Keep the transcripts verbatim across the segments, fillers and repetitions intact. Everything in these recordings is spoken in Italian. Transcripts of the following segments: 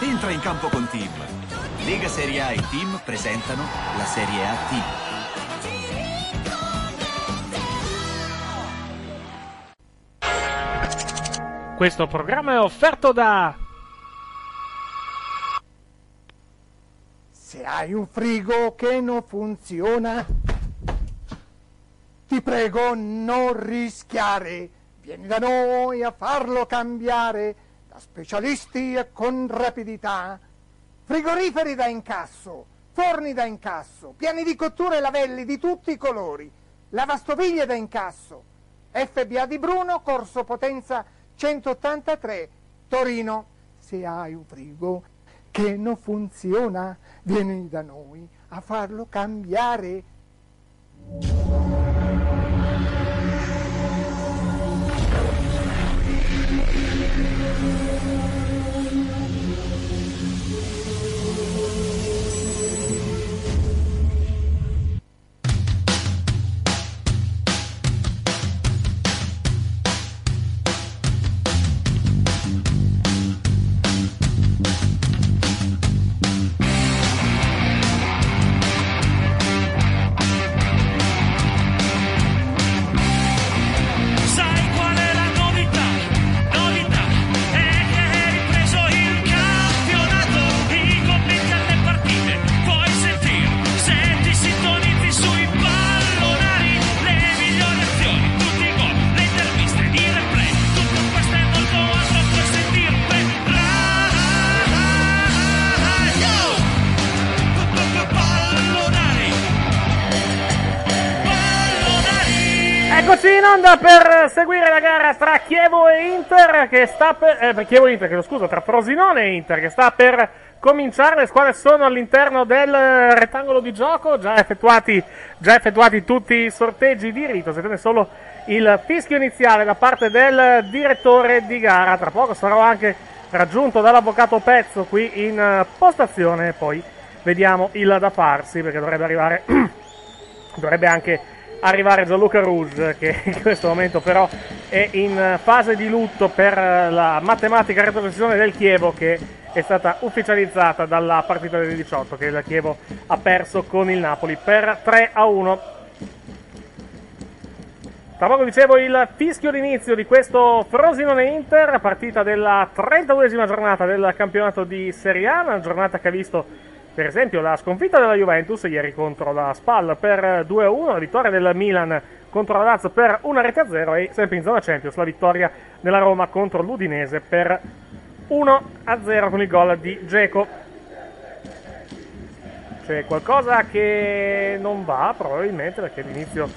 Entra in campo con Team. Lega Serie A e Team presentano la Serie A Team. Questo programma è offerto da... Se hai un frigo che non funziona, ti prego non rischiare. Vieni da noi a farlo cambiare, da specialisti e con rapidità. Frigoriferi da incasso, forni da incasso, piani di cottura e lavelli di tutti i colori, lavastoviglie da incasso. F B A di Bruno, Corso Potenza centottantatré, Torino. Se hai un frigo che non funziona, vieni da noi a farlo cambiare. Per seguire la gara tra Chievo e Inter che sta per eh, Chievo e Inter, che, scusa, tra Frosinone e Inter che sta per cominciare. Le squadre sono all'interno del rettangolo di gioco, già effettuati già effettuati tutti i sorteggi di rito, si tende solo il fischio iniziale da parte del direttore di gara. Tra poco sarò anche raggiunto dall'avvocato Pezzo qui in postazione, poi vediamo il da farsi, perché dovrebbe arrivare dovrebbe anche arrivare Gianluca Rouge, che in questo momento però è in fase di lutto per la matematica retrocessione del Chievo, che è stata ufficializzata dalla partita del diciotto, che il Chievo ha perso con il Napoli per tre a uno. Tra poco, dicevo, il fischio d'inizio di questo Frosinone-Inter, partita della trentaduesima giornata del campionato di Serie A, una giornata che ha visto per esempio la sconfitta della Juventus ieri contro la SPAL per due a uno, la vittoria del Milan contro la Lazio per una rete a zero, e sempre in zona Champions la vittoria della Roma contro l'Udinese per uno a zero con il gol di Dzeko. C'è qualcosa che non va probabilmente, perché l'inizio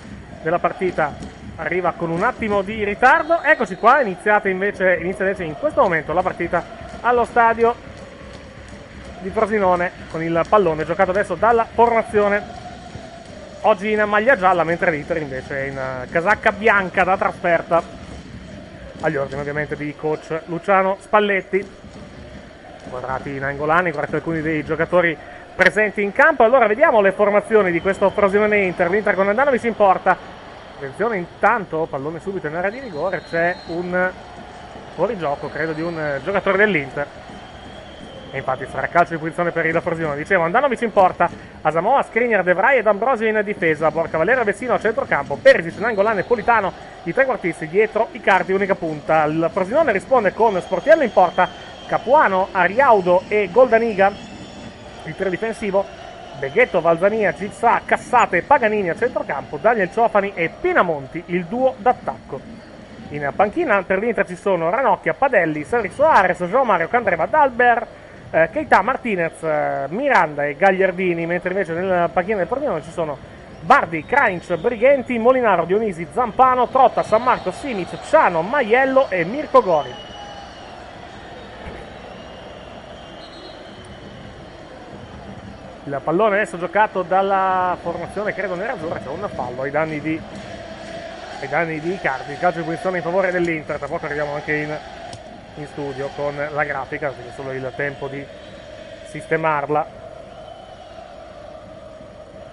della partita arriva con un attimo di ritardo. Eccoci qua, iniziata invece, inizia invece in questo momento la partita allo stadio di Frosinone, con il pallone giocato adesso dalla formazione oggi in maglia gialla, mentre l'Inter invece è in casacca bianca da trasferta, agli ordini ovviamente di coach Luciano Spalletti. Quadrati in angolani, guardate alcuni dei giocatori presenti in campo. Allora vediamo le formazioni di questo Frosinone Inter. L'Inter con Andanovic in porta, attenzione intanto, pallone subito in area di rigore, c'è un fuorigioco credo di un giocatore dell'Inter. E infatti sarà calcio di punizione per il Frosinone. Dicevo, Andanovic in porta, Asamoah, Skriniar, De Vrij ed Ambrosio in difesa, Borca Valera, Vecino a centrocampo, Perisic, Nangolan e Politano i trequartisti, dietro Icardi unica punta. Il Frosinone risponde con Sportiello in porta, Capuano, Ariaudo e Goldaniga il trio difensivo, Beghetto, Valzania, Gizzà, Cassate e Paganini a centrocampo, Daniel Ciofani e Pinamonti il duo d'attacco. In panchina per l'Inter ci sono Ranocchia, Padelli, Sergio Soares, João Mario Candreva, D'Albert, eh, Keita, Martinez, eh, Miranda e Gagliardini, mentre invece nella panchina del Pordenone ci sono Bardi, Crunch, Brighenti, Molinaro, Dionisi, Zampano, Trotta, San Marco, Simic, Ciano, Maiello e Mirko Gori. Il pallone adesso giocato dalla formazione credo nerazzurra, c'è un fallo ai danni di ai danni di Icardi, il calcio di punizione in favore dell'Inter. Tra poco arriviamo anche in, in studio con la grafica, quindi solo il tempo di sistemarla,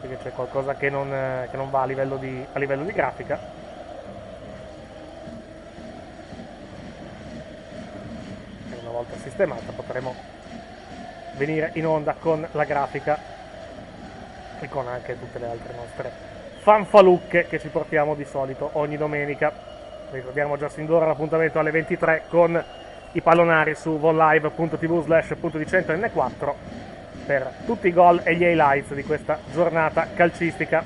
perché c'è qualcosa che non, che non va a livello di, a livello di grafica. E una volta sistemata potremo venire in onda con la grafica e con anche tutte le altre nostre fanfalucche che ci portiamo di solito ogni domenica. Ricordiamo già sin d'ora l'appuntamento alle ventitré con i pallonari su vonlive.tv slash punto di cento N quattro per tutti i gol e gli highlights di questa giornata calcistica.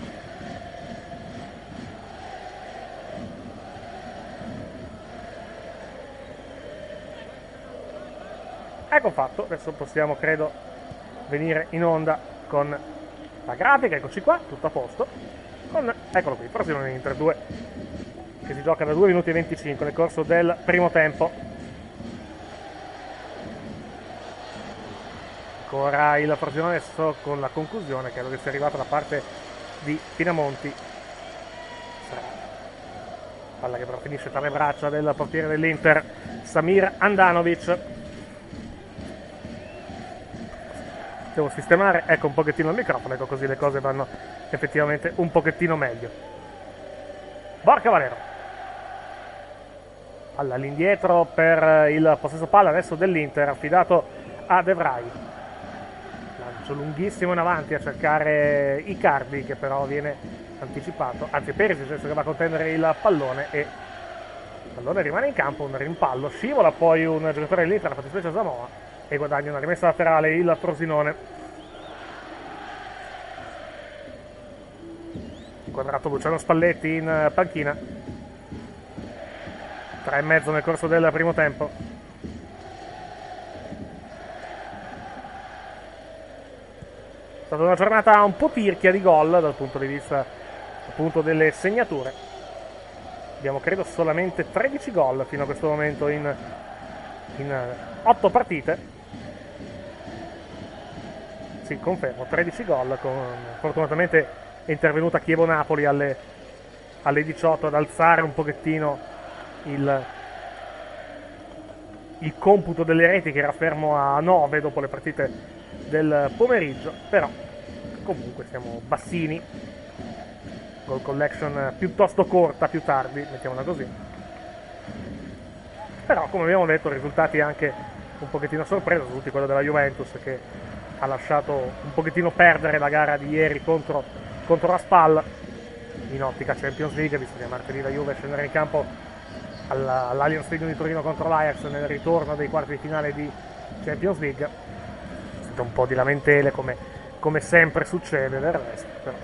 Ecco fatto, adesso possiamo credo venire in onda con la grafica, eccoci qua, tutto a posto. Con, eccolo qui, Frosinone Inter due che si gioca da due minuti e venticinque nel corso del primo tempo. Ancora il Frosinone adesso con la conclusione, credo che sia arrivata da parte di Pinamonti. Palla che però finisce tra le braccia del portiere dell'Inter, Samir Andanovic. Devo sistemare, ecco un pochettino il microfono, ecco così le cose vanno effettivamente un pochettino meglio. Borca Valero, palla all'indietro per il possesso palla adesso dell'Inter, affidato a De Vrij. Lancio lunghissimo in avanti a cercare Icardi, che però viene anticipato, anzi Perisic adesso che va a contendere il pallone e il pallone rimane in campo, un rimpallo, scivola poi un giocatore dell'Inter, la fattispecie Asamoah, e guadagna una rimessa laterale il Frosinone. Inquadrato Luciano Spalletti in panchina. Tre e mezzo nel corso del primo tempo. È stata una giornata un po' tirchia di gol dal punto di vista appunto delle segnature. Abbiamo credo solamente tredici gol fino a questo momento in, in otto partite. Sì, confermo, tredici gol, con, fortunatamente è intervenuta Chievo-Napoli alle, alle diciotto ad alzare un pochettino il, il computo delle reti, che era fermo a nove dopo le partite del pomeriggio, però comunque siamo bassini, goal collection piuttosto corta più tardi, mettiamola così, però come abbiamo detto risultati anche un pochettino a sorpresa, soprattutto quello della Juventus, che ha lasciato un pochettino perdere la gara di ieri contro, contro la Spal in ottica Champions League, visto che martedì la Juve scenderà in campo all'Allianz Stadium di Torino contro l'Ajax nel ritorno dei quarti di finale di Champions League. È stato un po' di lamentele, come, come sempre succede del resto, però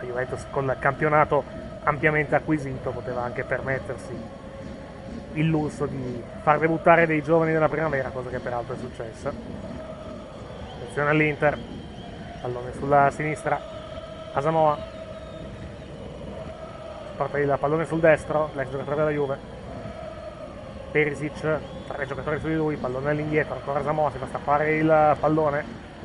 la Juventus con il campionato ampiamente acquisito poteva anche permettersi il lusso di far debuttare dei giovani della primavera, cosa che peraltro è successa. Attenzione all'Inter, pallone sulla sinistra, Asamoah, porta il pallone sul destro, l'ex giocatore della Juve, Perisic, tre giocatori su di lui, pallone all'indietro, ancora Asamoah, si fa stappare il pallone,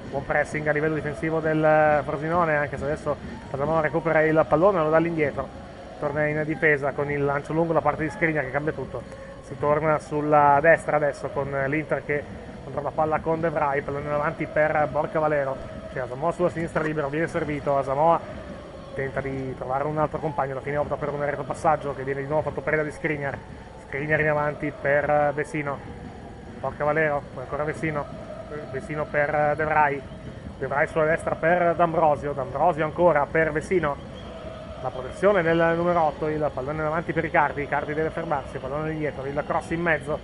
buon pressing a livello difensivo del Frosinone, anche se adesso Asamoah recupera il pallone e lo dà all'indietro. Torna in difesa con il lancio lungo da parte di Skriniar, che cambia tutto. Si torna sulla destra adesso con l'Inter che controlla la palla con De Vrij, pallone in avanti per Borca Valero. C'è Asamoah sulla sinistra libero, viene servito. Asamoah tenta di trovare un altro compagno, alla fine opta per un retropassaggio che viene di nuovo fatto preda di Skriniar. Skriniar in avanti per Vecino. Porca Valero, ancora Vecino, Vecino per De Vrij, De Vrij sulla destra per D'Ambrosio, D'Ambrosio ancora per Vecino, la protezione del numero otto, il pallone in avanti per Icardi, Icardi deve fermarsi, il pallone dietro, il cross in mezzo,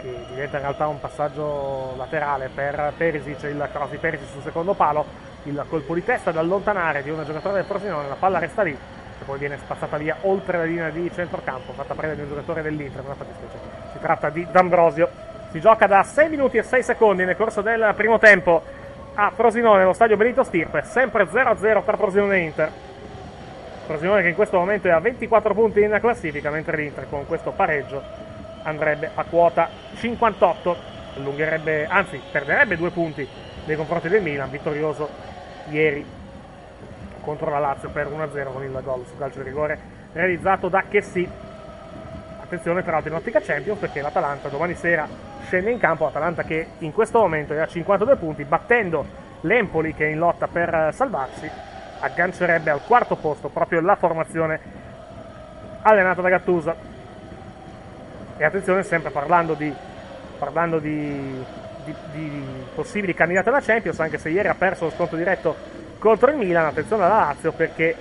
che diventa in realtà un passaggio laterale per Perisic, il cross di Perisic sul secondo palo, il colpo di testa da allontanare di un giocatore del Frosinone, la palla resta lì, che poi viene spazzata via oltre la linea di centrocampo, fatta prendere di un giocatore dell'Inter, nella fattispecie si tratta di D'Ambrosio. Si gioca da sei minuti e sei secondi nel corso del primo tempo a Frosinone, nello stadio Benito Stirpe, sempre zero a zero per Frosinone e Inter. Frosinone che in questo momento è a ventiquattro punti in classifica, mentre l'Inter con questo pareggio andrebbe a quota cinquantotto, allungherebbe, anzi perderebbe due punti nei confronti del Milan, vittorioso ieri contro la Lazio per uno a zero con il gol su calcio di rigore realizzato da Chessy. Attenzione tra l'altro in ottica Champions, perché l'Atalanta domani sera scende in campo, l'Atalanta che in questo momento è a cinquantadue punti, battendo l'Empoli che è in lotta per salvarsi, aggancerebbe al quarto posto proprio la formazione allenata da Gattuso. E attenzione, sempre parlando di, parlando di, di, di possibili candidati alla Champions, anche se ieri ha perso lo scontro diretto contro il Milan, attenzione alla Lazio, perché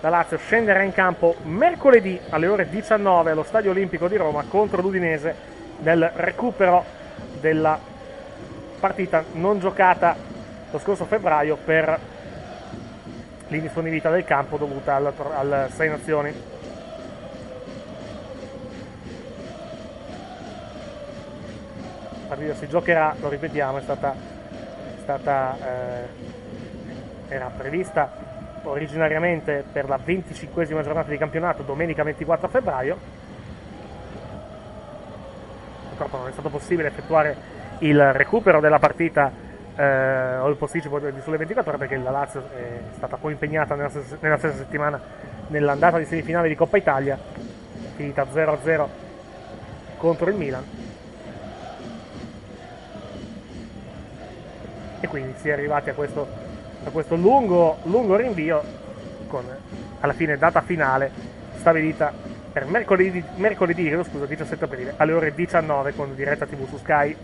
la Lazio scenderà in campo mercoledì alle ore diciannove allo Stadio Olimpico di Roma contro l'Udinese nel recupero della partita non giocata lo scorso febbraio per l'indisponibilità del campo dovuta al, al Sei Nazioni. La partita si giocherà, lo ripetiamo, è stata, è stata eh, era prevista originariamente per la venticinquesima giornata di campionato domenica ventiquattro febbraio, purtroppo non è stato possibile effettuare il recupero della partita eh, o il posticipo di sulle ventiquattro ore perché la Lazio è stata poi impegnata nella stessa, nella stessa settimana nell'andata di semifinale di Coppa Italia finita zero a zero contro il Milan e quindi si è arrivati a questo da questo lungo, lungo rinvio con alla fine data finale stabilita per mercoledì, mercoledì scusa, diciassette aprile alle ore diciannove con diretta tv su Sky.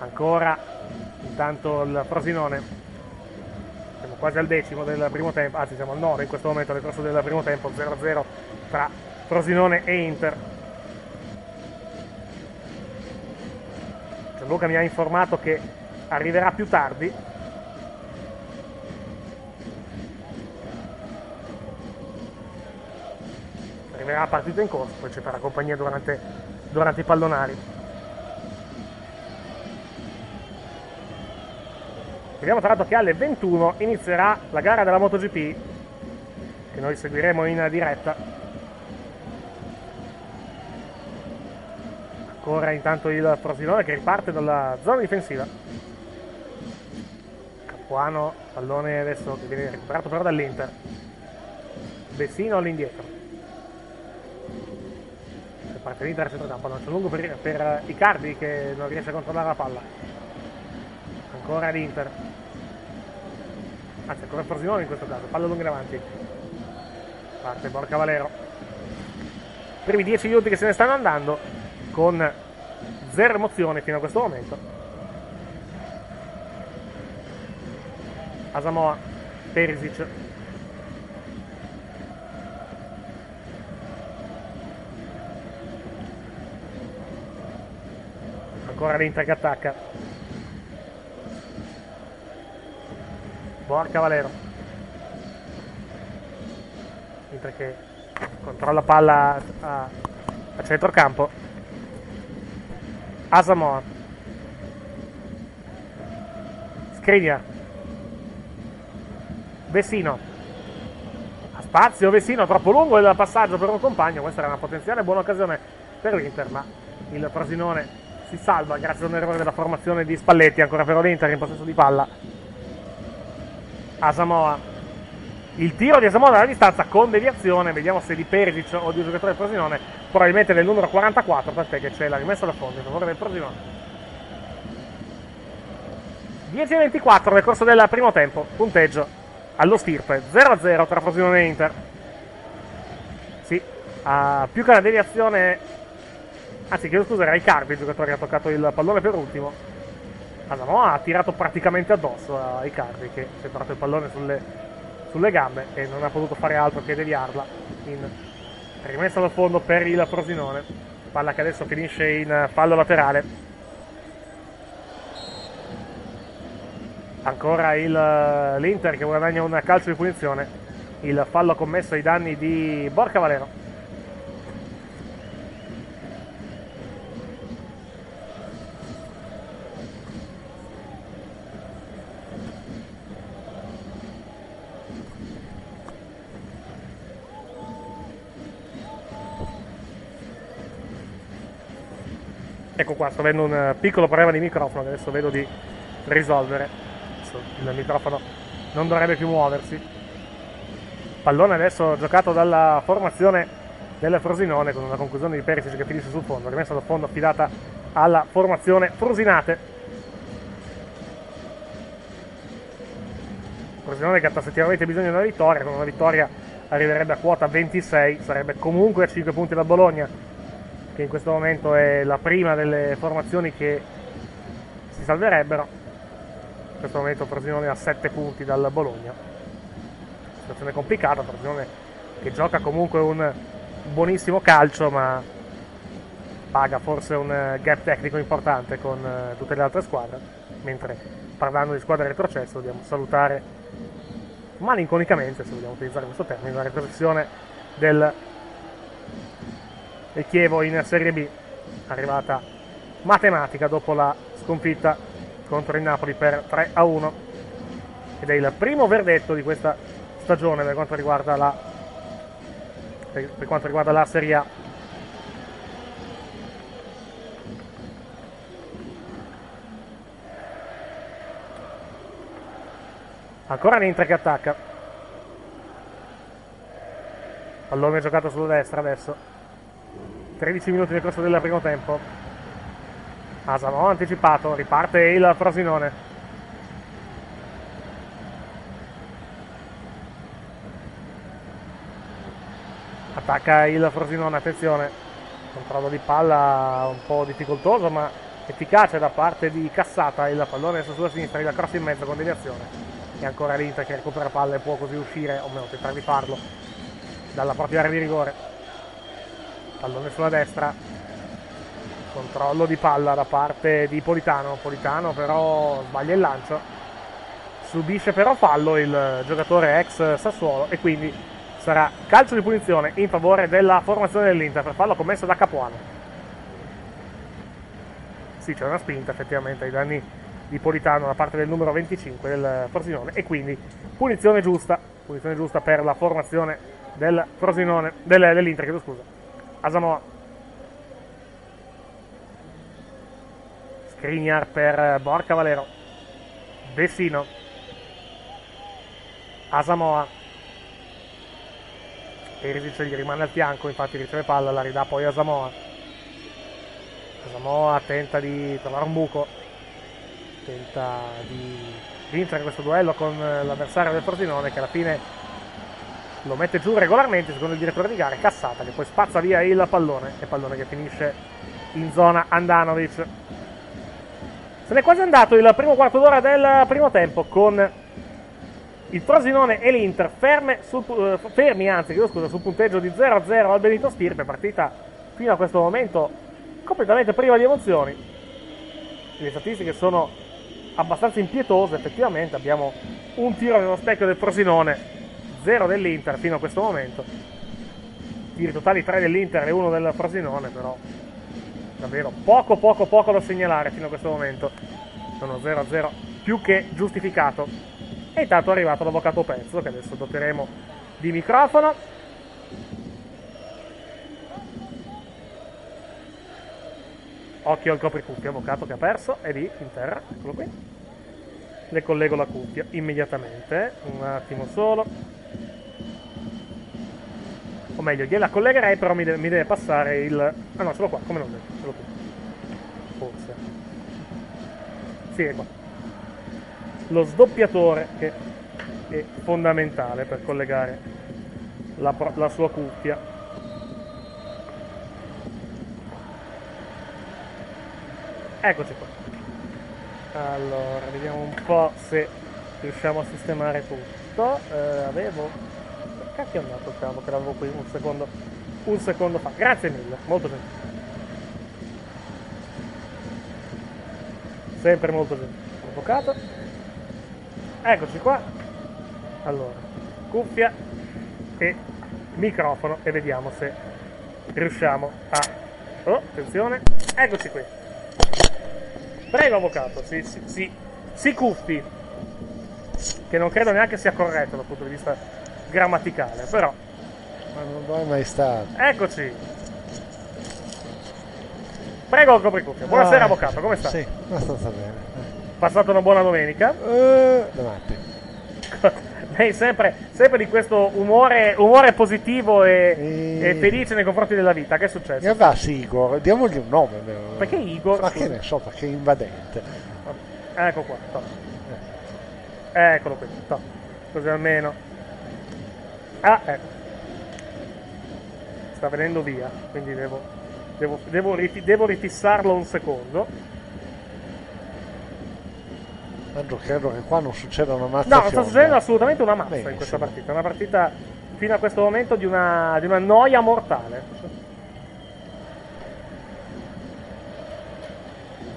Ancora intanto il Frosinone, siamo quasi al decimo del primo tempo, anzi siamo al nove in questo momento nel corso del primo tempo, zero a zero tra Frosinone e Inter. Gianluca mi ha informato che arriverà più tardi a partita in corso, poi ci farà compagnia durante, durante i pallonari. Vediamo tra l'altro che alle ventuno inizierà la gara della MotoGP che noi seguiremo in diretta. Ancora intanto il Frosinone che riparte dalla zona difensiva. Capuano, pallone adesso che viene recuperato però dall'Inter. Vecino all'indietro. Parte l'Inter a centrocampo, lancio lungo per, per Icardi che non riesce a controllare la palla. Ancora l'Inter, anzi ancora il Frosinone in questo caso, palla lunga in avanti, parte Borca Valero. Primi dieci minuti che se ne stanno andando con zero emozione fino a questo momento. Asamoah, Perisic, ancora l'Inter che attacca. Borca Valero, l'Inter che controlla palla a, a centrocampo. Asamoah, Skriniar, Vecino, a spazio Vecino, troppo lungo il passaggio per un compagno, questa era una potenziale buona occasione per l'Inter ma il Frosinone si salva grazie a un errore della formazione di Spalletti. Ancora però l'Inter in possesso di palla. Asamoah, il tiro di Asamoah dalla distanza con deviazione, vediamo se di Perisic o di un giocatore del Frosinone, probabilmente del numero quarantaquattro, tant'è che c'è la rimessa da fondo in favore del Frosinone. dieci e ventiquattro nel corso del primo tempo, punteggio allo Stirpe zero a zero tra Frosinone e Inter. Sì, ha più che una deviazione Anzi, chiedo scusa, era Icardi il giocatore che ha toccato il pallone per ultimo. Ah, no, no, ha tirato praticamente addosso a Icardi, che si è tirato il pallone sulle, sulle gambe e non ha potuto fare altro che deviarla in rimessa dal fondo per il Frosinone. Palla che adesso finisce in fallo laterale. Ancora l'Inter che guadagna un calcio di punizione. Il fallo commesso ai danni di Borca Valero. Ecco qua, sto avendo un piccolo problema di microfono che adesso vedo di risolvere. Il microfono non dovrebbe più muoversi. Pallone adesso giocato dalla formazione del Frosinone con una conclusione di Perisic che finisce sul fondo, rimessa dal fondo affidata alla formazione Frosinate. Frosinone che ha effettivamente bisogno di una vittoria, con una vittoria arriverebbe a quota ventisei, sarebbe comunque a cinque punti da Bologna, che in questo momento è la prima delle formazioni che si salverebbero. In questo momento Frosinone ha sette punti dal Bologna. Situazione complicata, Frosinone che gioca comunque un buonissimo calcio ma paga forse un gap tecnico importante con tutte le altre squadre. Mentre parlando di squadre retrocesso dobbiamo salutare malinconicamente, se vogliamo utilizzare questo termine, la retrocessione del, del Chievo in Serie B, arrivata matematica dopo la sconfitta contro il Napoli per tre a uno, ed è il primo verdetto di questa stagione per quanto riguarda la, per, per quanto riguarda la Serie A. Ancora l'Inter che attacca, pallone giocato sulla destra adesso, tredici minuti nel corso del primo tempo. Asano anticipato, riparte il Frosinone. Attacca il Frosinone, attenzione. Controllo di palla un po' difficoltoso ma efficace da parte di Cassata. Il pallone sulla sinistra, il cross in mezzo con deviazione. E ancora l'Inter che recupera palla e può così uscire, o meno tentare di farlo, dalla propria area di rigore. Pallone sulla destra. Controllo di palla da parte di Politano. Politano però sbaglia il lancio, subisce però fallo il giocatore ex Sassuolo e quindi sarà calcio di punizione in favore della formazione dell'Inter per fallo commesso da Capuano. Sì, c'è una spinta effettivamente ai danni di Politano da parte del numero venticinque del Frosinone e quindi punizione giusta, punizione giusta per la formazione del Frosinone, del, dell'Inter, chiedo scusa. Asamoah. Skriniar per Borca Valero, Vecino, Asamoah, Perisic gli rimane al fianco, infatti riceve palla, la ridà poi Asamoah. Asamoah tenta di trovare un buco, tenta di vincere questo duello con l'avversario del Frosinone che alla fine lo mette giù regolarmente secondo il direttore di gara, Cassata, che poi spazza via il pallone, e pallone che finisce in zona Andanovic. Se n'è quasi andato il primo quarto d'ora del primo tempo con il Frosinone e l'Inter fermi sul, eh, fermi, anzi, chiedo scusa, sul punteggio di zero a zero al Benito Stirpe, partita fino a questo momento completamente priva di emozioni. Le statistiche sono abbastanza impietose, effettivamente abbiamo un tiro nello specchio del Frosinone, zero dell'Inter fino a questo momento, tiri totali tre dell'Inter e uno del Frosinone, però davvero poco poco poco da segnalare fino a questo momento. Sono zero a zero più che giustificato. E intanto è arrivato l'avvocato Pezzo che adesso doteremo di microfono. Occhio al copricuffia, avvocato che ha perso, è lì in terra, eccolo qui. Le collego la cuffia immediatamente, un attimo solo. O meglio, gliela collegherei, però mi deve, mi deve passare il... Ah no, ce l'ho qua, come non ce l'ho qui. Forse. Sì, è qua. Lo sdoppiatore che è fondamentale per collegare la, la sua cuffia. Eccoci qua. Allora, vediamo un po' se riusciamo a sistemare tutto. Eh, avevo... Cacchio è andato il cavo che l'avevo qui un secondo, un secondo fa. Grazie mille, molto gentile. Sempre molto gentile. Avvocato. Eccoci qua. Allora, cuffia e microfono e vediamo se riusciamo a... Oh, attenzione. Eccoci qui. Prego, avvocato. Sì, sì, sì. Si cuffi. Che non credo neanche sia corretto dal punto di vista grammaticale, però... Ma non vai mai stato. Eccoci. Prego, copricuffia. Buonasera, ah, avvocato. Come sta? Sì, abbastanza bene. Passata una buona domenica. Uh, davanti. Lei sempre, sempre di questo umore, umore positivo e, e... e felice nei confronti della vita. Che è successo? Mi avrassi Igor, diamogli un nome. Perché Igor? Ma scusa, che ne so, perché è invadente. Ecco qua, top. Eccolo qui, top. Così almeno. Ah, ecco. Sta venendo via, quindi devo, devo, devo, rifi devo rifissarlo un secondo. Credo che qua non succeda una mazza. No, non sta succedendo assolutamente una mazza. Bene, in questa partita. Una partita fino a questo momento di una, di una noia mortale.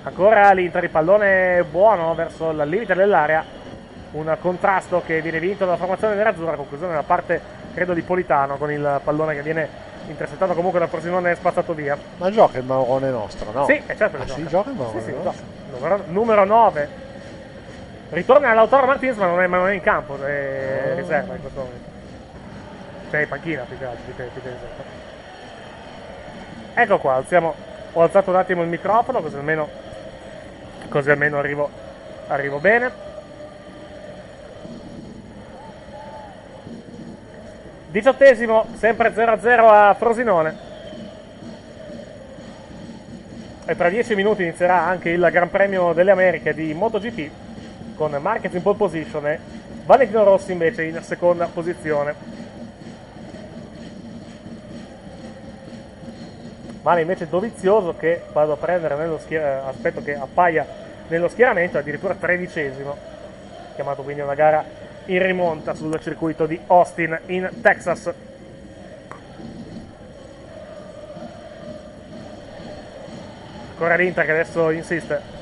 Ancora l'Inter, il pallone buono verso il limite dell'area. Un contrasto che viene vinto dalla formazione nerazzurra. Conclusione da parte, credo, di Politano con il pallone che viene intercettato comunque da Porzinone e spazzato via. Ma gioca il Maurone nostro, no? Sì, è certo che ah, gioca. Sì, gioca il Maurone, sì, sì, nostro. Numero, numero nove. Ritorna all'Lautaro Martins, ma non è, ma non è in campo, è riserva in questo momento. Cioè, in panchina più che altro, più che, più che riserva. Ecco qua, alziamo, ho alzato un attimo il microfono, così almeno, così almeno arrivo, arrivo bene. Diciottesimo, sempre zero a zero a Frosinone. E tra dieci minuti inizierà anche il Gran Premio delle Americhe di MotoGP, con Marquez in pole position e Valentino Rossi invece in seconda posizione. Male invece Dovizioso, che vado a prendere nello schieramento, aspetto che appaia nello schieramento, addirittura tredicesimo, chiamato quindi una gara in rimonta sul circuito di Austin in Texas. Ancora l'Inter che adesso insiste.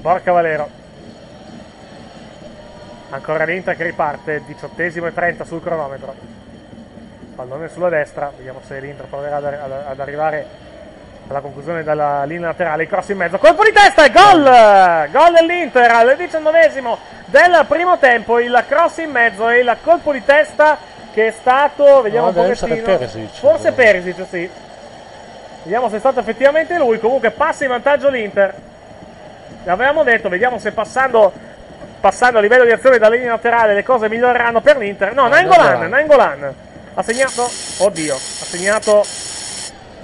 Borca Valero. Ancora l'Inter che riparte, diciottesimo e trenta sul cronometro. Pallone sulla destra, vediamo se l'Inter proverà ad, ad, ad arrivare alla conclusione dalla linea laterale. Il cross in mezzo, colpo di testa e gol! Gol dell'Inter al diciannovesimo del primo tempo. Il cross in mezzo e il colpo di testa che è stato, vediamo no, un pochettino, Perisic, forse però. Perisic, sì. Vediamo se è stato effettivamente lui. Comunque passa in vantaggio l'Inter. L'avevamo detto, vediamo se passando, passando a livello di azione dalla linea laterale le cose miglioreranno per l'Inter. No, Nainggolan, Nainggolan ha segnato, oddio, ha segnato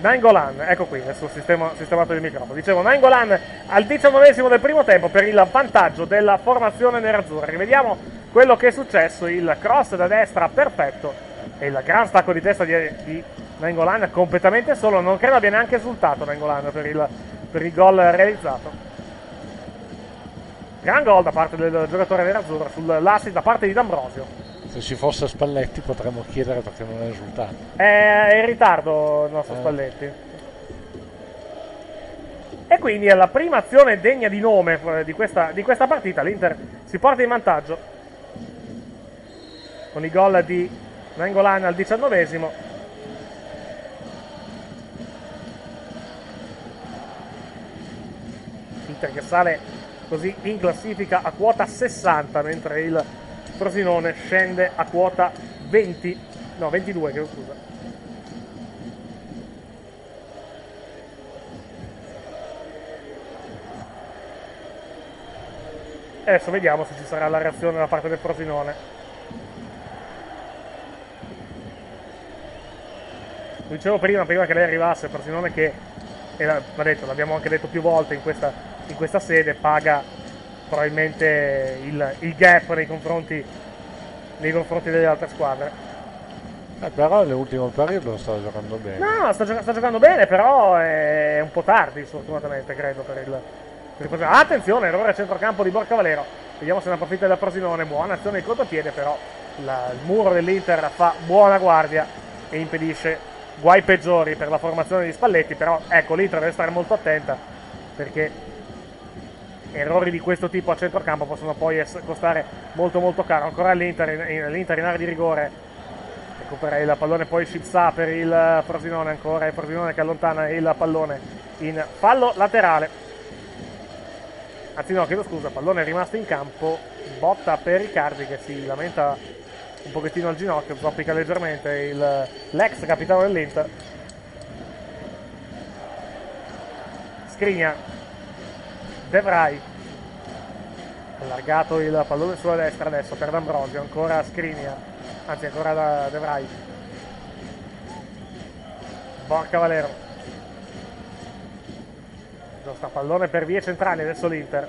Nainggolan, ecco qui, adesso sistema, sistemato il microfono. Dicevo, Nainggolan al diciannovesimo del primo tempo per il vantaggio della formazione nerazzurra. Rivediamo quello che è successo, il cross da destra perfetto e il gran stacco di testa di, di Nainggolan completamente solo. Non credo abbia neanche esultato Nainggolan per il, per il gol realizzato. Gran gol da parte del giocatore nerazzurro sull'assist da parte di D'Ambrosio. Se ci fosse Spalletti potremmo chiedere perché non è risultato. È in ritardo il nostro eh. Spalletti. E quindi è la prima azione degna di nome di questa, di questa partita. L'Inter si porta in vantaggio con i gol di Nainggolan al diciannovesimo. L'Inter che sale così in classifica a quota sessanta, mentre il Frosinone scende a quota venti, no ventidue, che scusa. E adesso vediamo se ci sarà la reazione da parte del Frosinone. Lo dicevo prima, prima che lei arrivasse, il Frosinone che, e l'abbiamo anche detto più volte in questa... in questa sede, paga probabilmente il, il gap nei confronti, nei confronti delle altre squadre. Eh, però l'ultimo periodo sta giocando bene. No, sta, gioca sta giocando bene, però è un po' tardi, sfortunatamente, credo, per il... Per il... Ah, attenzione, errore a centrocampo di Borca Valero. Vediamo se ne approfitta da Frosinone. Buona azione di contropiede, però la... il muro dell'Inter fa buona guardia e impedisce guai peggiori per la formazione di Spalletti. Però, ecco, l'Inter deve stare molto attenta, perché errori di questo tipo a centrocampo possono poi costare molto molto caro. Ancora l'Inter in, in, in area di rigore. Recuperare il pallone, poi Scipsa per il Frosinone, ancora il Frosinone che allontana il pallone in fallo laterale. Anzi no, chiedo scusa, pallone è rimasto in campo, botta per Riccardi che si lamenta un pochettino al ginocchio, zoppica leggermente l'ex capitano dell'Inter. Skriniar, De Vrij, allargato il pallone sulla destra adesso per D'Ambrosio, ancora Skriniar. Anzi, ancora da De Vrij. Borca Valero. Giusta pallone per vie centrali, adesso l'Inter.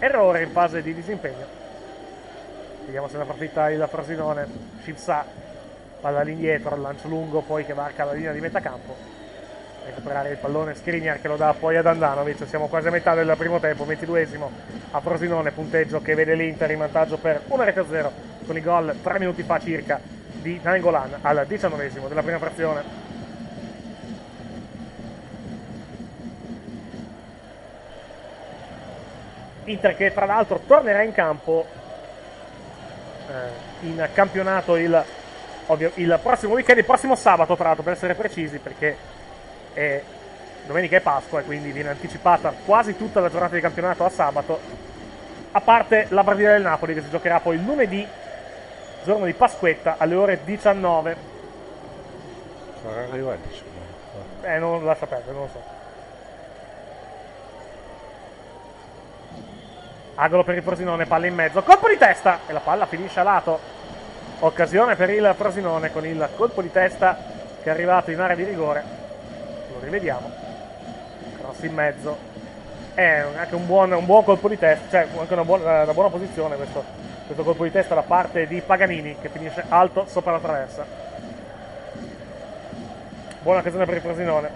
Errore in fase di disimpegno. Vediamo se ne approfitta il Frosinone. Scipsa, palla all'indietro, lancio lungo poi che marca la linea di metà campo. Recuperare il pallone Skriniar che lo dà poi ad Andanovic. Siamo quasi a metà del primo tempo, ventiduesimo a Frosinone, punteggio che vede l'Inter in vantaggio per uno a zero. Con i gol tre minuti fa circa di Nainggolan al diciannovesimo della prima frazione. Inter che tra l'altro tornerà in campo eh, in campionato il, ovvio, il prossimo weekend, il prossimo sabato tra l'altro per essere precisi, perché è, domenica è Pasqua e quindi viene anticipata quasi tutta la giornata di campionato a sabato. A parte la partita del Napoli che si giocherà poi lunedì, giorno di Pasquetta, alle ore diciannove. Sarà arrivato a Eh, non lascia perdere, non lo so. Angolo per il Frosinone, palla in mezzo, colpo di testa! E la palla finisce a lato. Occasione per il Frosinone con il colpo di testa che è arrivato in area di rigore. Lo rivediamo. Cross in mezzo. È anche un buon, un buon colpo di testa, cioè anche una buona, una buona posizione questo, questo colpo di testa da parte di Paganini che finisce alto sopra la traversa. Buona occasione per il Frosinone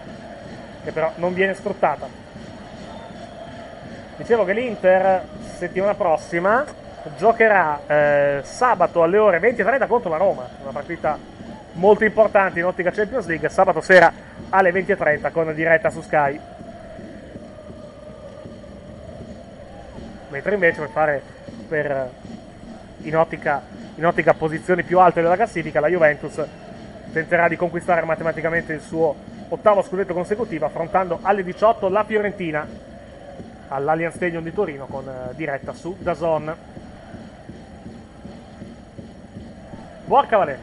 che però non viene sfruttata. Dicevo che l'Inter settimana prossima giocherà eh, sabato alle ore venti e trenta contro la Roma, una partita molto importante in ottica Champions League, sabato sera alle venti e trenta con diretta su Sky. Mentre invece per fare per, in, ottica, in ottica posizioni più alte della classifica, la Juventus tenterà di conquistare matematicamente il suo ottavo scudetto consecutivo affrontando alle diciotto la Fiorentina all'Allianz Stadium di Torino con eh, diretta su D A Z N. Buon Cavaliere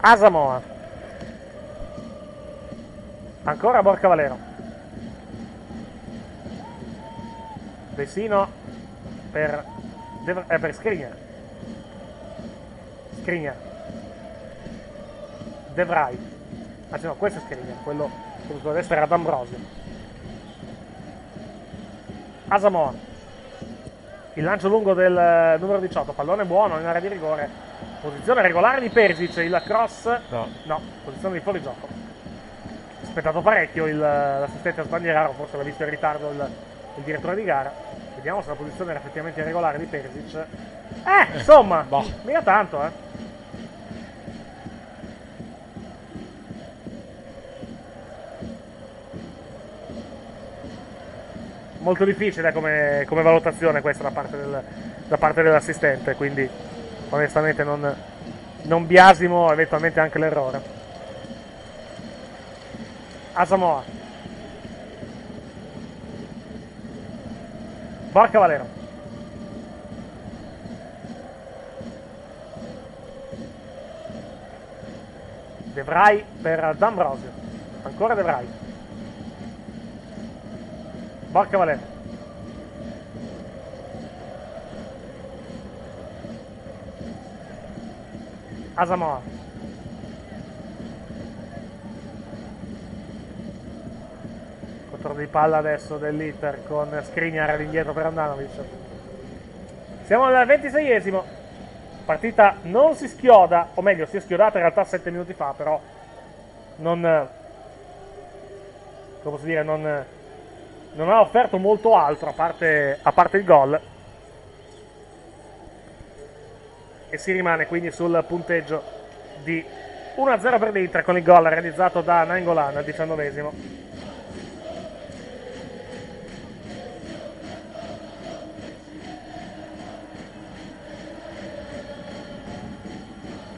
Asamoah, ancora Borca Valero, Vecino per, eh, per Skriniar. Skriniar. De Vrij. Anzi no, questo è Skriniar, quello sulla destra era D'Ambrosio. Asamoah. Il lancio lungo del numero diciotto, pallone buono in area di rigore. Posizione regolare di Perisic, il cross. No, no posizione di fuorigioco. Aspettato parecchio il, l'assistente a sbandieraro, forse l'ha visto in ritardo il il direttore di gara. Vediamo se la posizione era effettivamente regolare di Perisic. Eh, insomma, eh, boh. mica tanto, eh. Molto difficile come, come valutazione questa da parte, del, da parte dell'assistente, quindi onestamente non, non biasimo eventualmente anche l'errore. Asamoah. Borca Valero. De Vrij per D'Ambrosio. Ancora De Vrij. Borca Valero. Asamoah. Di palla adesso dell'Inter con Skriniar all'indietro per Andanovic. Siamo al ventiseiesimo partita non si schioda, o meglio si è schiodata in realtà sette minuti fa, però non, come posso dire, non, non ha offerto molto altro a parte, a parte il gol, e si rimane quindi sul punteggio di uno a zero per l'Inter con il gol realizzato da Nainggolan al diciannovesimo.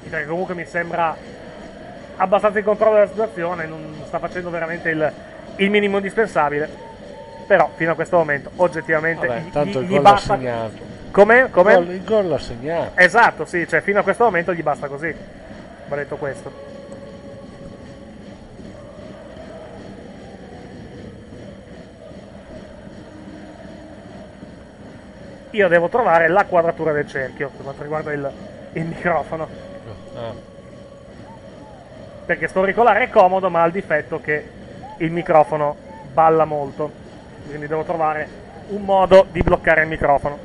L'Inter che comunque mi sembra abbastanza in controllo della situazione, non sta facendo veramente il, il minimo indispensabile, però fino a questo momento oggettivamente Vabbè, gli, tanto il gli gol basta... l'ha segnato. Come? Come? Il gol, il gol l'ha segnato. Esatto, sì, cioè fino a questo momento gli basta così. Va detto questo. Io devo trovare la quadratura del cerchio per quanto riguarda il, il microfono. Ah. Perché sto auricolare è comodo, ma ha il difetto che il microfono balla molto. Quindi devo trovare un modo di bloccare il microfono.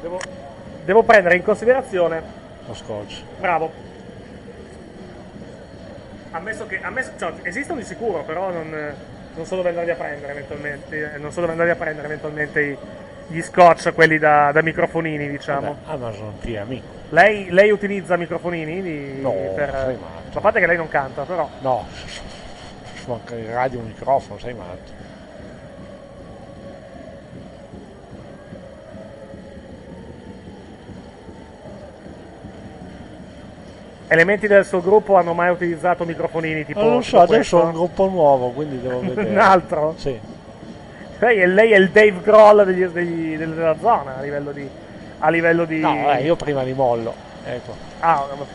Devo... Devo prendere in considerazione lo scotch. Bravo. Ammesso che. Ammesso, cioè, esistono di sicuro, però non, non so dove andarli a prendere eventualmente. Non so dove andarli a prendere eventualmente i, gli scotch, quelli da, da microfonini, diciamo. Vabbè, Amazon ti amico. Lei, lei utilizza microfonini di, no, per. Sei matto. A parte che lei non canta, però. No, manca il radio un microfono, sei matto. Elementi del suo gruppo hanno mai utilizzato microfonini tipo... Non lo so, adesso questo? È un gruppo nuovo, quindi devo vedere. Un altro? Sì. Lei è, lei è il Dave Grohl degli, degli, della zona, a livello di... A livello di... No, eh, io prima li mollo, ecco. Ah, no.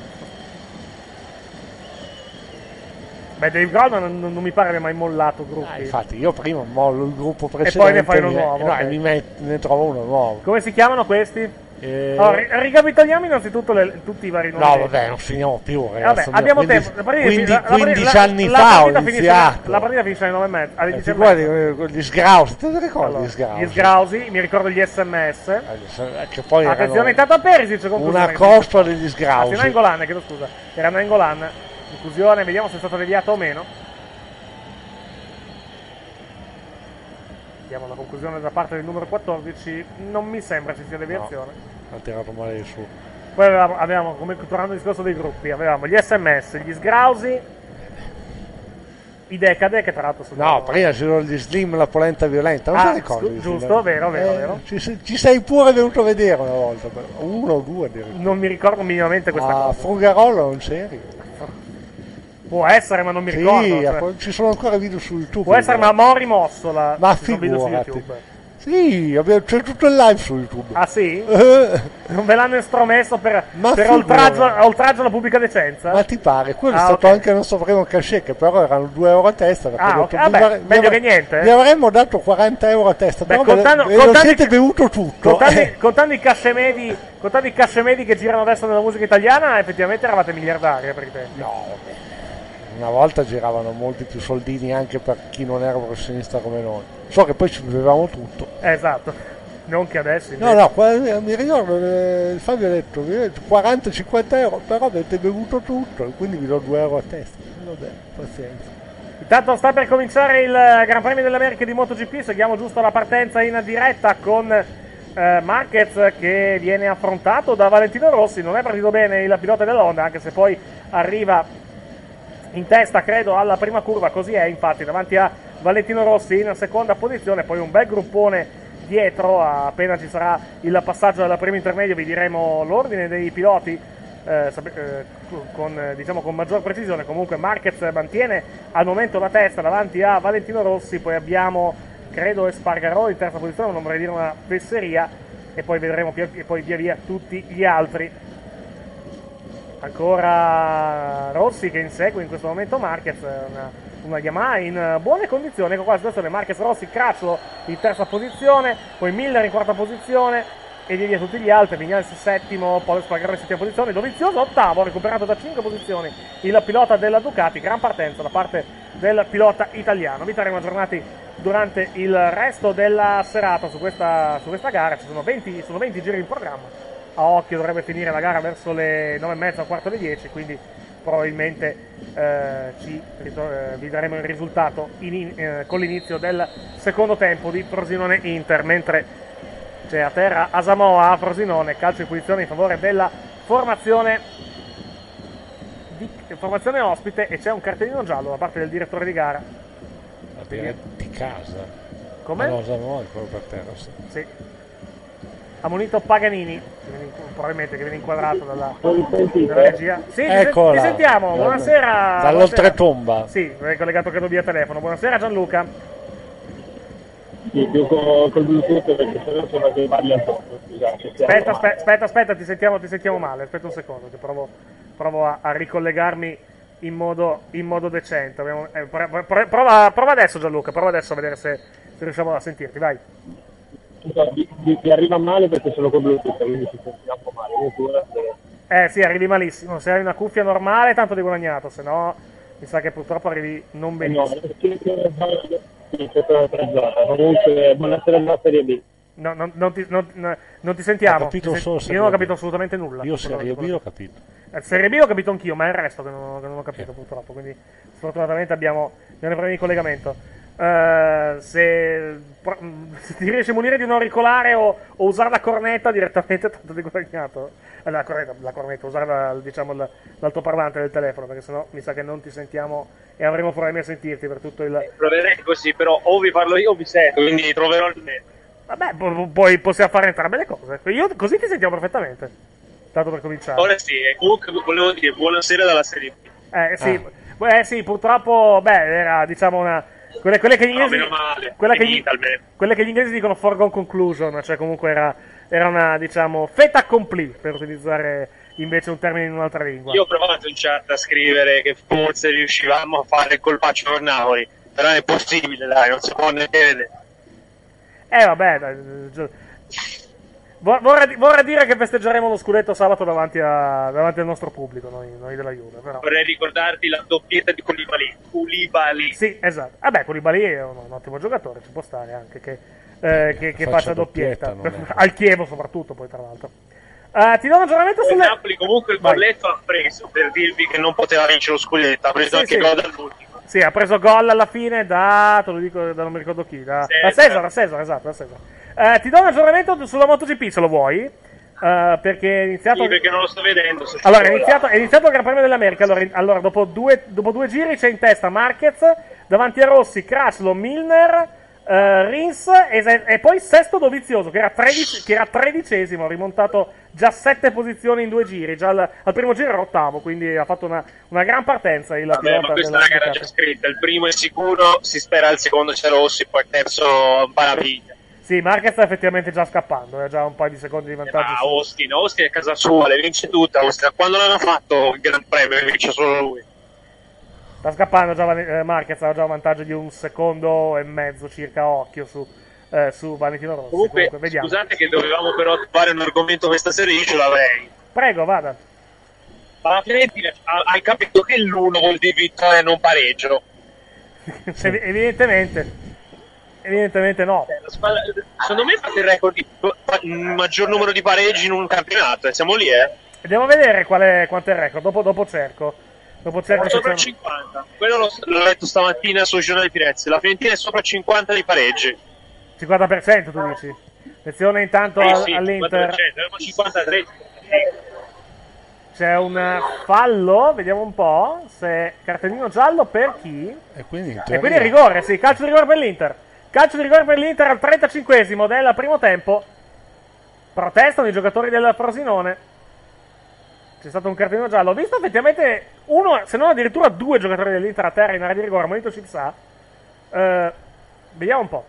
Beh, Dave Grohl non, non, non mi pare abbia mai mollato gruppi. Ah, infatti, io prima mollo il gruppo precedente. E poi ne fai uno nuovo. No, okay. mi met, ne trovo uno nuovo. Come si chiamano questi? Eh... Allora, ricapitoliamo innanzitutto le, tutti i vari nomi. No, vabbè, non finiamo più, ragazzi. Vabbè, abbiamo quindici, tempo. quindici, quindici anni la, fa la ho iniziato. La partita finisce alle nove e mezza. Alle eh, guardi, gli sgrausi, te lo ricordi? Allora, gli sgrausi. Gli sgrausi, mi ricordo gli S M S. Eh, che poi attenzione, intanto a Perisic. Una costola degli sgrausi. Era Nainggolan, chiedo scusa. Era Nainggolan. Conclusione, vediamo se è stato deviato o meno. Vediamo la conclusione da parte del numero quattordici, non mi sembra ci sia deviazione. No, ha tirato male il suo. Poi avevamo, avevamo come tornando al discorso dei gruppi, avevamo gli S M S, gli sgrausi, i decade che tra l'altro sono... No, prima c'erano gli slim, la polenta violenta, non ah, ti ricordi? Giusto, vero, vero, eh, vero. Ci, ci sei pure venuto a vedere una volta, uno o due addirittura. Non mi ricordo minimamente questa ah, cosa. Frugarolo non c'eri. Può essere, ma non mi sì, ricordo. Cioè. Ci sono ancora video su YouTube. Può essere, ma Mori Mossola. Ma figurati. Sì, abbiamo, c'è tutto il live su YouTube. Ah sì? Non ve l'hanno estromesso per, per oltraggio, oltraggio alla pubblica decenza? Ma ti pare? Quello ah, è stato okay. Anche il nostro primo cachet, che però erano due euro a testa. Ah, okay. Detto, vabbè, meglio che niente. Gli avremmo dato quaranta euro a testa. Beh, però contando, ve, contando, lo siete bevuto tutto. Contando, eh. contando i cachet medi, contando i cachet medi che girano adesso nella musica italiana, effettivamente eravate miliardari per i tempi. No, vabbè. Una volta giravano molti più soldini anche per chi non era professionista come noi. So che poi ci bevevamo tutto. Esatto, non che adesso. Invece. No, no, mi ricordo, eh, Fabio ha detto quaranta cinquanta euro, però avete bevuto tutto, quindi vi do due euro a testa. Vabbè, pazienza. Intanto sta per cominciare il Gran Premio delle Americhe di MotoGP, seguiamo giusto la partenza in diretta con eh, Marquez che viene affrontato da Valentino Rossi. Non è partito bene il pilota dell'Honda, anche se poi arriva... in testa credo alla prima curva, così è infatti, davanti a Valentino Rossi in seconda posizione, poi un bel gruppone dietro, appena ci sarà il passaggio dalla prima intermedio vi diremo l'ordine dei piloti eh, con, diciamo, con maggior precisione. Comunque Marquez mantiene al momento la testa davanti a Valentino Rossi, poi abbiamo credo Espargarò in terza posizione, non vorrei dire una fesseria, e poi vedremo via, e poi via via tutti gli altri. Ancora Rossi che insegue in questo momento Marquez, una, una Yamaha in buone condizioni. Ecco qua la situazione, Marquez, Rossi, Cracciolo in terza posizione, poi Miller in quarta posizione e via via tutti gli altri. Vignales settimo, poi Spargarò in settima posizione, Dovizioso ottavo, recuperato da cinque posizioni il pilota della Ducati. Gran partenza da parte del pilota italiano. Vi terremo aggiornati durante il resto della serata su questa, su questa gara. Ci sono venti, sono venti giri in programma. A occhio dovrebbe finire la gara verso le nove e mezza, quarto alle dieci, quindi probabilmente eh, ci eh, vi daremo il risultato in, in, eh, con l'inizio del secondo tempo di Frosinone Inter. Mentre c'è a terra Asamoah a Frosinone, calcio di punizione in favore della formazione, di, formazione ospite, e c'è un cartellino giallo da parte del direttore di gara. Di casa. Come? Asamoah è quello per terra. Sì. Sì. Ha munito Paganini, probabilmente, che viene inquadrato dalla, dalla regia. Sì, eccola. Ti sentiamo, buonasera. Dall'oltretomba. Sì, è collegato credo via telefono. Buonasera Gianluca. Sì, più con col Bluetooth perché sennò sono che baglia tutto. Aspetta, aspetta, aspetta, aspetta, ti sentiamo, ti sentiamo male. Aspetta un secondo, che provo, provo a, a ricollegarmi in modo, in modo decente. Abbiamo, eh, prova, prova adesso Gianluca, prova adesso a vedere se, se riusciamo a sentirti, vai. Mi arriva male perché sono con Bluetooth, quindi si sente un po' male. Eh sì, arrivi malissimo. Se hai una cuffia normale tanto di guadagnato, se no mi sa che purtroppo arrivi non benissimo. Comunque buonasera alla Serie B. No, non, non, ti, non, non ti sentiamo. Capito, ti sen- io non ho capito assolutamente nulla. Io Serie B l'ho capito. Serie B l'ho capito anch'io, ma è il resto che non, che non ho capito eh. purtroppo. Quindi sfortunatamente abbiamo, abbiamo problemi di collegamento. Uh, se, se ti riesci a munire di un auricolare o, o usare la cornetta direttamente, tanto di guadagnato. La cornetta, la cornetta usare la, diciamo, l'altoparlante del telefono, perché sennò mi sa che non ti sentiamo e avremo problemi a sentirti per tutto il... Proverei così, però o vi parlo io o vi sento, quindi troverò il mezzo. Vabbè, poi po- possiamo fare entrambe le cose. Io così ti sentiamo perfettamente, tanto per cominciare. Ora sì, comunque volevo dire buonasera dalla Serie B. Eh sì, ah. eh, sì purtroppo, beh, era diciamo una... Quelle, quelle, che gli inglesi, no, male, quella, che gli, quelle che gli inglesi dicono foregone conclusion, cioè comunque era, era una, diciamo, fait accompli, per utilizzare invece un termine in un'altra lingua. Io ho provato in chat a scrivere che forse riuscivamo a fare il colpaccio per Napoli, però è impossibile, dai, non si può ne vedere. Eh vabbè, dai, vorrei, vorrei dire che festeggeremo lo scudetto sabato davanti, a, davanti al nostro pubblico, noi, noi della Juve, però. Vorrei ricordarti la doppietta di Koulibaly. Koulibaly. Sì, esatto. Vabbè, Koulibaly è un, un ottimo giocatore, ci può stare anche che, eh, che, che faccia doppietta, doppietta al Chievo soprattutto, poi tra l'altro. Uh, ti do un aggiornamento sulle... Napoli comunque il balletto ha preso, per dirvi che non poteva vincere lo scudetto, ha preso sì, anche sì. gol dall'ultimo. Sì, ha preso gol alla fine da, te lo dico, da non mi ricordo chi, da Cesar, da Cesar, da Cesar esatto, da Cesar. Eh, ti do un aggiornamento sulla MotoGP se lo vuoi, eh, perché è iniziato... Sì, perché non lo sto vedendo. Allora, è iniziato, è iniziato il Gran Premio dell'America, allora, allora dopo, due, dopo due giri c'è in testa Marquez, davanti a Rossi, Crashlo, Milner, eh, Rins e, e poi sesto Dovizioso, che era, tredici, che era tredicesimo, rimontato già sette posizioni in due giri, già al, al primo giro era ottavo, quindi ha fatto una, una gran partenza. Il Vabbè, ma questa è una gara già scritta, il primo è sicuro, si spera al secondo c'è Rossi, poi il terzo Baraviglia. Sì, Marquez sta effettivamente già scappando, ha già un paio di secondi di vantaggio. Ah, eh, Austin, Austin è casa sua, le vince tutta, Austin. Quando l'hanno fatto il Gran Premio, vince solo lui. Sta scappando già eh, Marquez, ha già un vantaggio di un secondo e mezzo circa a occhio su... Eh, su Valentino Rossi. Comunque, Comunque vediamo. Scusate che dovevamo però fare un argomento questa sera, io ce l'avrei. Prego, vada. Ma Fiorentina, hai capito che l'uno vuol dire vittoria e non pareggio? Evidentemente. Evidentemente no. Secondo me fate il record di maggior numero di pareggi in un campionato e siamo lì, eh. Andiamo a vedere qual è, quanto è il record, dopo, dopo cerco. Dopo cerco sopra siamo... cinquanta, quello l'ho, l'ho letto stamattina sul giornale di Firenze, la Fiorentina è sopra cinquanta di pareggi. cinquanta per cento tu dici? Lezione intanto eh, sì, all'Inter. cinquantatré C'è un fallo, vediamo un po', se cartellino giallo per chi? E quindi, e quindi rigore, sì, calcio di rigore per l'Inter. Calcio di rigore per l'Inter al trentacinquesimo del primo tempo. Protestano i giocatori del Frosinone. C'è stato un cartellino giallo. Ho visto effettivamente uno, se non addirittura due giocatori dell'Inter a terra in area di rigore. Monito ci sa. Uh, vediamo un po'.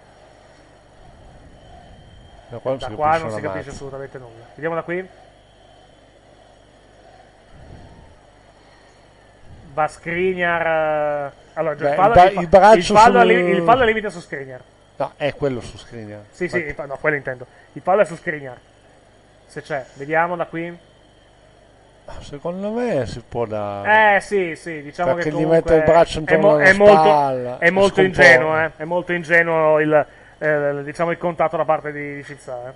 Da qua non, da si, qua non si capisce assolutamente nulla. Vediamo da qui. Va Skriniar. Allora, Beh, il, fallo, il, fa- il, braccio il, fallo sul... li- il fallo è limite su Skriniar. No, è quello su Skriniar. Sì, Infatti. sì, fa- no, quello intendo. Il fallo è su Skriniar. Se c'è, vediamo da qui. Secondo me si può dare. Eh sì, sì, diciamo perché che gli mette il braccio intorno alla spalla. È molto ingenuo, eh? È molto ingenuo il, eh, diciamo il contatto da parte di, di Scizzà.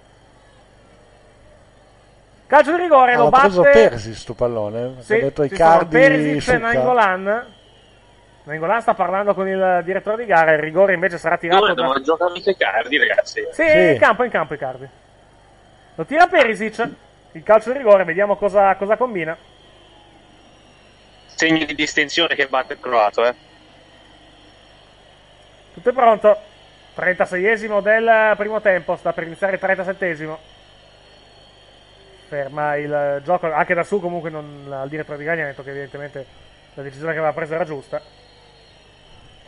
Calcio di rigore, ah, lo batte. Ha preso Persi sto pallone, sì, ha detto Icardi. Perisic e Nainggolan. Nainggolan sta parlando con il direttore di gara, il rigore invece sarà tirato. Dove doveva giocare anche Icardi, ragazzi. Sì, sì, in campo, in campo Icardi. Lo tira Perisic. Il calcio di rigore, vediamo cosa, cosa combina. Segno di distensione che batte il croato, eh. Tutto è pronto. trentaseiesimo del primo tempo, sta per iniziare il trentasettesimo. Ferma il gioco, anche da su comunque non, al direttore di gara, ha detto che evidentemente la decisione che aveva preso era giusta.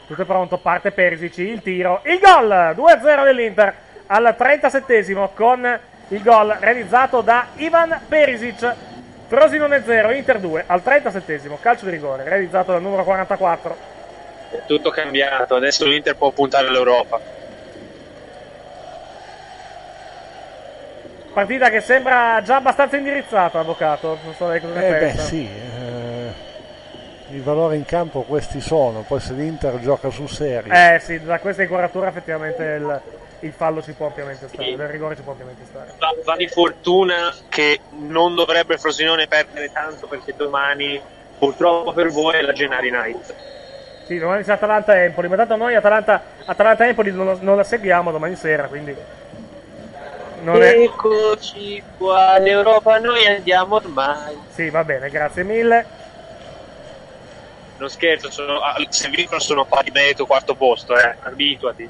Tutto è pronto, parte Perisic, il tiro, il gol! due a zero dell'Inter al trentasettesimo con il gol realizzato da Ivan Perisic. Frosinone zero, Inter due al trentasettesimo, calcio di rigore realizzato dal numero quarantaquattro. È tutto cambiato, adesso l'Inter può puntare all'Europa. Partita che sembra già abbastanza indirizzata, avvocato. Non so lei cosa ne eh pensa. Beh sì, eh, i valori in campo questi sono, poi se l'Inter gioca sul serio. Eh sì, da questa inquadratura effettivamente il... il fallo ci può ampiamente stare, sì. Il rigore ci può ampiamente stare. Va, va di fortuna che non dovrebbe Frosinone perdere tanto, perché domani, purtroppo per voi, è la Gennari Night. Sì, domani c'è Atalanta-Empoli, ma tanto noi Atalanta, Atalanta-Empoli non, non la seguiamo domani sera, quindi... Non è... Eccoci qua, l'Europa noi andiamo ormai. Sì, va bene, grazie mille. Non scherzo, sono, se vincono sono pari merito, quarto posto, eh, abituati.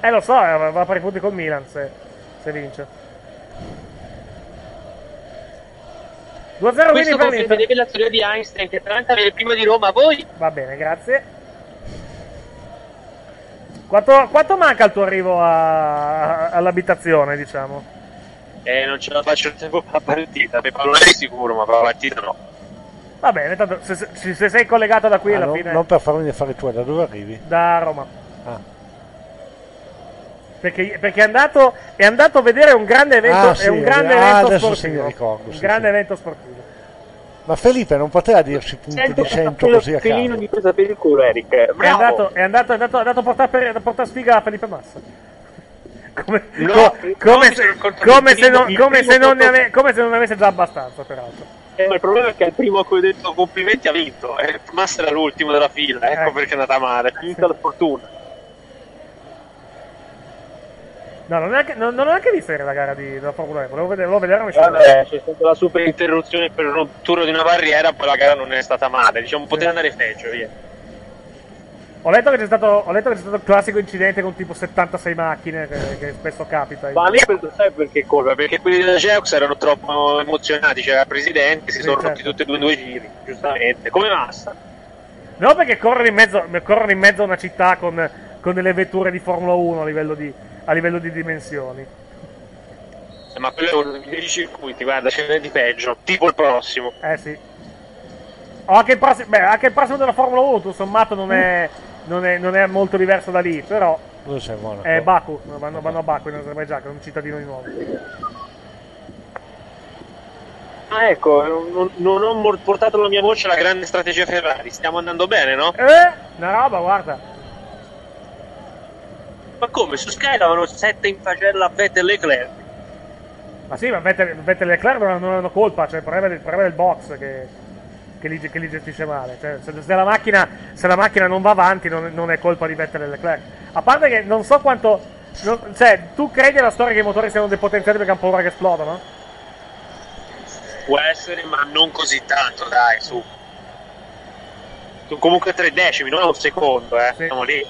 Eh lo so, va a pari punti con Milan se, se vince. due a zero questo conferma la teoria di Einstein che Atalanta viene prima di Roma, voi? Va bene, grazie. Quanto, quanto manca al tuo arrivo a, a, all'abitazione, diciamo? Eh, non ce la faccio il tempo per la partita, per pallone è sicuro, ma per la partita no. Va bene, tanto se, se, se sei collegato da qui ah, alla non, fine... Non per farmi fare tu, da dove arrivi? Da Roma. Ah. Perché, perché è, andato, è andato a vedere un grande evento, ah, sì, è un grande ah, evento sportivo. Ricordo, un sì, grande sì. evento sportivo. Ma Felipe non poteva dirci punti di cento così a caso. Di presa per il culo, Eric. È andato, è andato, è andato, è andato a portare porta sfiga a Felipe Massa. Come, no, co, come, se, come, se, non, come se non ne ave, come se non ne avesse già abbastanza, peraltro. Eh, ma il problema è che al primo a cui ho detto complimenti ha vinto. Eh, Massa era l'ultimo della fila, ecco eh. perché è andata male. Ha vinto la fortuna. No, non ho neanche, non, non ho neanche visto la gara di, della Formula E, volevo vedere, volevo vedere come vabbè, c'è stata la super interruzione per rottura di una barriera, poi la gara non è stata male, diciamo poteva andare peggio, via. Ho letto che c'è stato, ho letto che c'è stato il classico incidente con tipo settantasei macchine, che, che spesso capita. Ma lì sai perché colpa? Perché quelli della Geox erano troppo emozionati, c'era il presidente, si sì, sono certo. rotti tutti e due in due giri, giustamente, come Massa. No, perché corrono in mezzo, corrono in mezzo a una città con, con delle vetture di Formula uno a livello di... a livello di dimensioni. Ma quello è uno dei circuiti, guarda, ce n'è di peggio, tipo il prossimo. Eh sì. O anche il prossimo, beh, anche il prossimo della Formula uno, tutto sommato non è, non è, non è molto diverso da lì, però è Baku, vanno, vanno a Baku in Azerbaigian, che è un cittadino di nuovo. Ah ecco, non, non ho portato la mia voce alla grande strategia Ferrari, stiamo andando bene, no? Eh, una roba, guarda. Ma come? Su Sky davano sette in pagella a Vettel e Leclerc. Ma sì, ma Vettel, Vettel e Leclerc non hanno colpa, cioè il problema del, il problema del box che, che, li, che li gestisce male. Cioè, se, se, la macchina, se la macchina non va avanti non, non è colpa di Vettel e Leclerc. A parte che non so quanto... Non, cioè, tu credi alla storia che i motori siano depotenziati perché hanno paura che esplodano? Può essere, ma non così tanto, dai, su. Tu comunque tre decimi, non un secondo, eh. Sì. Siamo lì.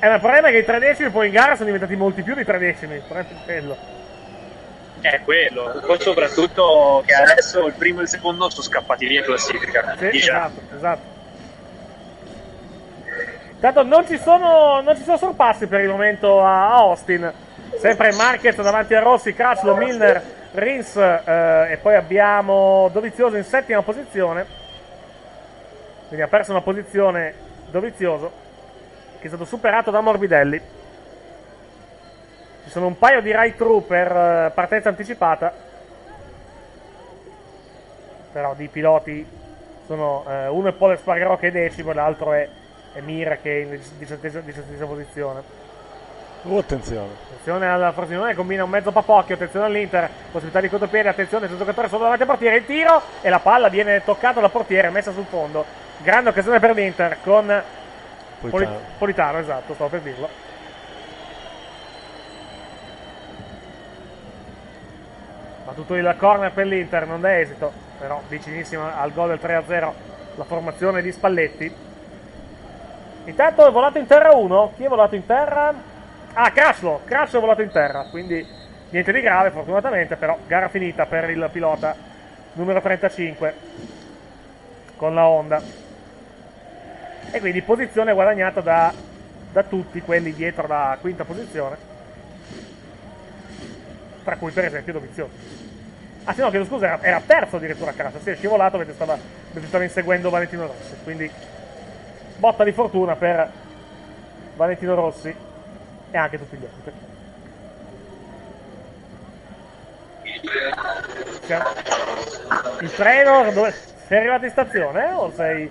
Eh, ma il problema è che i tre decimi poi in gara sono diventati molti più di tre decimi, quello. È quello, poi soprattutto che adesso il primo e il secondo sono scappati via in classifica. Sì, diciamo. Esatto, esatto. Tanto non ci sono, non ci sono sorpassi per il momento a Austin, sempre Marquez davanti a Rossi, Crashlow, Milner, Rins eh, e poi abbiamo Dovizioso in settima posizione, quindi ha perso una posizione Dovizioso, che è stato superato da Morbidelli. Ci sono un paio di right through per partenza anticipata. però di piloti sono, eh, uno è Paul Espargarò che è decimo, l'altro è, è Mir che è in diciottesima posizione. Oh, attenzione attenzione alla Frosinone, combina un mezzo papocchio, attenzione all'Inter, possibilità di contropiede, attenzione il giocatore solo davanti a portiere, il tiro e la palla viene toccata dal portiere, messa sul fondo, grande occasione per l'Inter con Politano. Politano, esatto, stavo per dirlo. Battuto il corner per l'Inter, non dà esito, però vicinissimo al gol del tre a zero la formazione di Spalletti. Intanto è volato in terra uno, chi è volato in terra? Ah, Craslo, Craslo è volato in terra, quindi niente di grave fortunatamente, però gara finita per il pilota numero trentacinque con la Honda. E quindi posizione guadagnata da, da tutti quelli dietro la quinta posizione, tra cui per esempio Dovizioso. Ah sì, no, chiedo scusa, era, era terzo addirittura a casa, si è scivolato perché stava, stava inseguendo Valentino Rossi, quindi botta di fortuna per Valentino Rossi e anche tutti gli altri. Il treno, dove, sei arrivato in stazione eh, o sei...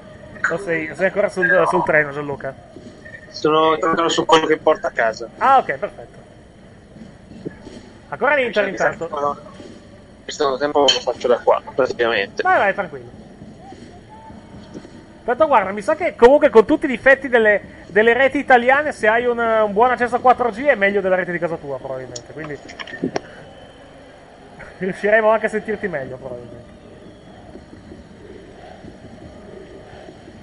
O sei, sei ancora sul, no. sul treno, Gianluca? Sono ancora su quello che porta a casa. Ah, ok, perfetto. Ancora l'Inter intanto? Tempo, questo tempo lo faccio da qua, praticamente. Vai, vai, tranquillo. Tanto guarda, mi sa che comunque con tutti i difetti delle, delle reti italiane, se hai un, un buon accesso a quattro G è meglio della rete di casa tua, probabilmente. Quindi riusciremo anche a sentirti meglio, probabilmente.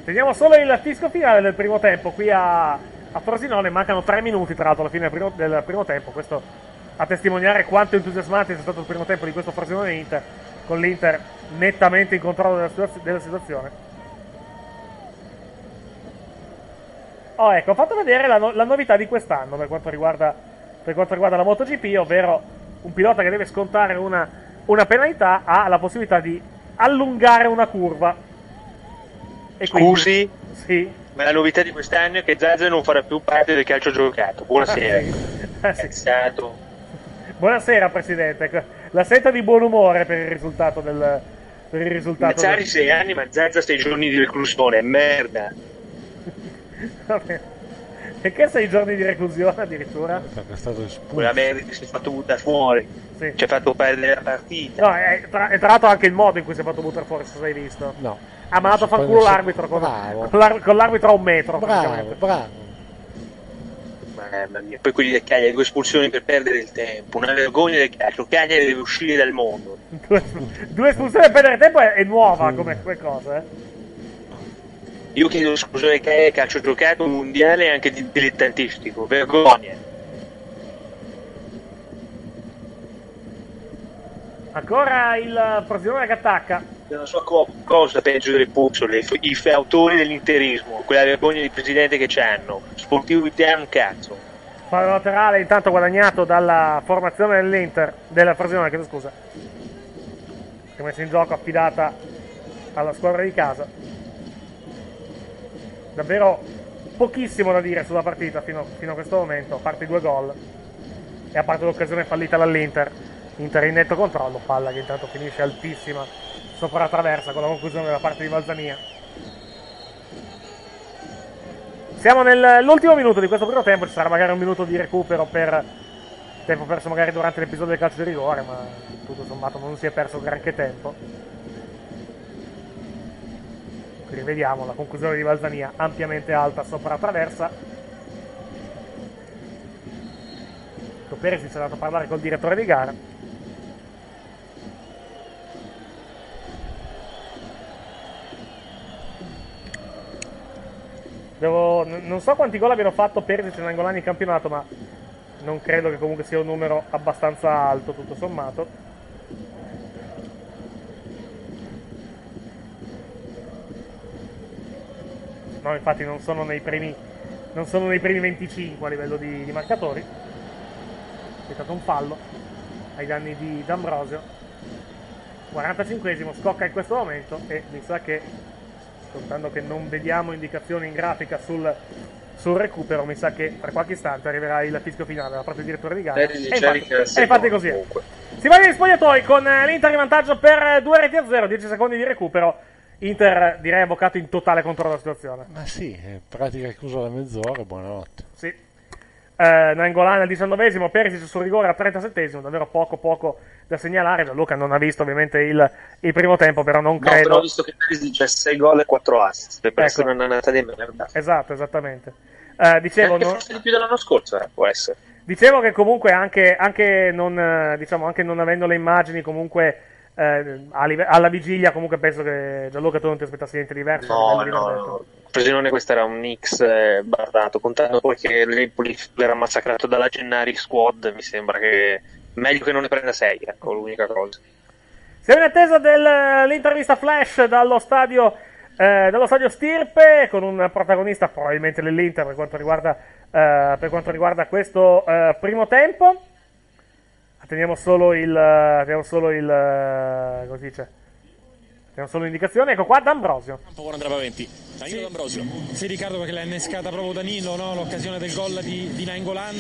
Teniamo solo il fisco finale del primo tempo qui a, a Frosinone, mancano tre minuti tra l'altro alla fine del primo, del primo tempo, questo a testimoniare quanto entusiasmante sia stato il primo tempo di questo Frosinone Inter, con l'Inter nettamente in controllo della, situazio, della situazione. Oh, ecco, ho fatto vedere la, no, la novità di quest'anno per quanto riguarda, per quanto riguarda la MotoGP, ovvero un pilota che deve scontare una, una penalità ha la possibilità di allungare una curva. E scusi, sì. Ma la novità di quest'anno è che Zaza non farà più parte del calcio giocato. Buonasera. Ah, sì. Ah, sì. Buonasera Presidente, la senta di buon umore per il risultato del... per il risultato Mazzari del... sei anni, ma Zaza sei giorni di reclusione, merda. Vabbè. E che sei giorni di reclusione addirittura? È stato quella merda che si è fatto buttare fuori, sì. Ci ha fatto perdere la partita. No, è tra, è tra l'altro anche il modo in cui si è fatto buttare fuori, se l'hai visto. No. Ha mandato a far culo l'arbitro con, con, l'ar- con l'arbitro a un metro. Bravo, bravo. Mamma mia, poi quelli del Cagliari, due espulsioni per perdere il tempo, una vergogna del calcio. Cagliari deve uscire dal mondo. due, due espulsioni per perdere il tempo è, è nuova come, come cosa, eh. Io chiedo scusa ai Cagliari, calcio giocato mondiale e anche di dilettantistico, vergogna. Ancora il Frosinone che attacca. Della sua co- cosa peggio del Puzzole, f- i f- autori dell'interismo, quella vergogna di presidente che c'hanno. Sportivo Italia un cazzo. Fallo laterale intanto guadagnato dalla formazione dell'Inter, della Frosinone, chiedo scusa. Che messa in gioco affidata alla squadra di casa. Davvero pochissimo da dire sulla partita fino, fino a questo momento, a parte i due gol e a parte l'occasione fallita dall'Inter. Inter in netto controllo, palla che intanto finisce altissima sopra la traversa con la conclusione da parte di Valzania. Siamo nell'ultimo minuto di questo primo tempo, ci sarà magari un minuto di recupero per tempo perso magari durante l'episodio del calcio di rigore, ma tutto sommato non si è perso granché tempo. Qui rivediamo la conclusione di Valzania ampiamente alta sopra la traversa. Perez si è andato a parlare col direttore di gara. Devo, n- non so quanti gol abbiano fatto Perisic e Nangolani in campionato, ma non credo che comunque sia un numero abbastanza alto tutto sommato. No, infatti non sono nei primi, non sono nei primi venticinque a livello di, di marcatori. È stato un fallo ai danni di D'Ambrosio. quarantacinquesimo, scocca in questo momento e mi sa che, contando che non vediamo indicazioni in grafica sul, sul recupero, mi sa che tra qualche istante arriverà il fischio finale da parte del direttore di gara. E infatti, è infatti così è. Si va negli spogliatoi con l'Inter in vantaggio per due reti a zero, dieci secondi di recupero. Inter direi avvocato in totale controllo della situazione. Ma sì, pratica chiusa la mezz'ora, buonanotte. Sì. Eh, Nainggolan al diciannovesimo, Perisic sul rigore al trentasettesimo, davvero poco poco da segnalare. Gianluca non ha visto ovviamente il, il primo tempo, però non no, credo. Però ho visto che Perisic ha sei gol e quattro assist, per ecco. essere un'annata di merda. Esatto, esattamente. Eh, dicevo, non... forse di più dell'anno scorso, eh, può essere. Dicevo che comunque anche, anche, non, diciamo, anche non avendo le immagini comunque eh, alla vigilia, comunque penso che Gianluca tu non ti aspettassi niente diverso. No, no, no. Frosinone questo era un X eh, barrato, contando poi che l'Empoli era massacrato dalla Gennari Squad, mi sembra che meglio che non ne prenda sei, ecco l'unica cosa. Siamo in attesa dell'intervista flash dallo stadio eh, dallo stadio Stirpe, con un protagonista probabilmente dell'Inter per quanto riguarda Uh, per quanto riguarda questo uh, primo tempo. Atteniamo solo il uh, atteniamo solo il uh, come si dice? Abbiamo solo un'indicazione, ecco qua D'Ambrosio. Ora andrà avanti. Sì, D'Ambrosio. Sì, Riccardo, perché l'ha innescata proprio Danilo, no? L'occasione del gol di, di Nainggolan.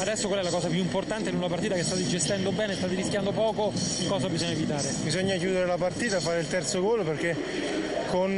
Adesso quella è la cosa più importante in una partita che state gestendo bene, state rischiando poco. Cosa bisogna evitare? Bisogna chiudere la partita, fare il terzo gol, perché con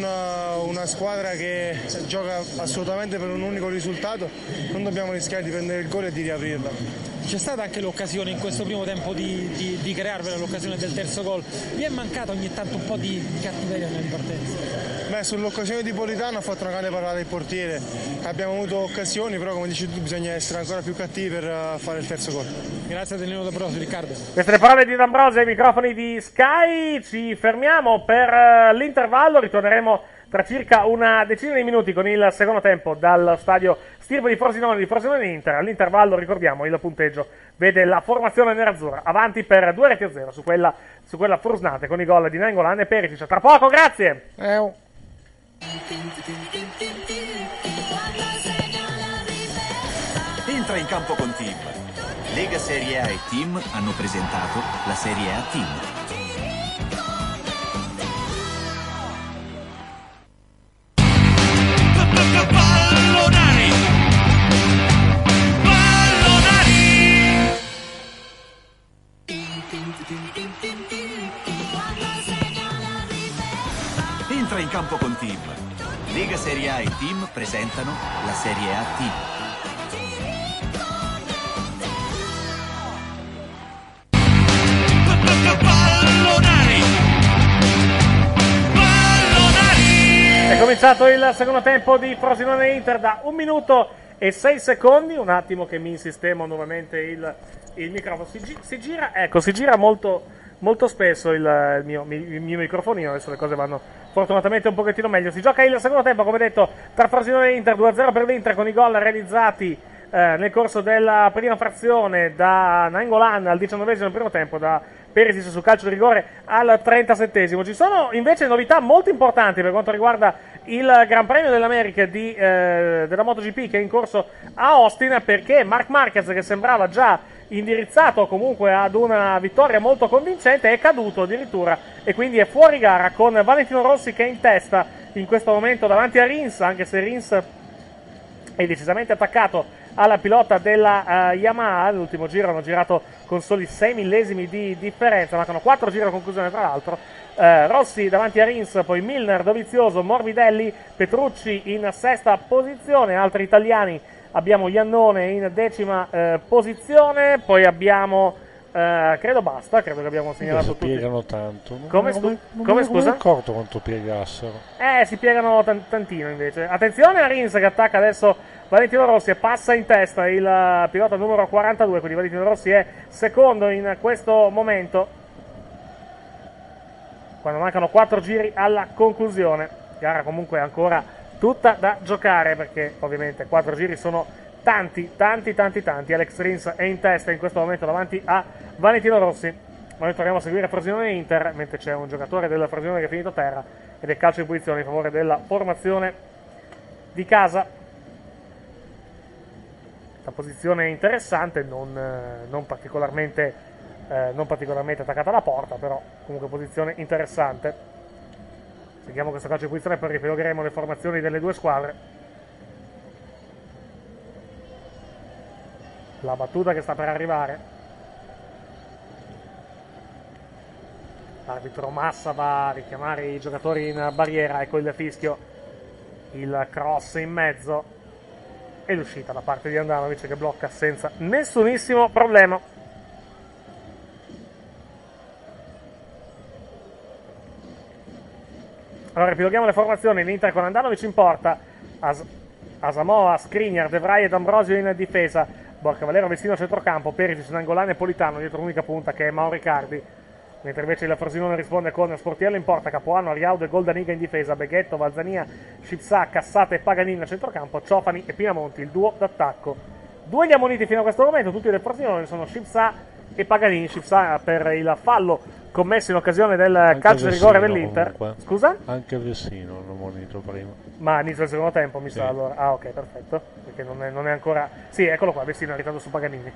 una squadra che gioca assolutamente per un unico risultato non dobbiamo rischiare di prendere il gol e di riaprirla. C'è stata anche l'occasione in questo primo tempo di, di, di crearvela, l'occasione del terzo gol. Vi è mancato ogni tanto un po' di cattiveria nella partenza? Beh, sull'occasione di Politano ha fatto una grande parata il portiere. Abbiamo avuto occasioni, però come dici tu bisogna essere ancora più cattivi per fare il terzo gol. Grazie a Danilo D'Ambrosio, Riccardo. Queste le parole di D'Ambrosio ai microfoni di Sky. Ci fermiamo per l'intervallo, ritorneremo tra circa una decina di minuti con il secondo tempo dal stadio Stirpe di Frosinone di Frosinone Inter. All'intervallo, ricordiamo, il punteggio vede la formazione nerazzurra avanti per due reti a zero su quella, su quella Frusnate con i gol di Nainggolan e Perisic. Tra poco, grazie! Eo. Entra in campo con Team. Lega Serie A e Team hanno presentato la Serie A Team. Pallonari, pallonari. Entra in campo con Team. Lega Serie A e Team presentano la Serie A Team. Pallonari. È cominciato il secondo tempo di Frosinone Inter da un minuto e sei secondi. Un attimo che mi sistemo nuovamente il, il microfono. Si, gi- si gira, ecco, si gira molto, molto spesso il, il, mio, il mio microfonino. Adesso le cose vanno fortunatamente un pochettino meglio. Si gioca il secondo tempo, come detto, tra Frosinone e Inter, due a zero per l'Inter con i gol realizzati eh, nel corso della prima frazione da Nainggolan al diciannovesimo primo tempo, da Perisic sul calcio di rigore al trentasettesimo. Ci sono invece novità molto importanti per quanto riguarda il Gran Premio dell'America di, eh, della MotoGP che è in corso a Austin, perché Marc Marquez, che sembrava già indirizzato comunque ad una vittoria molto convincente, è caduto addirittura e quindi è fuori gara, con Valentino Rossi che è in testa in questo momento davanti a Rins, anche se Rins è decisamente attaccato alla pilota della uh, Yamaha. All'ultimo giro hanno girato con soli sei millesimi di differenza, mancano quattro giri a conclusione tra l'altro. uh, Rossi davanti a Rins, poi Milner, Dovizioso, Morbidelli, Petrucci in sesta posizione. Altri italiani abbiamo Iannone in decima uh, posizione, poi abbiamo uh, credo basta, credo che abbiamo segnalato tutti. Si piegano tanto, non come, scu- come, non come scusa? Non mi ricordo quanto piegassero. Eh, si piegano t- tantino invece. Attenzione a Rins che attacca adesso Valentino Rossi e passa in testa il pilota numero quarantadue, quindi Valentino Rossi è secondo in questo momento, quando mancano quattro giri alla conclusione. Gara comunque ancora tutta da giocare, perché ovviamente quattro giri sono tanti, tanti, tanti, tanti. Alex Rins è in testa in questo momento davanti a Valentino Rossi. Ma noi torniamo a seguire Frosinone Inter, mentre c'è un giocatore della Frosinone che è finito a terra ed è calcio di punizione in favore della formazione di casa. La posizione interessante, non, non, particolarmente, eh, non particolarmente attaccata alla porta, però comunque posizione interessante. Seguiamo questo calcio di punizione e poi ripilogheremo le formazioni delle due squadre. La battuta che sta per arrivare. L'arbitro Massa va a richiamare i giocatori in barriera, ecco il fischio, il cross in mezzo e l'uscita da parte di Andanovic che blocca senza nessunissimo problema. Allora ripiloghiamo le formazioni, l'Inter con Andanovic in porta, As Asamoah, Skriniar, De Vrij ed Ambrosio in difesa, Borca Valero vicino a centrocampo, Perisic, Nangolano e Politano dietro l'unica punta che è Mauro Icardi, mentre invece il Frosinone risponde con Sportiello in porta, Capuano, Riaudo e Goldaniga in difesa, Beghetto, Valzania, Scipsa, Cassata e Paganini a centrocampo, Ciofani e Pinamonti il duo d'attacco. Due gli ammoniti fino a questo momento, tutti del Frosinone, sono Scipsa e Paganini. Scipsa per il fallo commesso in occasione del anche calcio di rigore dell'Inter. Comunque. Scusa? Anche Vessino l'ho ammonito prima. Ma inizio del secondo tempo, mi sì. sa allora. Ah, ok, perfetto. Perché non è, non è ancora. Sì, eccolo qua, Vessino è arrivato su Paganini.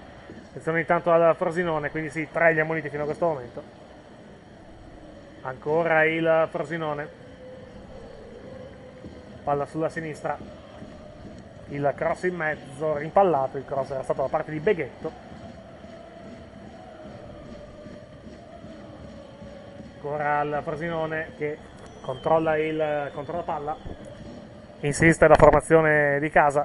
Attenzione intanto al Frosinone, quindi sì, tre gli ammoniti fino a questo momento. Ancora il Frosinone, palla sulla sinistra, il cross in mezzo, rimpallato, il cross era stato da parte di Beghetto. Ancora il Frosinone che controlla il controlla palla, insiste la formazione di casa,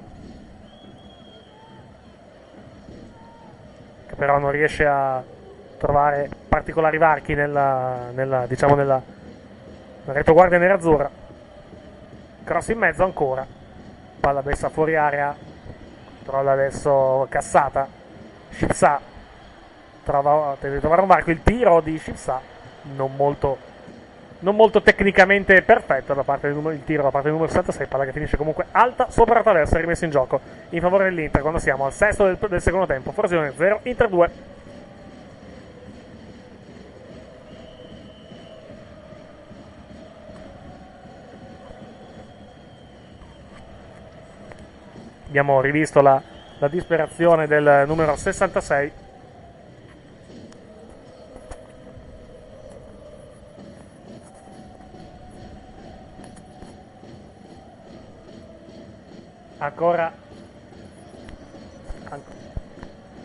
che però non riesce a trovare particolari varchi nella, nella diciamo nella, nella retroguardia nerazzurra. Cross in mezzo ancora, palla messa fuori area, controlla adesso Cassata, Scipsa trova, tenta di trovare un varco, il tiro di Scipsa non molto, non molto tecnicamente perfetto da parte del numero, il tiro da parte del numero settantasei, palla che finisce comunque alta sopra la traversa, rimesso in gioco in favore dell'Inter quando siamo al sesto del, del secondo tempo. Frosinone zero, Inter due. Abbiamo rivisto la, la disperazione del numero sessantasei. Ancora, an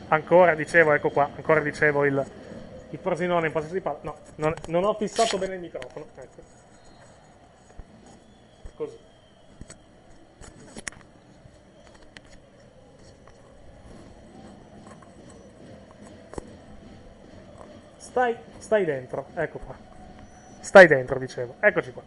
ancora dicevo, ecco qua, ancora dicevo il, il Frosinone in possesso di palla. No, non, non ho fissato bene il microfono. Ecco. Così. Stai, stai dentro, ecco qua. Stai dentro, dicevo. Eccoci qua.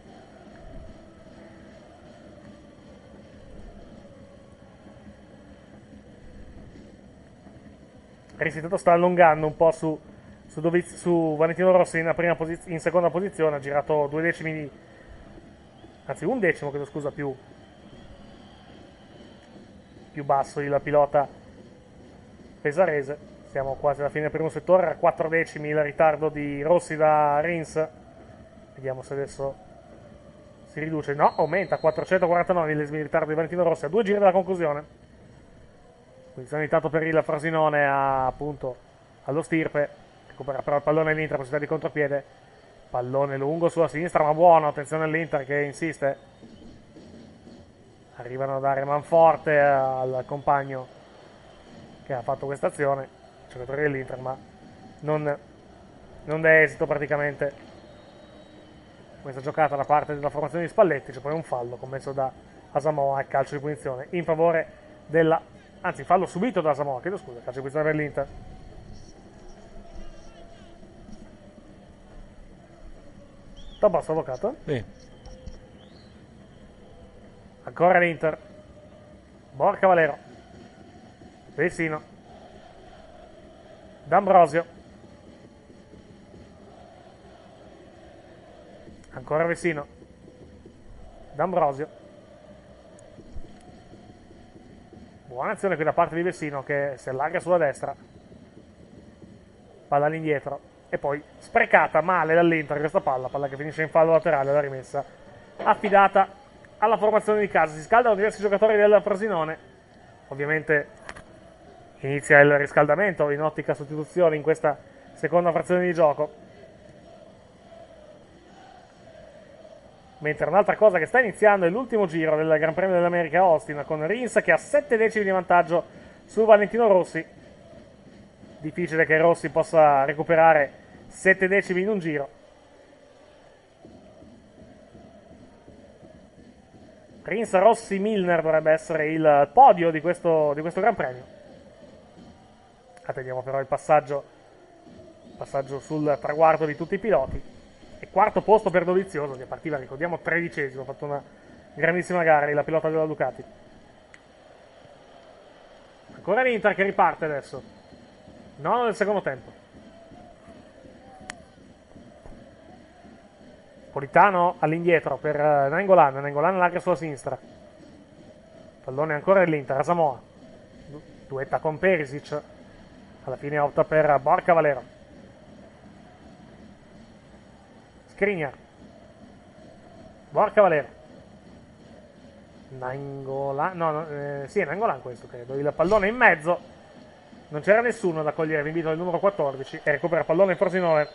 Risitato sta allungando un po' su, su, Doviz, su Valentino Rossi in, prima in seconda posizione. Ha girato due decimi di... Anzi, un decimo, chiedo scusa, più... Più basso il pilota pesarese. Siamo quasi alla fine del primo settore, a quattro decimi il ritardo di Rossi da Rins. Vediamo se adesso si riduce. No, aumenta, quattrocentoquarantanove millesimi di ritardo di Valentino Rossi, a due giri dalla conclusione. Posizione di tanto per il Frosinone, a, appunto, allo stirpe. Recupera però il pallone all'Inter, possibilità di contropiede. Pallone lungo sulla sinistra, ma buono, attenzione all'Inter che insiste. Arrivano a dare manforte al compagno che ha fatto questa azione, giocatore dell'Inter, ma non, non dà esito praticamente questa giocata da parte della formazione di Spalletti. C'è poi un fallo commesso da Asamoah e calcio di punizione in favore della, anzi fallo subito da Asamoah, chiedo scusa, calcio di punizione per l'Inter. Tabasta avvocato? Sì. Ancora l'Inter, Borca Valero, Vessino, D'Ambrosio, ancora Vessino, D'Ambrosio, buona azione qui da parte di Vessino che si allarga sulla destra, palla all'indietro e poi sprecata male dall'Inter questa palla, palla che finisce in fallo laterale, la rimessa affidata alla formazione di casa. Si scaldano diversi giocatori del Frosinone, ovviamente inizia il riscaldamento in ottica sostituzione in questa seconda frazione di gioco. Mentre un'altra cosa che sta iniziando è l'ultimo giro del Gran Premio dell'America Austin, con Rins che ha sette decimi di vantaggio su Valentino Rossi. Difficile che Rossi possa recuperare sette decimi in un giro. Rins, Rossi, Milner dovrebbe essere il podio di questo, di questo Gran Premio. Attendiamo però il passaggio, il passaggio sul traguardo di tutti i piloti. E quarto posto per Dovizioso, che partiva, ricordiamo, tredicesimo, ha fatto una grandissima gara lì, la pilota della Ducati. Ancora l'Inter che riparte adesso, nono del secondo tempo. Politano all'indietro per Nainggolan, Nainggolan larga sulla sinistra. Pallone ancora dell'Inter, Asamoah. Duetta con Perisic. Alla fine opta per Borca Valero. Skriniar. Borca Valero. Nainggolan, no, no eh, sì, è Nainggolan questo, credo. Il pallone in mezzo. Non c'era nessuno da cogliere, l'invito del numero quattordici e recupera pallone Frosinone.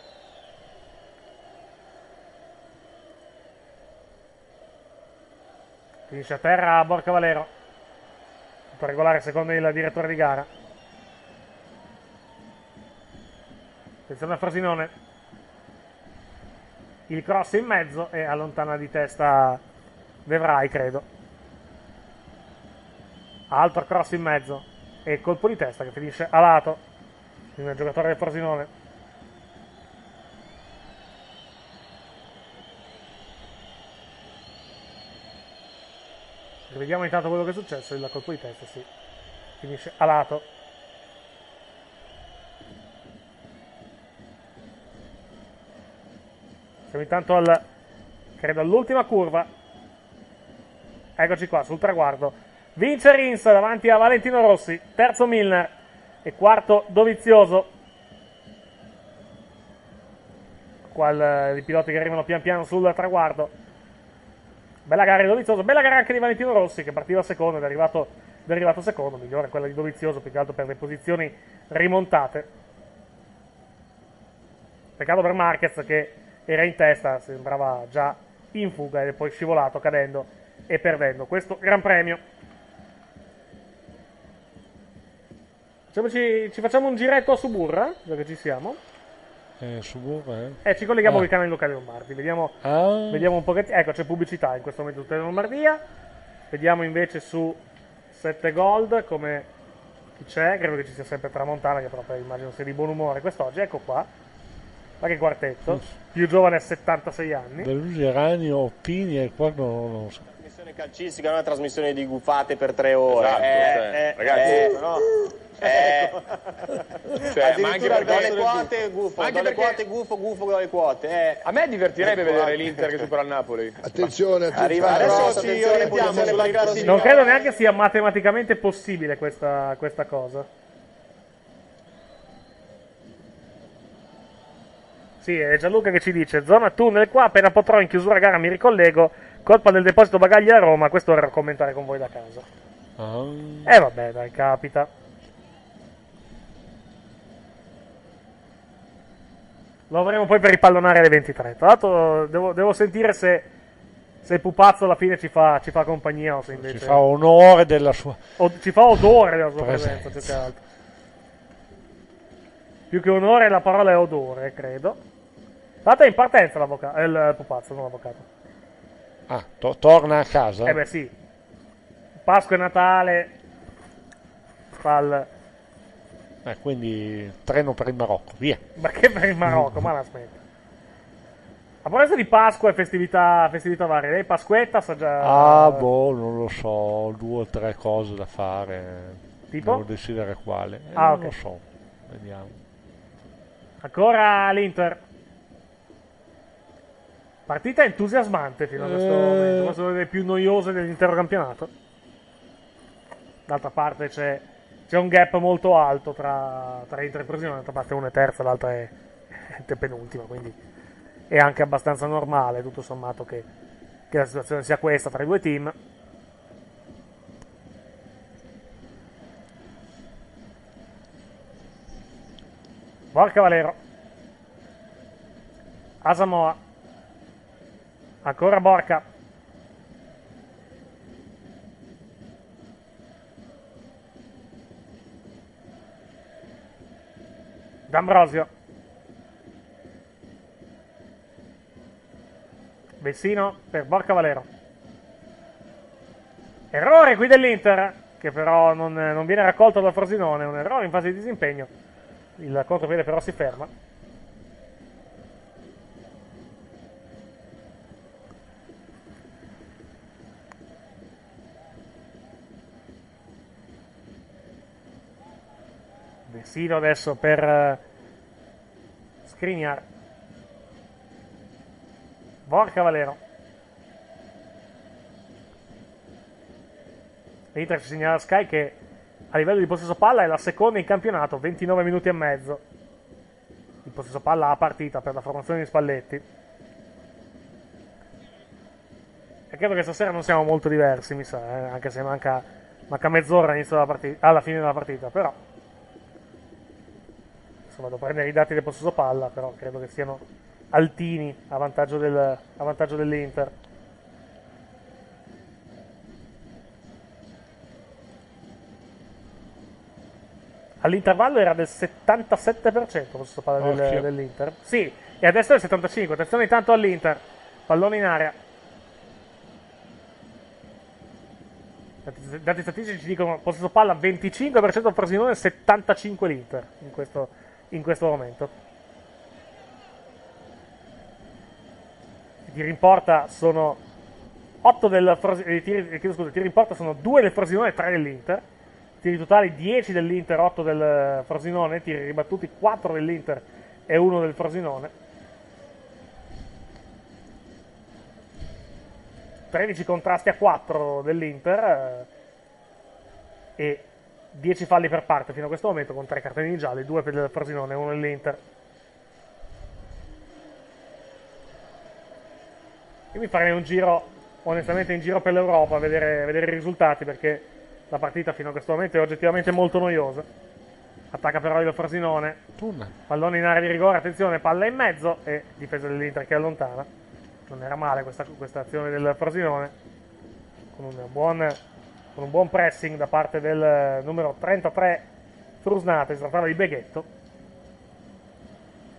Finisce a terra a Borca Valero. Tutto regolare secondo il direttore di gara. Attenzione a Frosinone. Il cross in mezzo e allontana di testa Devrai, credo. Altro cross in mezzo e colpo di testa che finisce a lato di un giocatore del Frosinone. Vediamo intanto quello che è successo, il colpo di testa si sì. finisce a lato. Siamo intanto al, credo all'ultima curva. Eccoci qua sul traguardo. Vince Rins davanti a Valentino Rossi, terzo Milner e quarto Dovizioso. Qua i piloti che arrivano pian piano sul traguardo. Bella gara di Dovizioso, bella gara anche di Valentino Rossi che partiva secondo ed è arrivato, è arrivato secondo, migliore quella di Dovizioso più che altro per le posizioni rimontate. Peccato per Marquez che era in testa, sembrava già in fuga ed è poi scivolato cadendo e perdendo questo Gran Premio. Facciamoci, ci facciamo un giretto a Suburra, già che ci siamo. Eh, Suburra, eh. Eh, ci colleghiamo ah. con il canale locale Lombardi. Vediamo, ah. vediamo un pochettino. Ecco, c'è pubblicità in questo momento su Tele Lombardia. Vediamo invece su sette Gold come chi c'è. Credo che ci sia sempre Tramontana, che proprio immagino sia di buon umore quest'oggi. Ecco qua. Ma che quartetto. Sì. Più giovane a settantasei anni. Belusi, Rani, Oppini e qua non, non lo so. Una trasmissione calcistica, non una trasmissione di gufate per tre ore. Esatto, eh, cioè, eh, ragazzi, eh, no. Eh, cioè, ma anche perché le quote gufo, anche perché... quote gufo, gufo con le quote. Eh. A me divertirebbe eh, vedere l'Inter che supera il Napoli. Attenzione, attenzione. Arriva adesso ci orientiamo sulla classifica. Non credo neanche sia matematicamente possibile questa, questa cosa. Sì, è Gianluca che ci dice: zona tunnel qua, appena potrò in chiusura gara mi ricollego, colpa del deposito bagagli a Roma, questo ora commentare con voi da casa. Um... Eh vabbè, dai, capita. Lo avremo poi per ripallonare alle ventitré. Tra l'altro devo, devo sentire se, se il pupazzo alla fine ci fa, ci fa compagnia o se invece... Ci fa onore della sua... O, ci fa odore della sua presenza, più che altro. Più che onore la parola è odore, credo. Tanto è in partenza l'avvocato, eh, il pupazzo, non l'avvocato. Ah, to- torna a casa? Eh beh sì. Pasqua e Natale... Pal... Eh, quindi treno per il Marocco, via. Ma che per il Marocco? Ma l'aspetta. A proposito di Pasqua e festività, festività varie, lei Pasquetta sa già... Ah, boh, non lo so, due o tre cose da fare. Tipo? Devo decidere quale. Eh, ah, non okay. lo so, vediamo. Ancora l'Inter. Partita entusiasmante fino a questo e... momento, forse una delle più noiose dell'intero campionato. D'altra parte c'è... C'è un gap molto alto tra, tra Inter e Frosinone, d'altra parte una è terza, l'altra è, è penultima, quindi è anche abbastanza normale, tutto sommato, che, che la situazione sia questa tra i due team. Borca Valero. Asamoah. Ancora Borca. D'Ambrosio. Vessino per Borca Valero. Errore qui dell'Inter, che però non, non viene raccolto dal Frosinone, un errore in fase di disimpegno. Il contropiede però si ferma. Vessino adesso per Skriniar. Borca Valero. L'Inter ci segnala Sky che a livello di possesso palla è la seconda in campionato, ventinove minuti e mezzo. Il possesso palla a partita per la formazione di Spalletti. E credo che stasera non siamo molto diversi, mi sa, eh? Anche se manca, manca mezz'ora all'inizio della partita, alla fine della partita, però. Insomma, devo prendere i dati del possesso palla, però credo che siano altini a vantaggio, del, a vantaggio dell'Inter. All'intervallo era del settantasette per cento possesso palla oh, del, dell'Inter. Sì, e adesso è il settantacinque per cento. Attenzione intanto all'Inter. Pallone in area. Dati, dati statistici ci dicono possesso palla venticinque per cento Frosinone e settantacinque per cento l'Inter in questo, in questo momento. I tiri in porta sono otto del Frosinone, eh, tiri, chiedo scusa, i tiri in porta sono due del Frosinone e tre dell'Inter. Tiri totali dieci dell'Inter, otto del Frosinone, tiri ribattuti quattro dell'Inter e uno del Frosinone. tredici contrasti a quattro dell'Inter eh, e dieci falli per parte fino a questo momento, con tre cartellini gialli, due per il Frosinone e uno dell'Inter. Io mi farei un giro, onestamente, in giro per l'Europa a vedere, a vedere i risultati, perché la partita fino a questo momento è oggettivamente molto noiosa. Attacca però il Frosinone. Pallone in area di rigore, attenzione, palla in mezzo e difesa dell'Inter che allontana. Non era male questa, questa azione del Frosinone. Con un, buon, con un buon pressing da parte del numero trentatré Frusnate, si trattava di Beghetto.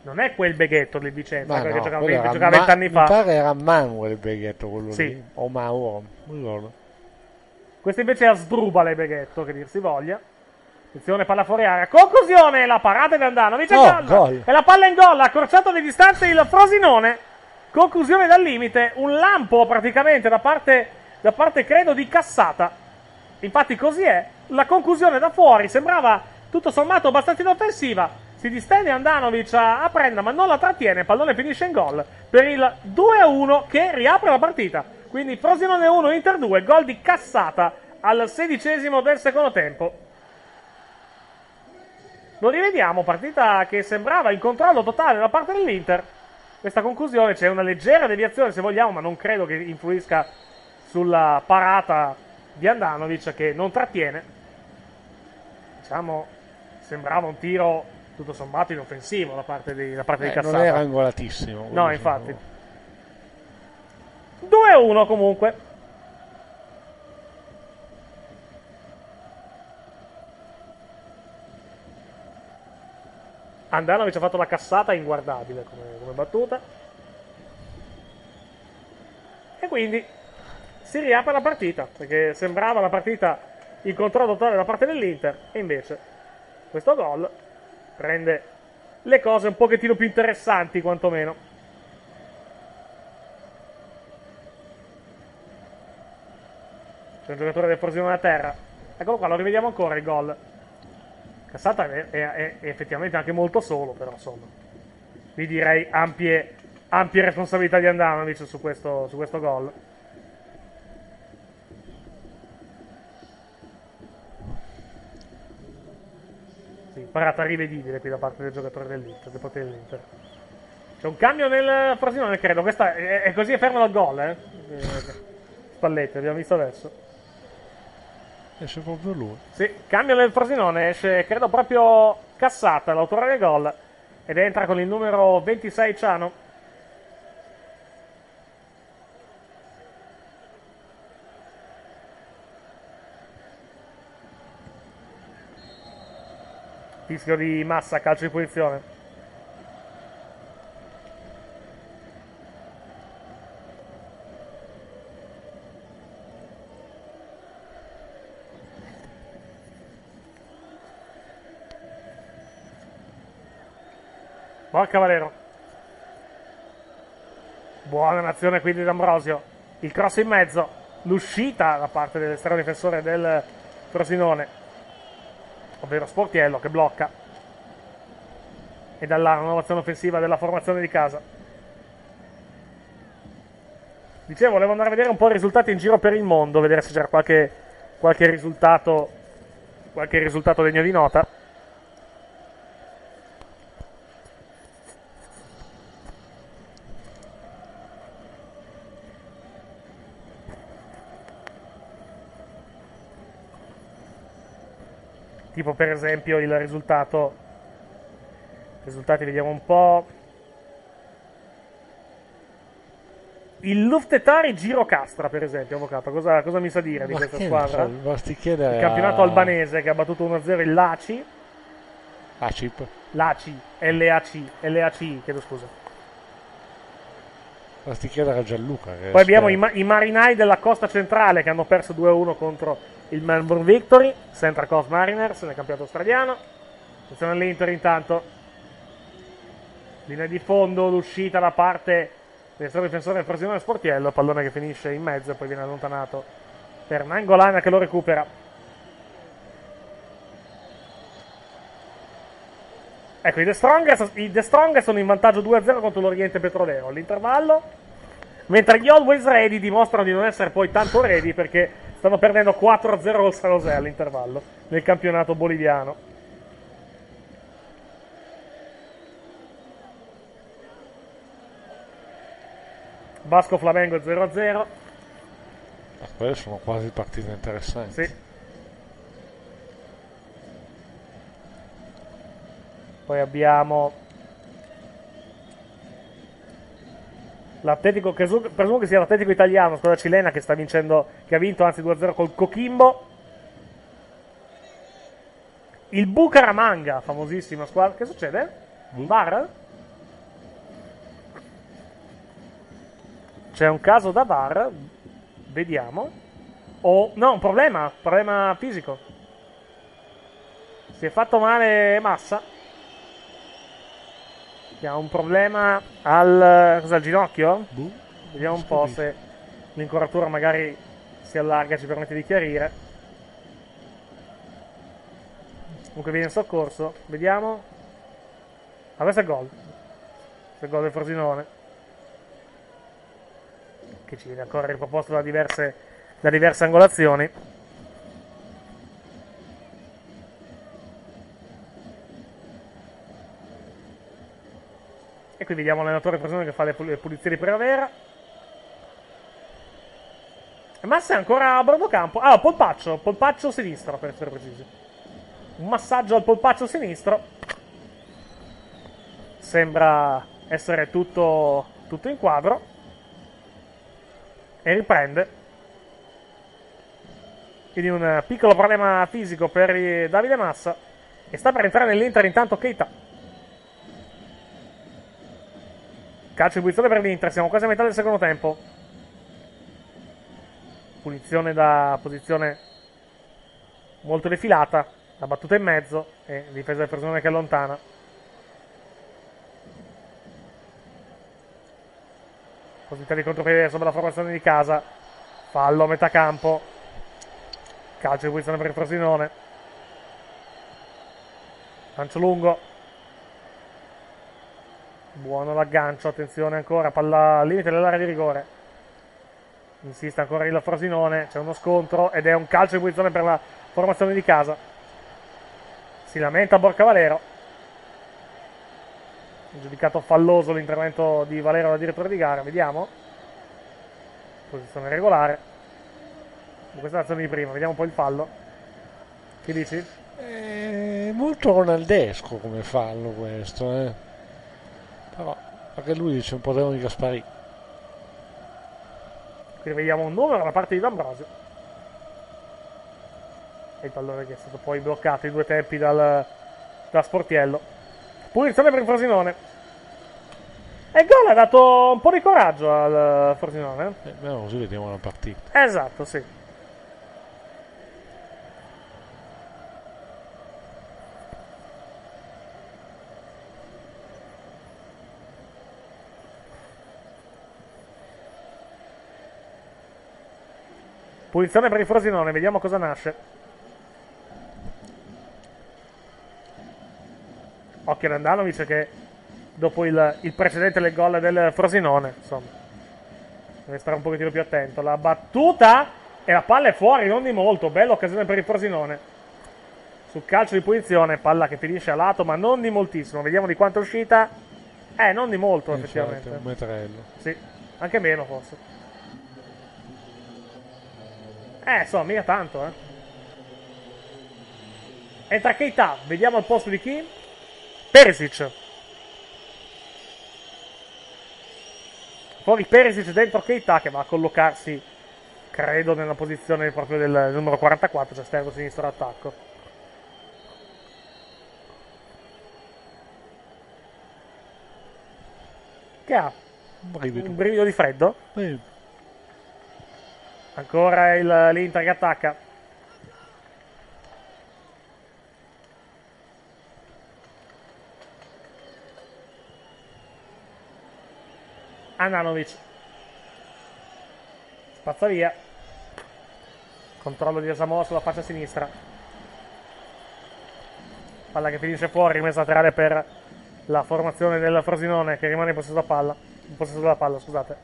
Non è quel Beghetto del Vicenza, ma perché no, giocava, era, giocava vent'anni ma, fa. Mi pare era Manuel Beghetto quello sì. lì, o Mauro, non so. Questo invece è a Sdrubale Beghetto, che dir si voglia. Attenzione, palla fuori area. Conclusione, la parata di Andanovic no, e gol. E la palla in gol, accorciato di distanza il Frosinone. Conclusione dal limite, un lampo praticamente da parte, da parte credo di Cassata. Infatti così è, la conclusione da fuori sembrava tutto sommato abbastanza inoffensiva. Si distende Andanovic a, a prendere, ma non la trattiene. Il pallone finisce in gol per il due a uno che riapre la partita. Quindi Frosinone uno, Inter due, gol di Cassata al sedicesimo del secondo tempo. Lo rivediamo, partita che sembrava in controllo totale da parte dell'Inter. Questa conclusione, c'è una leggera deviazione se vogliamo, ma non credo che influisca sulla parata di Andanovic che non trattiene. Diciamo, sembrava un tiro tutto sommato inoffensivo da parte di, da parte eh, di Cassata. Non era angolatissimo. No, infatti. Sono... due a uno comunque. Andanovic ha fatto la cassata inguardabile come, come battuta. E quindi si riapre la partita, perché sembrava la partita in controllo totale da parte dell'Inter e invece questo gol rende le cose un pochettino più interessanti quantomeno. C'è un giocatore del Frosinone a terra. Eccolo qua, lo rivediamo ancora il gol. Cassata è, è, è effettivamente anche molto solo, però insomma. Vi direi ampie, ampie responsabilità di Andanovic su questo, su questo gol. Sì, parata rivedibile qui da parte del giocatore dell'Inter, del potere dell'Inter. C'è un cambio nel Frosinone, credo. Questa è, è così, è fermo dal gol, eh. Spalletti, abbiamo visto adesso. Esce proprio lui. Sì, cambio nel Frosinone, esce credo proprio Cassata, l'autore del gol, ed entra con il numero ventisei Ciano. Fischio di Massa, calcio di punizione. Porca Valero. Buona azione qui di D'Ambrosio. Il cross in mezzo. L'uscita da parte dell'esterno difensore del Frosinone, ovvero Sportiello, che blocca. E da là una nuova azione offensiva della formazione di casa. Dicevo, volevo andare a vedere un po' i risultati in giro per il mondo, vedere se c'era qualche, qualche risultato, qualche risultato degno di nota. Tipo per esempio il risultato, risultati vediamo un po', il Luftetari Girocastra per esempio, avvocato, cosa, cosa mi sa dire di ma questa squadra? So, il campionato a... albanese che ha battuto uno a zero il Laci, Lacip, Laci, L A C, L A C, chiedo scusa. Basti chiedere Gianluca. Poi abbiamo i, ma- i Marinai della Costa Centrale che hanno perso due a uno contro il Melbourne Victory, Central Coast Mariners nel campionato australiano. Attenzione all'Inter intanto. Linea di fondo, l'uscita da parte dell'esterno difensore del Frosinone Sportiello, pallone che finisce in mezzo e poi viene allontanato per Nangolana che lo recupera. Ecco, i The Strongest, i The Strongest sono in vantaggio due a zero contro l'Oriente Petrolero all'intervallo, mentre gli Always Ready dimostrano di non essere poi tanto ready perché stanno perdendo quattro a zero col San José all'intervallo nel campionato boliviano. Vasco Flamengo zero a zero. Ah, quelle sono quasi partite interessanti. Sì. Poi abbiamo l'Atletico, presumo che sia l'Atletico italiano, squadra cilena che sta vincendo, che ha vinto anzi due a zero col Coquimbo. Il Bucaramanga, famosissima squadra, che succede? Mm. Var? C'è un caso da Var, vediamo. Oh, no, un problema, problema fisico. Si è fatto male Massa. Ha un problema al, cosa, al ginocchio? Buh, vediamo un po' se l'incoratura magari si allarga, ci permette di chiarire. Comunque viene in soccorso, vediamo. Ah, questo è gol, questo è gol del Frosinone che ci viene a correre riproposto da diverse, da diverse angolazioni. E qui vediamo l'allenatore Frosinone che fa le pulizie di primavera. Massa è ancora a bordo campo. Ah, polpaccio, polpaccio sinistro per essere precisi. Un massaggio al polpaccio sinistro. Sembra essere tutto, tutto in quadro. E riprende. Quindi un piccolo problema fisico per Davide Massa. E sta per entrare nell'Inter intanto Keita. Calcio di punizione per l'Inter, siamo quasi a metà del secondo tempo. Punizione da posizione molto defilata, la battuta in mezzo e difesa del Frosinone che allontana. Possibilità di contropiede sopra la formazione di casa, fallo a metà campo. Calcio di punizione per il Frosinone. Lancio lungo. Buono l'aggancio, attenzione ancora, palla al limite dell'area di rigore. Insiste ancora il Frosinone, c'è uno scontro ed è un calcio di punizione per la formazione di casa. Si lamenta Borca Valero. Giudicato falloso l'intervento di Valero da direttore di gara, vediamo. Posizione regolare. Questa è l'azione di prima, vediamo un po' il fallo. Che dici? È molto ronaldesco come fallo questo, eh. Però anche lui dice un po' di Gasparì. Qui vediamo un numero da parte di D'Ambrosio. E il pallone che è stato poi bloccato in due tempi dal, da Sportiello. Punizione per il Frosinone. E il gol ha dato un po' di coraggio al Frosinone. Eh, no, così vediamo la partita. Esatto, sì. Punizione per il Frosinone, vediamo cosa nasce. Occhio ad Andanovic che dopo il, il precedente del gol del Frosinone, insomma, deve stare un pochettino più attento. La battuta e la palla è fuori, non di molto. Bella occasione per il Frosinone. Su calcio di punizione, palla che finisce a lato, ma non di moltissimo. Vediamo di quanto è uscita. Eh, non di molto, effettivamente. Un metrello. Sì, anche meno forse. Eh, insomma, mica tanto, eh. Entra Keita, vediamo al posto di chi? Perisic. Fuori Perisic, dentro Keita, che va a collocarsi, credo, nella posizione proprio del numero quarantaquattro, cioè esterno sinistro d'attacco. Che ha brivido. Un brivido di freddo. Sì. Ancora il, l'Inter che attacca. Andanovic spazza via. Controllo di Osamoa sulla faccia sinistra. Palla che finisce fuori, rimessa laterale per la formazione del Frosinone che rimane in possesso della palla, in possesso della palla, scusate.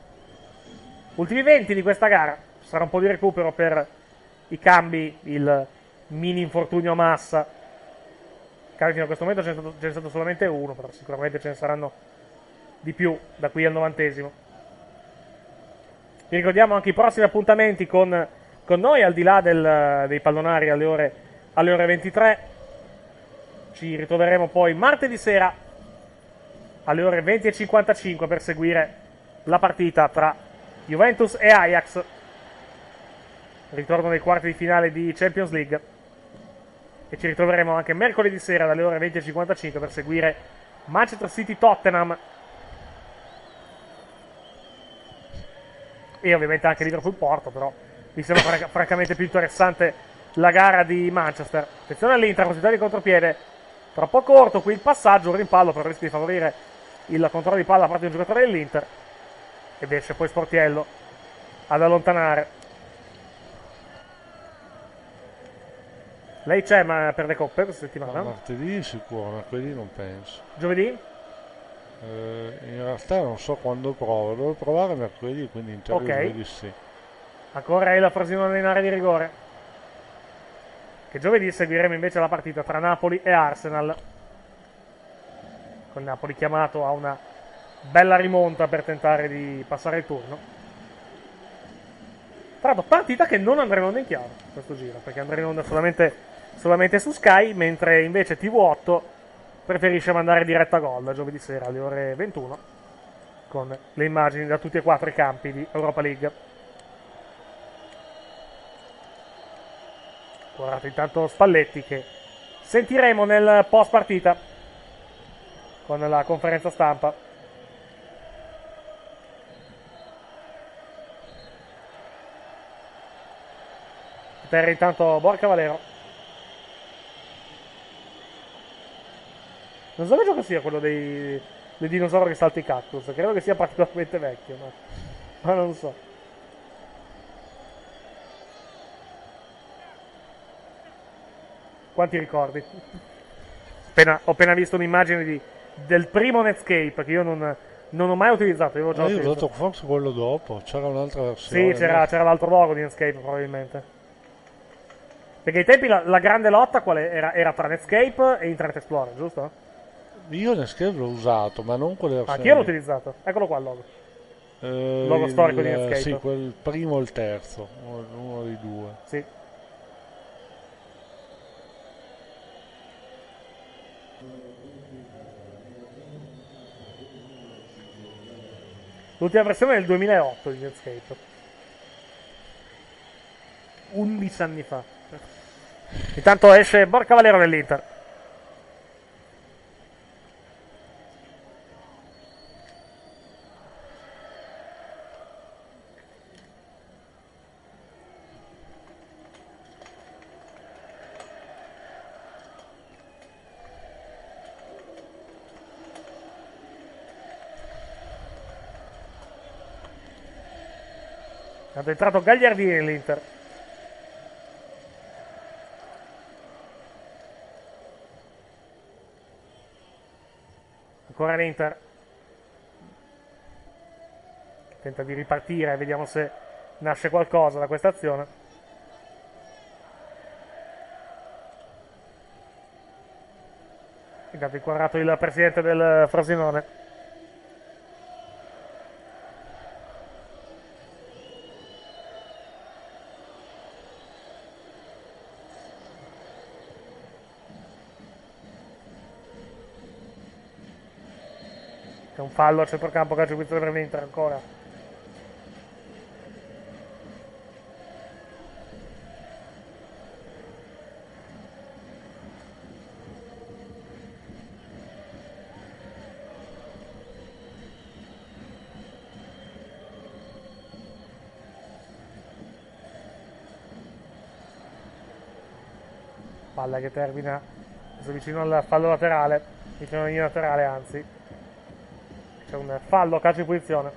Ultimi venti di questa gara, sarà un po' di recupero per i cambi, il mini infortunio Massa. Cambi fino a questo momento ce n'è stato, ce n'è stato solamente uno, però sicuramente ce ne saranno di più da qui al novantesimo. Vi ricordiamo anche i prossimi appuntamenti con, con noi, al di là del, dei pallonari alle ore, alle ore ventitré. Ci ritroveremo poi martedì sera alle ore venti e cinquantacinque per seguire la partita tra Juventus e Ajax. Ritorno nei quarti di finale di Champions League. E ci ritroveremo anche mercoledì sera dalle ore venti e cinquantacinque per seguire Manchester City-Tottenham. E ovviamente anche Liverpool-Porto, però mi sembra franca- francamente più interessante la gara di Manchester. Attenzione all'Inter, possibilità di contropiede troppo corto, qui il passaggio, un rimpallo per il rischio di favorire il controllo di palla da parte di un giocatore dell'Inter, ed esce poi Sportiello ad allontanare. Lei c'è, ma per le coppe questa settimana? Ma martedì sicuro, mercoledì non penso. Giovedì? Eh, in realtà non so quando provo, devo provare mercoledì, quindi in teoria okay. Giovedì sì. Ancora è la Frosinone in area di rigore. Che giovedì seguiremo invece la partita tra Napoli e Arsenal, con Napoli chiamato a una bella rimonta per tentare di passare il turno. Tra l'altro partita che non andrà in onda in chiaro questo giro, perché andrà in onda solamente, solamente su Sky, mentre invece ti vu otto preferisce mandare diretta a gol giovedì sera alle ore ventuno con le immagini da tutti e quattro i campi di Europa League. Guardate intanto Spalletti, che sentiremo nel post partita con la conferenza stampa. Terra intanto Borca Valero. Non so che gioco sia quello dei, dei dinosauri che salta i cactus, credo che sia particolarmente vecchio, ma, ma non so. Quanti ricordi? Appena, ho appena visto un'immagine di, del primo Netscape che io non, non ho mai utilizzato. Io ho usato forse quello dopo, c'era un'altra versione. Sì, c'era, c'era l'altro logo di Netscape probabilmente. Perché ai tempi la, la grande lotta qual era? Era tra Netscape e Internet Explorer, giusto? Io Netscape l'ho usato, ma non quelle versioni. Ah, chi l'ho utilizzato? Eccolo qua il logo. Eh, logo il, storico di Netscape. Sì, quel primo o il terzo, uno, uno dei due. Sì. L'ultima versione è del duemilaotto di Netscape, undici anni fa. Intanto esce Borca Valero nell'Inter. È entrato Gagliardini nell'Inter. Ancora l'Inter. Tenta di ripartire, vediamo se nasce qualcosa da questa azione. Intanto inquadrato il presidente del Frosinone. C'è un fallo a centrocampo, calcio di punizione per l'Inter ancora. Palla che termina vicino al fallo laterale, vicino alla linea laterale anzi. C'è un fallo, calcio di punizione.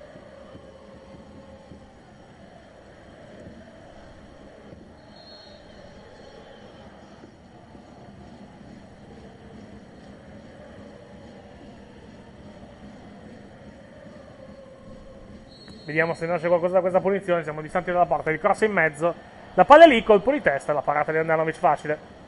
Vediamo se nasce qualcosa da questa punizione. Siamo distanti dalla porta, il cross in mezzo, la palla lì, colpo di testa, la parata di Andanovic facile.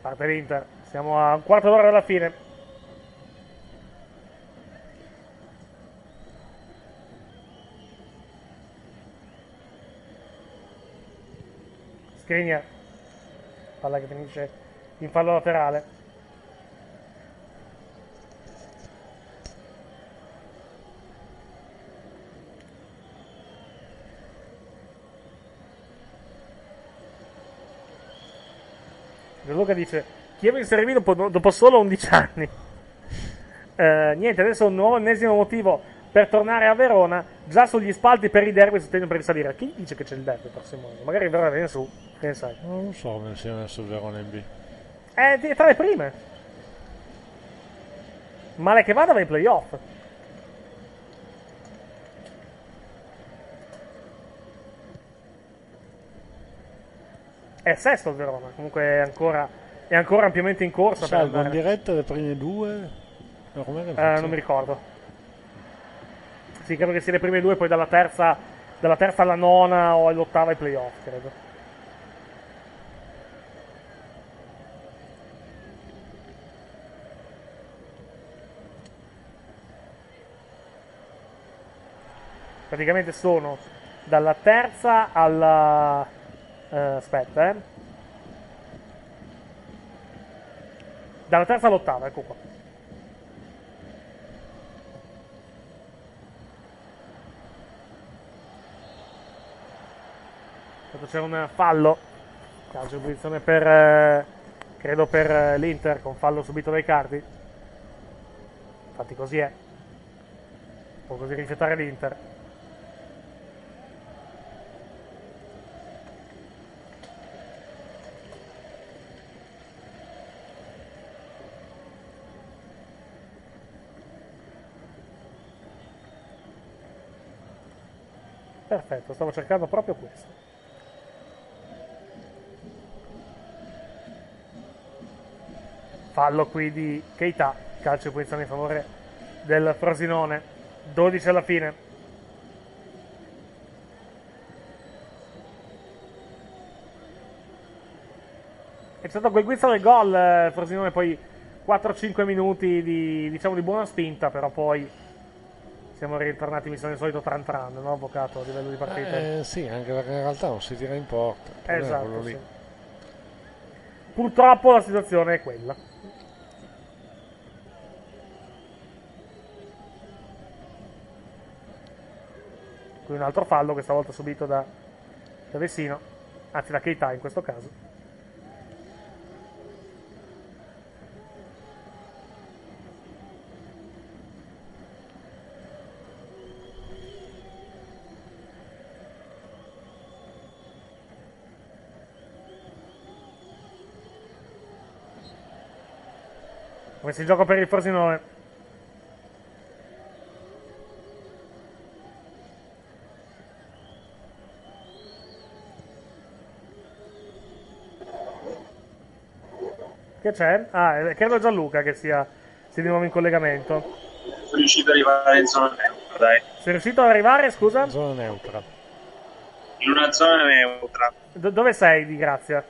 Parte l'Inter, siamo a un quarto d'ora dalla fine. Skriniar, palla che finisce in fallo laterale. Luca dice: Chievo in Serie B dopo, dopo solo undici anni. Eh, niente, adesso un nuovo ennesimo motivo per tornare a Verona. Già sugli spalti per i derby, sostegno per risalire. Chi dice che c'è il derby il prossimo anno? Magari Verona viene su. Che ne sai? Non lo so, se viene su Verona in B. È tra le prime. Male che vada, va in playoff. È sesto il Verona, comunque è ancora, è ancora ampiamente in corsa. Salvo in diretta le prime due, no, eh, non mi ricordo. Sì, credo che sia le prime due, poi dalla terza, dalla terza alla nona o all'ottava ai playoff, credo. Praticamente sono dalla terza alla... Uh, aspetta, eh. Dalla terza all'ottava, ecco qua. C'è un fallo, calcio di punizione per, eh, credo per eh, l'Inter, con fallo subito dai Cardi. Infatti così è. Può così rifiutare l'Inter. Perfetto, stavo cercando proprio questo. Fallo qui di Keita, calcio di punizione in favore del Frosinone, dodici alla fine. È stato quel guizzo del gol, Frosinone, poi quattro cinque minuti di, diciamo, di buona spinta, però poi... siamo ritornati, mi sono il solito tran tran, no, avvocato, a livello di partita? Eh, sì, anche perché in realtà non si tira in porta. Esatto, sì. Purtroppo la situazione è quella. Qui un altro fallo, questa volta subito da, da Vessino, anzi da Keita in questo caso. Come si gioca per il Frosinone. Che c'è? Ah, credo Gianluca che sia, sia di nuovo in collegamento. Sono riuscito ad arrivare in zona neutra, dai. Sei riuscito ad arrivare, scusa? In zona neutra. In una zona neutra. Do- dove sei di grazia?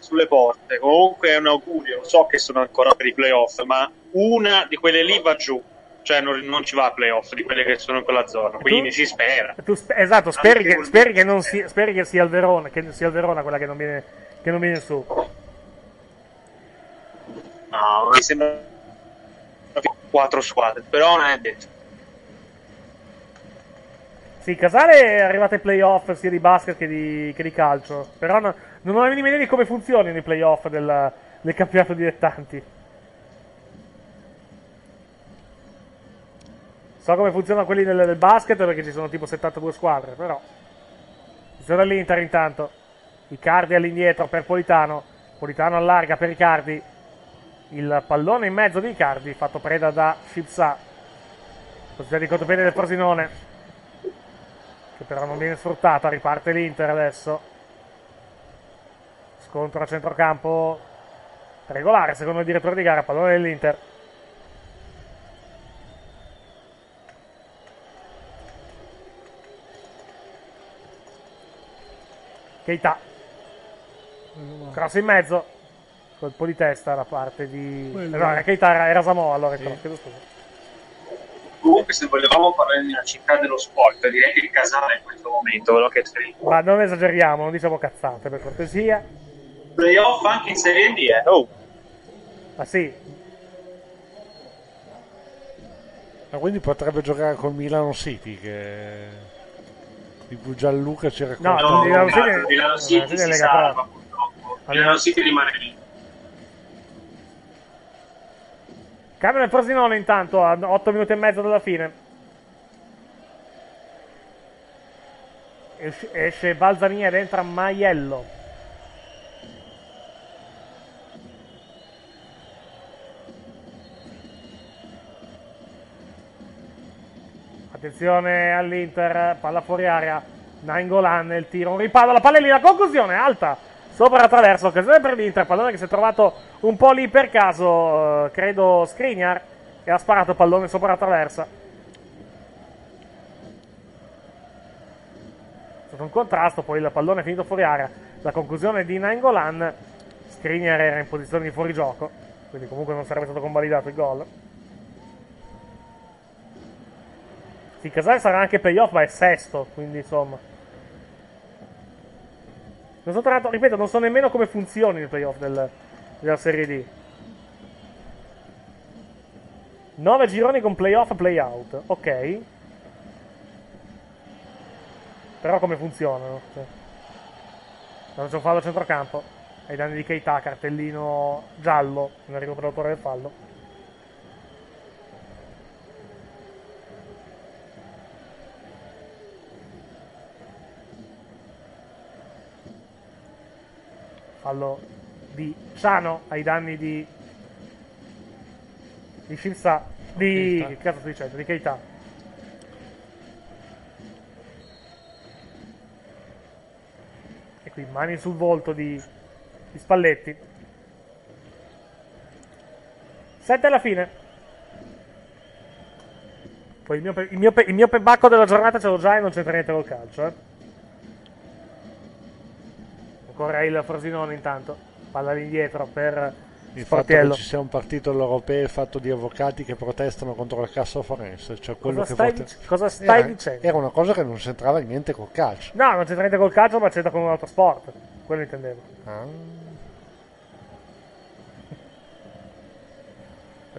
Sulle porte. Comunque è un augurio, lo so che sono ancora per i playoff, ma una di quelle lì va giù. Cioè non, non ci va a playoff di quelle che sono in quella zona, quindi tu, si spera. Tu sp- esatto, speri che, speri, che non si, speri che sia il Verona, che sia il Verona quella che non viene, che non viene su. No, mi sembra quattro squadre, però non è detto. Sì, Casale è arrivato ai playoff sia di basket che di, che di calcio, però no, non ho idea di come funzionano i playoff del, del campionato dilettanti. So come funzionano quelli del, del basket perché ci sono tipo settantadue squadre, però funziona l'Inter intanto. Icardi all'indietro per Politano, Politano allarga per Icardi, il pallone in mezzo di Icardi fatto preda da Scipsa, possibilità di contropiede del Frosinone che però non viene sfruttata. Riparte l'Inter adesso, scontro a centrocampo regolare secondo il direttore di gara, pallone dell'Inter. Keita, cross in mezzo, colpo di testa da parte di... Quello. No, Keita era, era Samoa, allora sì. Chiedo scusa. Comunque se volevamo parlare di una città dello sport, direi che Casale in questo momento, quello che sei. Ma non esageriamo, non diciamo cazzate per cortesia. Playoff anche in Serie D, eh? Oh. Ah sì? Ma quindi potrebbe giocare col Milano City che... Tipo Gianluca ci racconta. No, no, Milano City, Milano City, City si salva purtroppo. Milano City rimane lì. Cambio nel Frosinone intanto a otto minuti e mezzo dalla fine. Esce, esce Balzania ed entra Maiello. Attenzione all'Inter, palla fuori area, Nainggolan, il tiro, un ripallo, la pallellina, conclusione alta, sopra attraverso, occasione per l'Inter, pallone che si è trovato un po' lì per caso, credo Skriniar, e ha sparato pallone sopra attraverso. È stato un contrasto, poi il pallone è finito fuori area, la conclusione di Nainggolan, Skriniar era in posizione di fuorigioco, quindi comunque non sarebbe stato convalidato il gol. Sì, Casale sarà anche playoff, ma è sesto, quindi insomma. Non so tra l'altro, ripeto, non so nemmeno come funzioni il playoff del, della Serie D. nove gironi con playoff e playout, ok. Però come funzionano? Non c'è un fallo a centrocampo, ai danni di Keita, cartellino giallo, non arrivo per l'autore del fallo. Fallo di Ciano ai danni di di Scipsa, di Keita. Che cazzo sto dicendo? Di Keita. E qui mani sul volto di, di Spalletti. Sette alla fine. Poi il mio, pe, il mio, pe, il mio pebacco della giornata ce l'ho già e non c'entra niente col calcio, eh. Ancora il Frosinone intanto, palla all'indietro per il Sportiello. Fatto che ci sia un partito europeo fatto di avvocati che protestano contro la Cassa Forense, cioè quello cosa che stai, vota... cosa stai era, dicendo? Era una cosa che non c'entrava niente col calcio. No, non c'entra niente col calcio, ma c'entra con un altro sport, quello intendevo. Ah.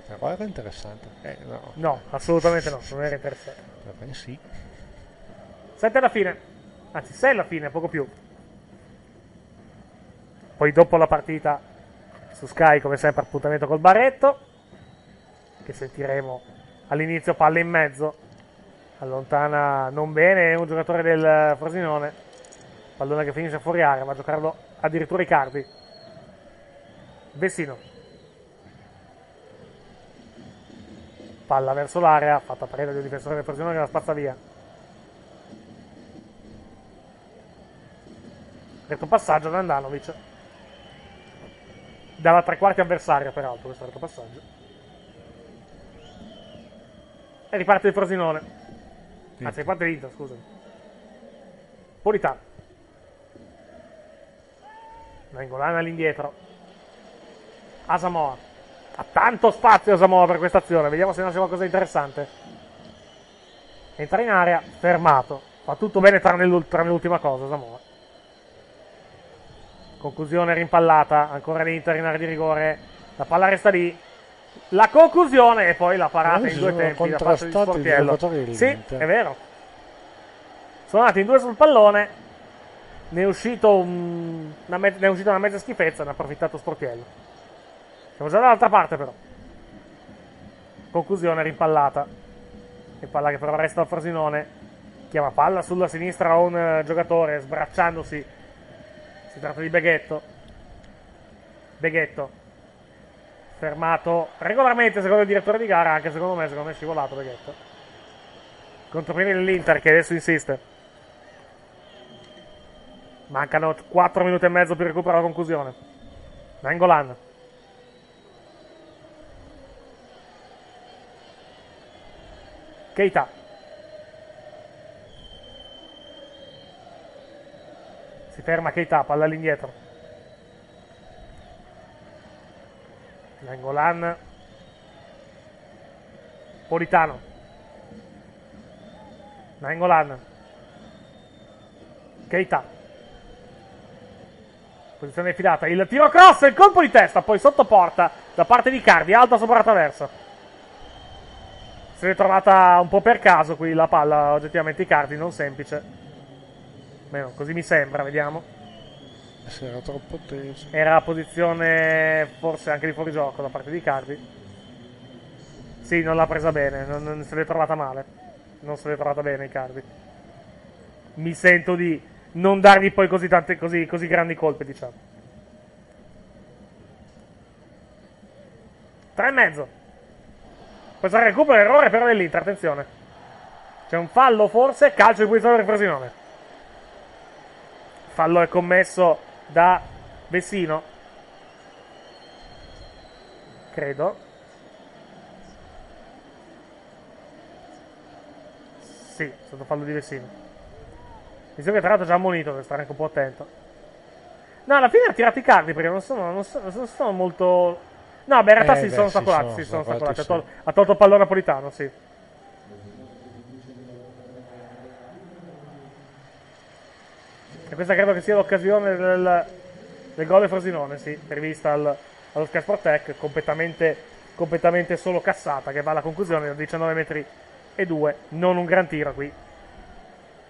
Però era interessante. Eh, no. no, assolutamente no, non era interessante. Vabbè, sì. Sette alla fine, anzi sei alla fine, poco più. Poi dopo la partita su Sky, come sempre, appuntamento col Barretto, che sentiremo all'inizio, palla in mezzo, allontana non bene un giocatore del Frosinone, pallone che finisce fuori area, ma giocarlo addirittura Icardi. Vessino, palla verso l'area, fatta preda di un difensore del Frosinone che la spazza via. Retto passaggio da Andanovic. dalla tre quarti avversaria, peraltro, questo altro passaggio. E riparte il Frosinone. Sì. Anzi, riparte l'Inter, scusami. Politano. Nainggolan all'indietro. Asamoah. Ha tanto spazio Asamoah per questa azione. Vediamo se nasce qualcosa di interessante. Entra in area, fermato. Fa tutto bene tranne l'ultima cosa, Asamoah. Conclusione rimpallata, ancora l'Inter in area di rigore, la palla resta lì, la conclusione e poi la parata in due tempi da parte di Sportiello. Sì, è vero. Sono andati in due sul pallone, ne è uscito un... una, me... ne è uscita una mezza schifezza, ne ha approfittato Sportiello. Siamo già dall'altra parte però. Conclusione rimpallata, e palla che però resta al Frosinone, chiama palla sulla sinistra a un giocatore sbracciandosi. Si tratta di Beghetto. Beghetto. Fermato regolarmente secondo il direttore di gara, anche secondo me, secondo me è scivolato Beghetto. Contropiede dell'Inter che adesso insiste. Mancano quattro minuti e mezzo per recuperare la conclusione. Nainggolan. Keita. Si ferma Keita, palla all'indietro. Nainggolan. Politano. Nainggolan. Keita. Posizione affidata. Il tiro cross, il colpo di testa, poi sotto porta da parte di Cardi, alta sopra la traversa. Si è trovata un po' per caso qui la palla, oggettivamente i Cardi, non semplice. Meno, così mi sembra, vediamo. Se era troppo teso. Era la posizione forse anche di fuorigioco da parte di Cardi. Sì, non l'ha presa bene, non, non se l'è trovata male. Non se l'è trovata bene Cardi. Mi sento di non dargli poi così tante così, così grandi colpe, diciamo. Tre e mezzo. Questo recupero, errore però dell'Inter, attenzione. C'è un fallo forse, calcio di punizione per Frosinone. Fallo è commesso da Vessino, credo. Sì, è stato fallo di Vessino. Mi sembra che tra l'altro già ammonito, per stare anche un po' attento. No, alla fine ha tirato i Cardi perché non sono, non sono, non sono molto... No, beh, in realtà eh, si beh, sono ostacolati, si, si sono ostacolati. Ha tolto, ha tolto pallone Napolitano, sì. E questa credo che sia l'occasione del, del gol del Frosinone, sì, rivista al, allo Sky Sport Tech, completamente, completamente solo cassata, che va alla conclusione da diciannove metri e due, non un gran tiro qui.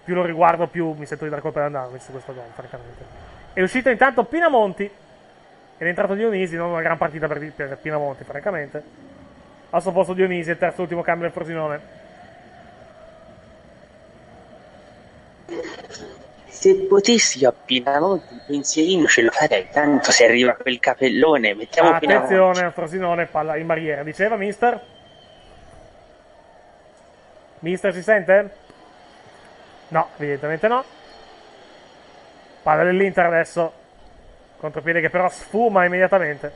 Più lo riguardo, più mi sento di dar colpa ad Andanovic su questo gol, francamente. È uscito intanto Pinamonti, ed è entrato Dionisi, non una gran partita per, per Pinamonti, francamente. Al suo posto Dionisi, il terzo ultimo cambio del Frosinone. Se potessi a Pinamonti il pensierino ce lo farei, tanto se arriva quel capellone mettiamo ah, Pinamonti. Attenzione, Frosinone, palla in barriera, diceva mister? Mister ci sente? No, evidentemente no. Palla dell'Inter adesso, contropiede che però sfuma immediatamente.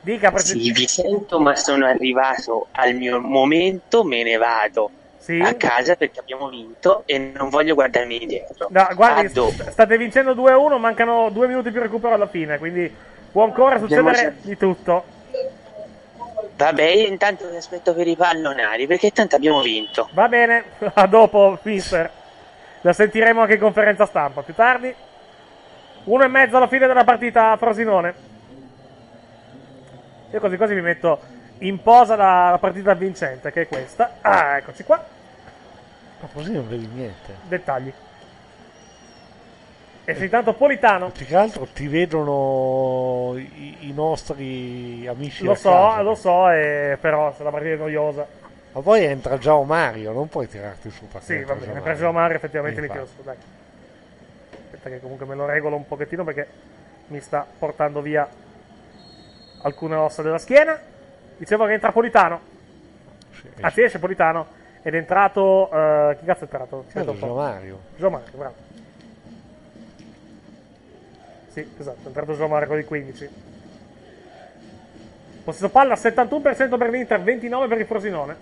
Dica presidente. Sì, vi sento ma sono arrivato al mio momento, me ne vado. Sì. A casa perché abbiamo vinto e non voglio guardarmi indietro. No, guardi, state vincendo due a uno, mancano due minuti più recupero alla fine, quindi può ancora succedere se... di tutto. Vabbè, io intanto vi aspetto per i pallonari perché tanto abbiamo vinto. Va bene, a dopo mister. La sentiremo anche in conferenza stampa più tardi. Uno e mezzo alla fine della partita a Frosinone. Io così così mi metto in posa la, la partita vincente, che è questa. Ah, eccoci qua. Ma così non vedi niente. Dettagli. E se intanto Politano. Più che altro ti vedono i, i nostri amici. Lo so, casa. lo so, e però se la partita è noiosa. Ma poi entra João Mario, non puoi tirarti su partita. Sì, va bene, entra João Mario effettivamente mi tiro su, dai. Aspetta che comunque me lo regolo un pochettino perché mi sta portando via alcune ossa della schiena. Dicevo che entra Politano. Sì, Anzi, esce Politano. Ed è entrato. Uh, chi cazzo è entrato? Gio Mario. Gio Mario, bravo. Sì, esatto, è entrato sulla marca di quindici. Possesso palla settantuno per cento per l'Inter, ventinove per cento per il Frosinone.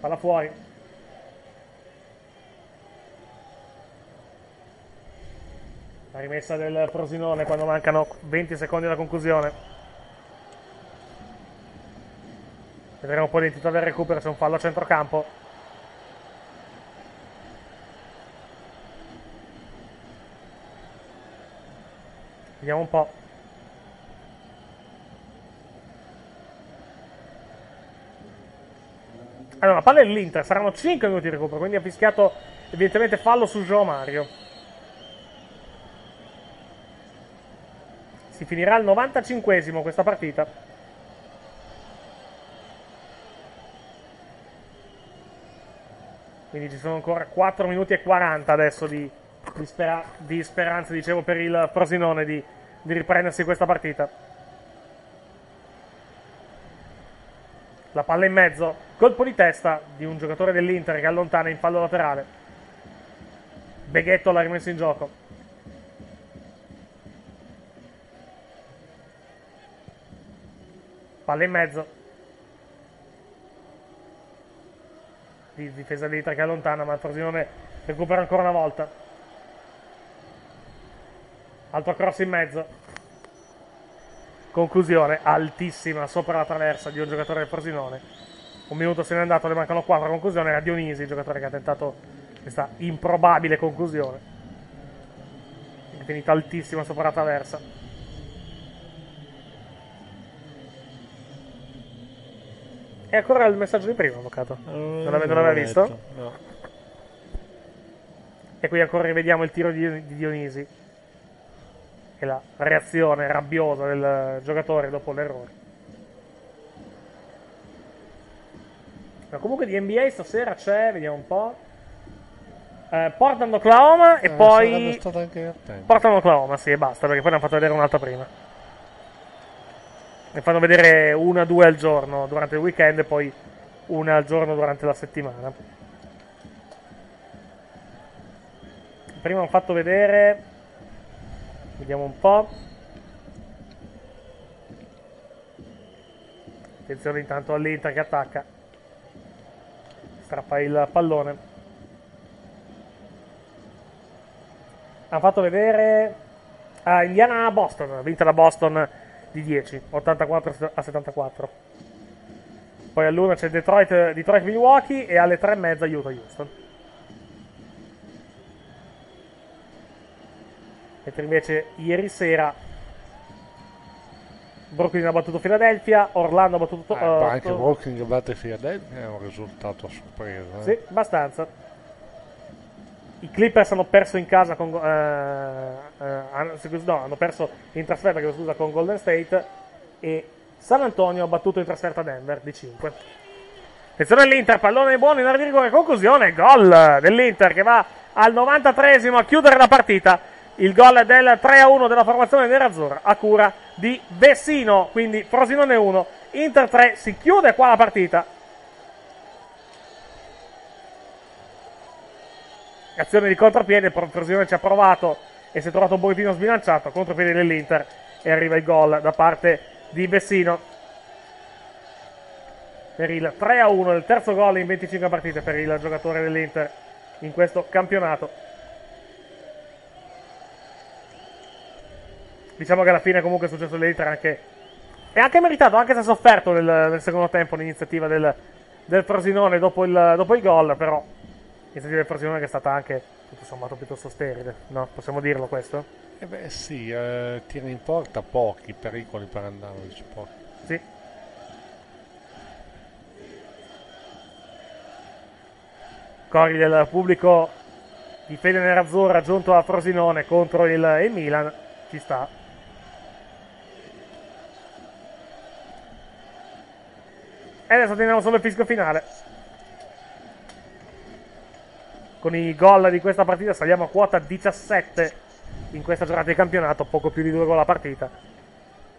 Palla fuori. La rimessa del Frosinone quando mancano venti secondi alla conclusione. Vedremo poi l'entità del recupero, c'è un fallo a centrocampo. Vediamo un po'. Allora, la palla è l'Inter, saranno cinque minuti di recupero, quindi ha fischiato evidentemente fallo su João Mario. Si finirà al novantacinquesimo questa partita. Quindi ci sono ancora quattro minuti e quaranta adesso di, di, spera, di speranza, dicevo, per il Frosinone di, di riprendersi questa partita. La palla in mezzo, colpo di testa di un giocatore dell'Inter che allontana in fallo laterale. Beghetto l'ha rimesso in gioco. Palla in mezzo. Di difesa dell'Inter che allontana, ma il Frosinone recupera ancora una volta. Altro cross in mezzo, conclusione altissima sopra la traversa di un giocatore del Frosinone. Un minuto se n'è andato, ne mancano quattro. La conclusione era Dionisi, il giocatore che ha tentato questa improbabile conclusione, è finita altissima sopra la traversa. E ancora il messaggio di prima, avvocato. Mm, non l'aveva visto? Detto, no. E qui ancora rivediamo il tiro di Dionisi e la reazione rabbiosa del giocatore dopo l'errore. Ma comunque di N B A stasera c'è, vediamo un po'. Eh, Portland Oklahoma e eh, poi... stato anche Portland Oklahoma, sì, e basta, perché poi ne hanno fatto vedere un'altra prima. Ne fanno vedere una o due al giorno durante il weekend e poi una al giorno durante la settimana. Prima hanno fatto vedere, vediamo un po'. Attenzione intanto all'Inter che attacca, strappa il pallone. Hanno fatto vedere ah, Indiana Boston, vinta da Boston di dieci, ottantaquattro a settantaquattro. Poi all'una c'è Detroit, Detroit Milwaukee e alle tre e mezza Utah Houston. Mentre invece ieri sera Brooklyn ha battuto Philadelphia, Orlando ha battuto... Eh, uh, anche Brooklyn che batte Philadelphia è un risultato a sorpresa. Eh? Sì, abbastanza. I Clippers hanno perso in casa con... Uh, uh, no, hanno perso in trasferta, scusa, con Golden State, e San Antonio ha battuto in trasferta Denver di cinque. Attenzione all'Inter, pallone buono in area di rigore, conclusione, gol dell'Inter che va al novantatreesimo a chiudere la partita. Il gol del tre a uno della formazione nerazzurra a cura di Vessino, quindi Frosinone uno, Inter tre, si chiude qua la partita. Azione di contropiede, Frosinone ci ha provato e si è trovato un pochettino sbilanciato, contropiede dell'Inter e arriva il gol da parte di Vessino per il tre a uno, il terzo gol in venticinque partite per il giocatore dell'Inter in questo campionato. Diciamo che alla fine comunque è successo dell'Inter anche, è anche meritato, anche se ha sofferto nel, nel secondo tempo l'iniziativa del, del Frosinone dopo il, dopo il gol, però l'iniziativa del Frosinone che è stata anche tutto sommato piuttosto sterile, no? Possiamo dirlo questo? Eh beh sì, eh, tiri in porta pochi, pericoli per Andanovic pochi. Sì. Cori del pubblico di fede nerazzurra giunto a Frosinone contro il, il Milan, ci sta. E adesso teniamo solo il fischio finale. Con i gol di questa partita saliamo a quota diciassette in questa giornata di campionato, poco più di due gol a partita.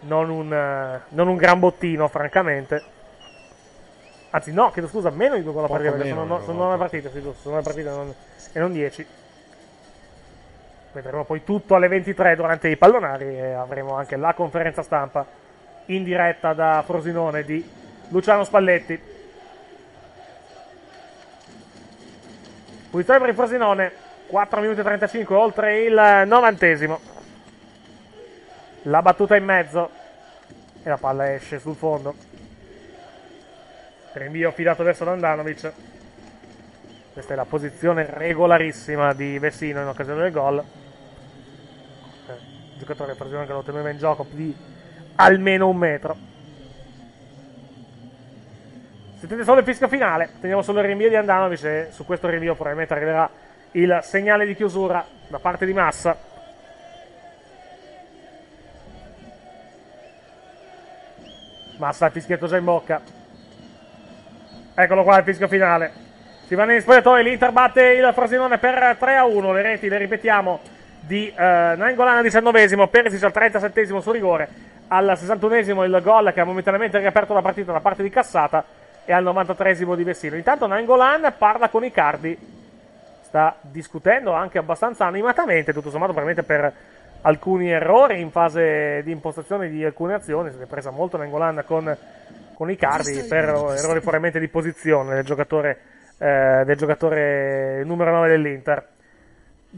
Non un, non un gran bottino, francamente. Anzi, no, chiedo scusa, meno di due gol a partita, perché sono, no, sono nove partite, sono nove partite non, e non dieci. Vedremo poi tutto alle ventitré durante i pallonari e avremo anche la conferenza stampa in diretta da Frosinone di Luciano Spalletti. Posizione per il Frosinone, quattro minuti e trentacinque oltre il novantesimo. La battuta in mezzo e la palla esce sul fondo. Rinvio fidato adesso da Andanovic. Questa è la posizione regolarissima di Vecino in occasione del gol. Il giocatore che lo teneva in gioco di almeno un metro. Sentite solo il fischio finale. Teniamo solo il rinvio di Andanovic e su questo rinvio probabilmente arriverà il segnale di chiusura da parte di Massa. Massa ha il fischietto già in bocca. Eccolo qua il fischio finale. Si vanno in spogliatoi, l'Inter batte il Frosinone per tre a uno. Le reti, le ripetiamo, di eh, Nainggolan al diciannovesimo, Perisic al trentasettesimo su rigore, al sessantunesimo il gol che ha momentaneamente riaperto la partita da parte di Cassata e al novantatreesimo di Vessino. Intanto Nainggolan parla con Icardi, sta discutendo anche abbastanza animatamente, tutto sommato probabilmente per alcuni errori in fase di impostazione di alcune azioni. Si è presa molto Nainggolan con... con Icardi per errori probabilmente di posizione del giocatore, eh, del giocatore numero nove dell'Inter.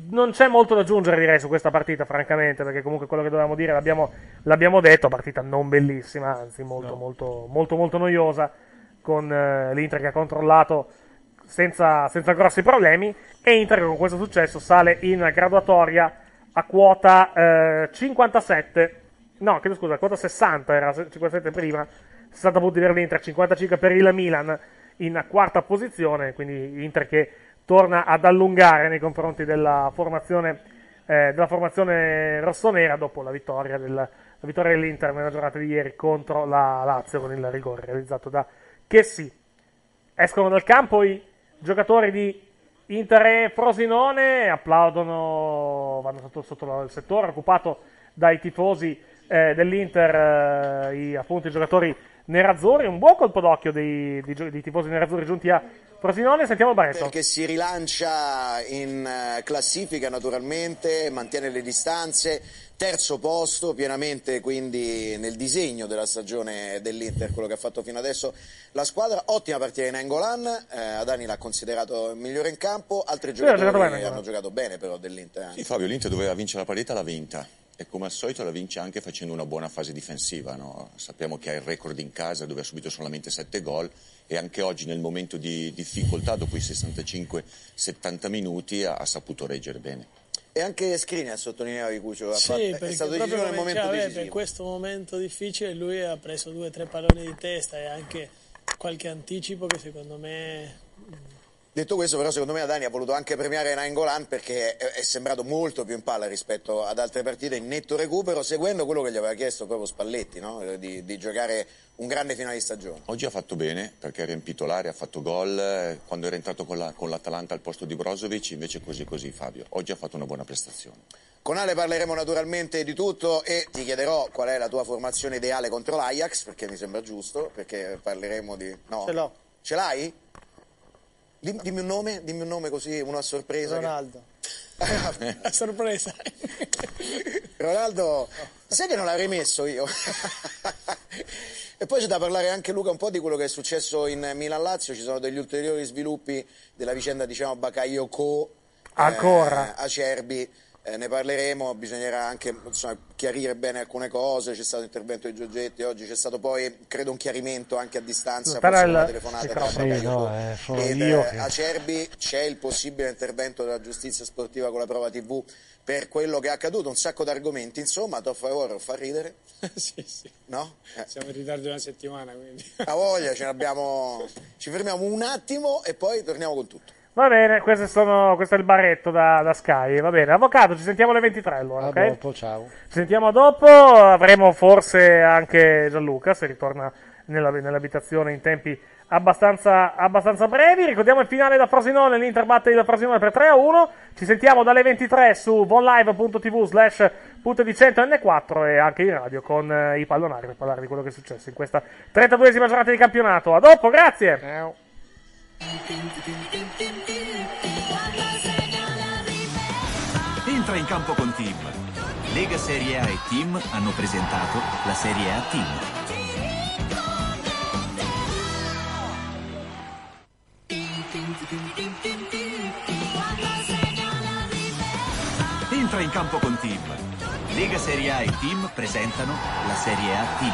Non c'è molto da aggiungere, direi, su questa partita, francamente, perché comunque quello che dovevamo dire l'abbiamo, l'abbiamo detto. Partita non bellissima, anzi molto, no. molto, molto, molto noiosa, con eh, l'Inter che ha controllato senza, senza grossi problemi, e Inter che con questo successo sale in graduatoria a quota eh, cinquantasette, no, chiedo scusa, a quota sessanta, era cinquantasette prima, sessanta punti per l'Inter, cinquantacinque per il Milan in quarta posizione, quindi Inter che torna ad allungare nei confronti della formazione, eh, della formazione rossonera dopo la vittoria, del, la vittoria dell'Inter nella giornata di ieri contro la Lazio con il rigore realizzato da Chessy. Escono dal campo i giocatori di Inter e Frosinone, applaudono, vanno sotto, sotto il settore occupato dai tifosi eh, dell'Inter, eh, i, appunto i giocatori nerazzurri. Un buon colpo d'occhio dei, dei, dei tifosi nerazzurri giunti a Frosinone. Sentiamo Barreto. Perché si rilancia in classifica naturalmente, mantiene le distanze, terzo posto pienamente quindi nel disegno della stagione dell'Inter, quello che ha fatto fino adesso la squadra. Ottima partita di Nainggolan, eh, Adani l'ha considerato il migliore in campo, altri giocatori sì, giocato bene, hanno giocato bene però dell'Inter anche. Sì, Fabio, l'Inter doveva vincere la partita, l'ha vinta. E come al solito la vince anche facendo una buona fase difensiva, no? Sappiamo che ha il record in casa dove ha subito solamente sette gol e anche oggi nel momento di difficoltà, dopo i sessantacinque settanta minuti, ha, ha saputo reggere bene. E anche Skriniar, sottolineava Icuccio, sì, è stato decisivo nel momento aveva, decisivo. Per questo momento difficile lui ha preso due o tre palloni di testa e anche qualche anticipo che secondo me... Detto questo, però, secondo me Adani ha voluto anche premiare Nainggolan perché è sembrato molto più in palla rispetto ad altre partite, in netto recupero, seguendo quello che gli aveva chiesto proprio Spalletti, no? di, di giocare un grande finale di stagione. Oggi ha fatto bene perché ha riempito l'area, ha fatto gol. Quando era entrato con, la, con l'Atalanta al posto di Brozovic, invece così così, Fabio. Oggi ha fatto una buona prestazione. Con Ale parleremo naturalmente di tutto e ti chiederò qual è la tua formazione ideale contro l'Ajax, perché mi sembra giusto, perché parleremo di... No. Ce l'ho. Ce l'hai? Dimmi un nome, dimmi un nome così, uno a sorpresa. Ronaldo. Che... a sorpresa. Ronaldo, sai che non l'avrei messo io? E poi c'è da parlare anche, Luca, un po' di quello che è successo in Milan-Lazio. Ci sono degli ulteriori sviluppi della vicenda, diciamo, Bakayoko. Ancora. Eh, Acerbi. Eh, ne parleremo, bisognerà anche insomma, chiarire bene alcune cose. C'è stato l'intervento di Giorgetti oggi, c'è stato poi credo un chiarimento anche a distanza, forse il... una telefonata tra sì, no, eh, ed eh, che... Acerbi. C'è il possibile intervento della giustizia sportiva con la prova tivù per quello che è accaduto, un sacco di argomenti, insomma. Top favore, fa ridere. Sì, sì. No? Eh. Siamo in ritardo di una settimana, quindi a voglia ce l'abbiamo. Ci fermiamo un attimo e poi torniamo con tutto. Va bene, queste sono, questo è il barretto da, da Sky, va bene. Avvocato, ci sentiamo alle ventitré allora, a ok? Dopo, ciao. Ci sentiamo dopo, avremo forse anche Gianluca, se ritorna nell'abitazione in tempi abbastanza, abbastanza brevi. Ricordiamo il finale da Frosinone, l'Inter batte da Frosinone per tre a uno. Ci sentiamo dalle ventitré su vonlive punto tv slash punte di cento N quattro e anche in radio con i pallonari per parlare di quello che è successo in questa trentaduesima giornata di campionato. A dopo, grazie! Ciao. Entra in campo con Team. Lega Serie A e Team hanno presentato la Serie A Team. Entra in campo con Team. Lega Serie A e Team presentano la Serie A Team.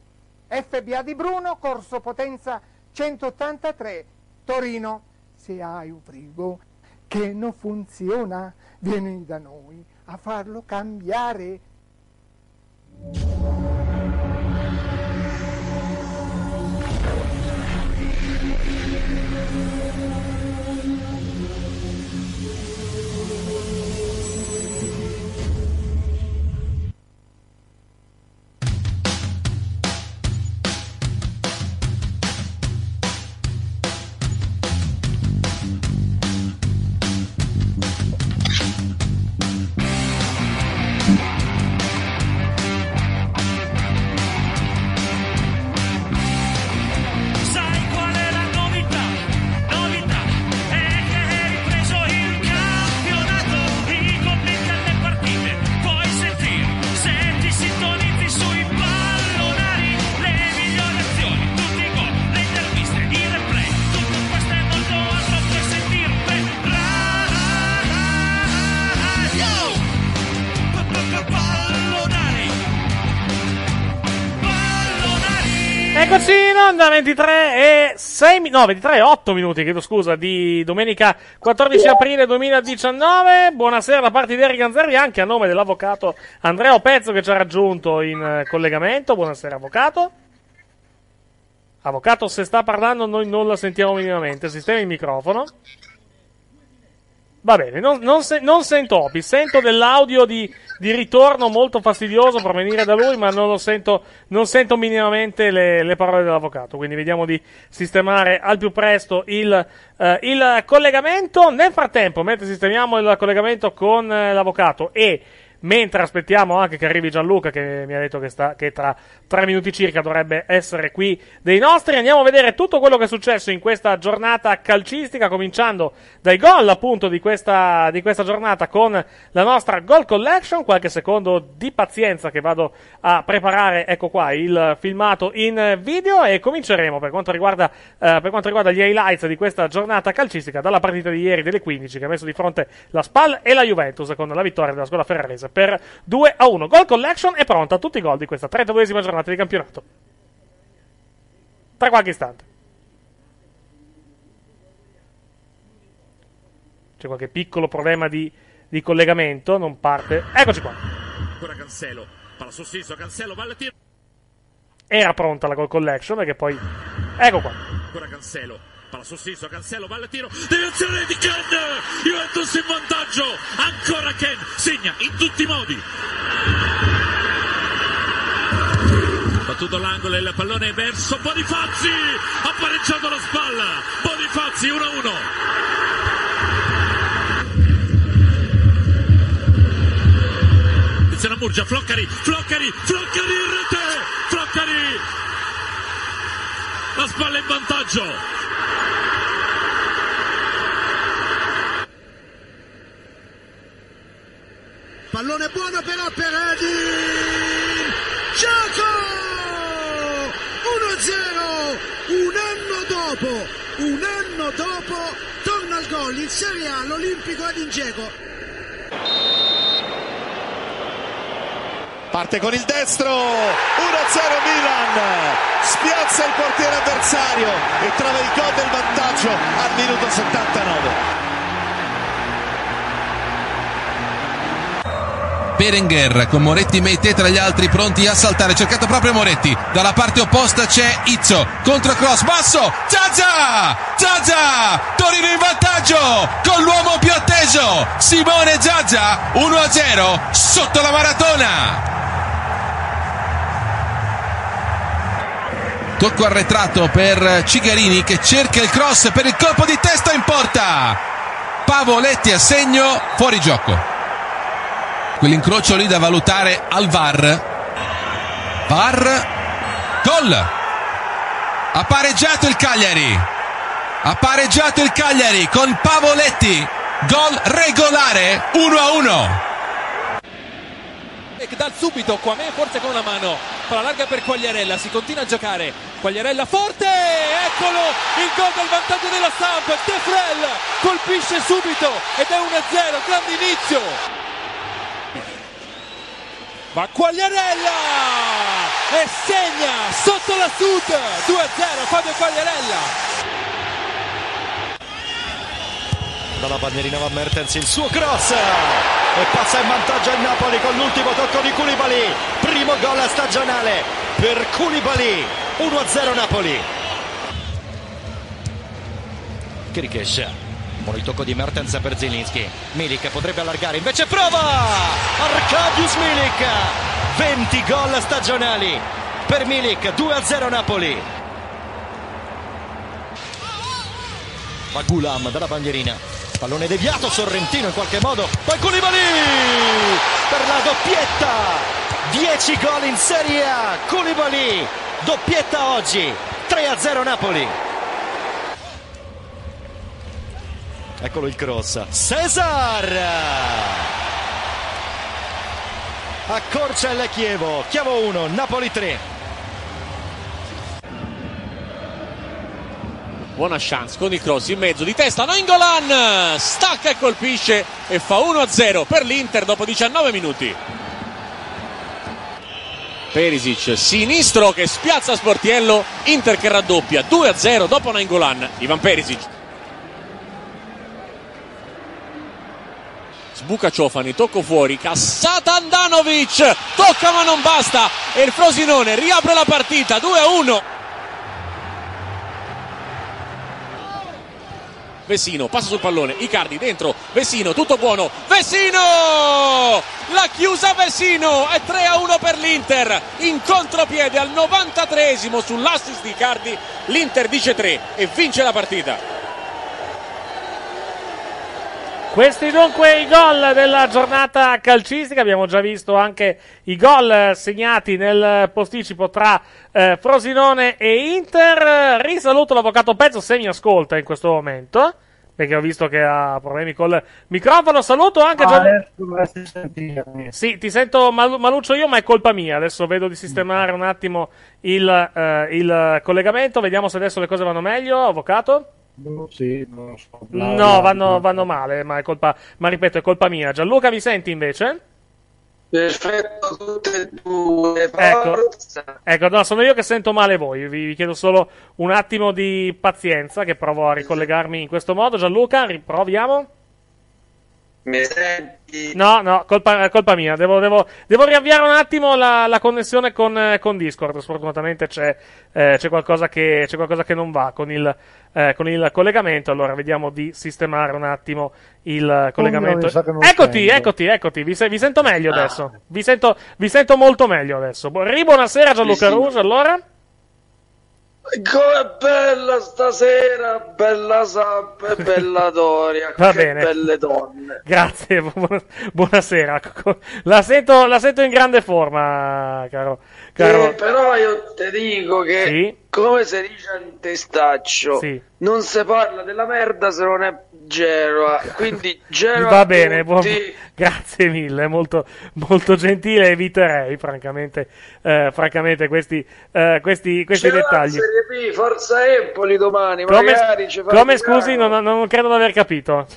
F B A di Bruno, Corso Potenza centottantatré, Torino. Se hai un frigo che non funziona, vieni da noi a farlo cambiare. ventitré e sei, no, ventitré e otto minuti, chiedo scusa, di domenica quattordici aprile duemiladiciannove. Buonasera da parte di Eric Ganzeri anche a nome dell'avvocato Andrea Pezzo che ci ha raggiunto in collegamento. Buonasera avvocato. Avvocato, se sta parlando noi non la sentiamo minimamente, sistema il microfono. Va bene, non, non, se, non sento Opi, sento dell'audio di, di ritorno molto fastidioso provenire da lui, ma non lo sento, non sento minimamente le, le parole dell'avvocato, quindi vediamo di sistemare al più presto il, eh, il collegamento. Nel frattempo, mentre sistemiamo il collegamento con eh, l'avvocato e mentre aspettiamo anche che arrivi Gianluca, che mi ha detto che, sta, che tra tre minuti circa dovrebbe essere qui dei nostri, andiamo a vedere tutto quello che è successo in questa giornata calcistica, cominciando dai gol appunto di questa, di questa giornata con la nostra Goal Collection. Qualche secondo di pazienza che vado a preparare, ecco qua il filmato in video, e cominceremo per quanto riguarda, eh, per quanto riguarda gli highlights di questa giornata calcistica dalla partita di ieri delle quindici che ha messo di fronte la Spal e la Juventus con la vittoria della scuola ferrarese per due a uno. Goal Collection è pronta a tutti i gol di questa trentaduesima giornata di campionato. Tra qualche istante. C'è qualche piccolo problema di, di collegamento, non parte. Eccoci qua. Ancora Cancelo, palla sul sinistro, Cancelo, va al tiro. Era pronta la Goal Collection perché poi ecco qua. Ancora Cancelo, palla sul sinistro, Cancelo, va al tiro. Deviazione di Ken! Juventus in vantaggio. Ancora Ken segna in tutti i modi. Battuto l'angolo, il pallone è verso Bonifazzi, ha pareggiato la spalla. Bonifazzi uno a uno. Inizia Murgia, Floccari, Floccari, Floccari in rete, Floccari. La spalla in vantaggio. Pallone buono però per Edin. Gioco! uno a zero, un anno dopo, un anno dopo, torna al gol in Serie A l'Olimpico Edin Dzeko. Parte con il destro, uno a zero Milan, spiazza il portiere avversario e trova il gol del vantaggio al minuto settantanove. Berenguer con Moretti, Meite tra gli altri pronti a saltare, cercato proprio Moretti, dalla parte opposta c'è Izzo, contro cross, basso, Zaza, Zaza, Torino in vantaggio, con l'uomo più atteso, Simone Zaza, uno a zero, sotto la maratona. Tocco arretrato per Cigarini che cerca il cross per il colpo di testa in porta, Pavoletti a segno, fuori gioco. Quell'incrocio lì da valutare al V A R. V A R. Gol. Ha pareggiato il Cagliari. Ha pareggiato il Cagliari con Pavoletti. Gol regolare. uno a uno. Dal subito Quame forza con una mano. Palla larga per Quagliarella. Si continua a giocare. Quagliarella forte. Eccolo. Il gol del vantaggio della Samp. De Frel colpisce subito. Ed è uno a zero. Grande inizio. Va Quagliarella e segna sotto la Sud, due a zero Fabio Quagliarella. Dalla bandierina va Mertens, il suo cross e passa in vantaggio il Napoli con l'ultimo tocco di Koulibaly, primo gol stagionale per Koulibaly, uno a zero Napoli. Kirkesh. Buono il tocco di Mertens per Zielinski. Milik potrebbe allargare, invece prova! Arkadiusz Milik! venti gol stagionali per Milik, due a zero Napoli. Va Gulam dalla bandierina. Pallone deviato, Sorrentino in qualche modo. Poi Koulibaly! Per la doppietta! dieci gol in Serie A! Koulibaly! Doppietta oggi! tre a zero Napoli. Eccolo il cross, Cesar! Accorcia il Chievo, Chievo uno, Napoli tre. Buona chance con il cross in mezzo di testa, Nainggolan stacca e colpisce e fa uno a zero per l'Inter dopo diciannove minuti. Perisic, sinistro che spiazza Sportiello, Inter che raddoppia, due a zero dopo Nainggolan, Ivan Perisic. Sbuca Ciofani, tocco fuori, cassata Andanovic, tocca ma non basta e il Frosinone riapre la partita, due a uno. Vecino, passa sul pallone, Icardi dentro, Vecino, tutto buono, Vecino! La chiusa Vecino e tre a uno per l'Inter, in contropiede al novantatreesimo sull'assist di Icardi, l'Inter dice tre e vince la partita. Questi dunque i gol della giornata calcistica, abbiamo già visto anche i gol segnati nel posticipo tra eh, Frosinone e Inter. Risaluto l'avvocato Pezzo se mi ascolta in questo momento, perché ho visto che ha problemi col microfono. Saluto anche Gianni... Sì, ti sento mal- maluccio io, ma è colpa mia. Adesso vedo di sistemare un attimo il, eh, il collegamento, vediamo se adesso le cose vanno meglio, avvocato. No, sì, non so, bla, bla, no vanno, vanno male, ma è colpa, ma ripeto, è colpa mia. Gianluca, mi senti invece? Perfetto, tutte e due. Ecco, ecco, no, sono io che sento male voi. Vi, vi chiedo solo un attimo di pazienza, che provo a ricollegarmi in questo modo. Gianluca, riproviamo. Mi senti? No, no, colpa, colpa mia. Devo, devo, devo riavviare un attimo la, la connessione con, con Discord. Sfortunatamente c'è, eh, c'è qualcosa che, c'è qualcosa che non va con il, eh, con il collegamento. Allora, vediamo di sistemare un attimo il collegamento. Eccoti, eccoti, eccoti. Vi, se, vi sento meglio ah. adesso. Vi sento, vi sento molto meglio adesso. Ribuonasera Gianluca Russo, allora. Come bella stasera, bella Samp e bella Doria, va che bene. Belle donne. Grazie, buona, buonasera. La sento, la sento in grande forma, caro. caro. Sì, però io te dico che, sì? Come si dice in testaccio, sì. Non si parla della merda se non è Genoa. Quindi Genoa va bene, buon... grazie mille, molto, molto gentile. Eviterei francamente, eh, francamente questi, eh, questi, questi Genoa dettagli. Serie B, forza Empoli domani. Come, magari ci come scusi, non, non credo di aver capito.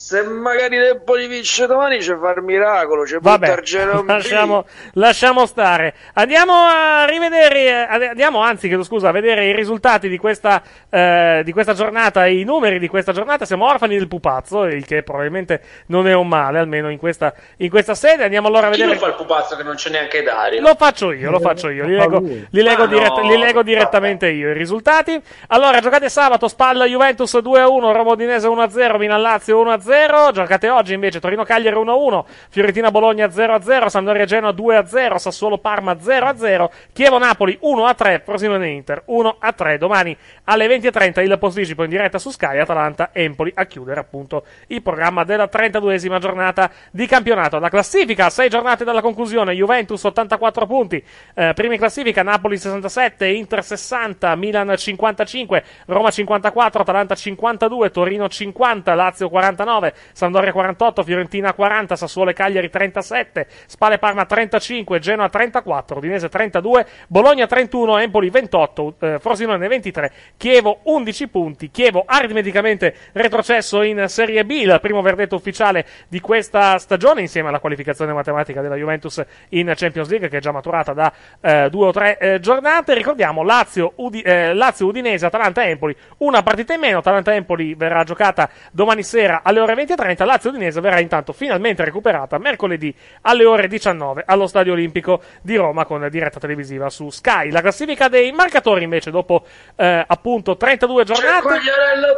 Se magari Lepoli vince domani c'è far miracolo, c'è buttare Genoa. Lasciamo, lasciamo stare. Andiamo a rivedere, andiamo anzi, chiedo scusa, a vedere i risultati di questa, eh, di questa giornata, i numeri di questa giornata. Siamo orfani del pupazzo, il che probabilmente non è un male, almeno in questa, in questa sede. Andiamo allora a vedere. Chi lo fa il pupazzo che non c'è neanche Dario? Lo faccio io, lo faccio io. Li leggo, li leggo, ah, dirett- no, li leggo direttamente io i risultati. Allora, giocate sabato, Spalla Juventus due a uno, Roma Udinese uno a zero, Milan Lazio uno a zero. zero Giocate oggi invece Torino-Cagliari uno a uno, Fiorentina-Bologna zero a zero, Sampdoria-Genoa due a zero, Sassuolo-Parma zero a zero, Chievo-Napoli uno a tre, Frosinone-Inter uno a tre. Domani alle venti e trenta il posticipo in diretta su Sky, Atalanta-Empoli, a chiudere appunto il programma della trentaduesima giornata di campionato. La classifica, sei giornate dalla conclusione: Juventus ottantaquattro punti, eh, prima in classifica, Napoli sessantasette, Inter sessanta, Milan cinquantacinque, Roma cinquantaquattro, Atalanta cinquantadue, Torino cinquanta, Lazio quarantanove, Sampdoria quarantotto, Fiorentina quaranta, Sassuolo e Cagliari trentasette, Spale Parma trentacinque, Genoa trentaquattro, Udinese trentadue, Bologna trentuno, Empoli ventotto, eh, Frosinone ventitré, Chievo undici punti. Chievo aritmeticamente retrocesso in Serie B, il primo verdetto ufficiale di questa stagione, insieme alla qualificazione matematica della Juventus in Champions League, che è già maturata da eh, due o tre eh, giornate. Ricordiamo Lazio, Udi- eh, Lazio, Udinese, Atalanta e Empoli, una partita in meno. Atalanta Empoli verrà giocata domani sera alle ore venti e trenta, Lazio Udinese verrà intanto finalmente recuperata mercoledì alle ore diciannove allo Stadio Olimpico di Roma con diretta televisiva su Sky. La classifica dei marcatori invece dopo eh, appunto trentadue giornate,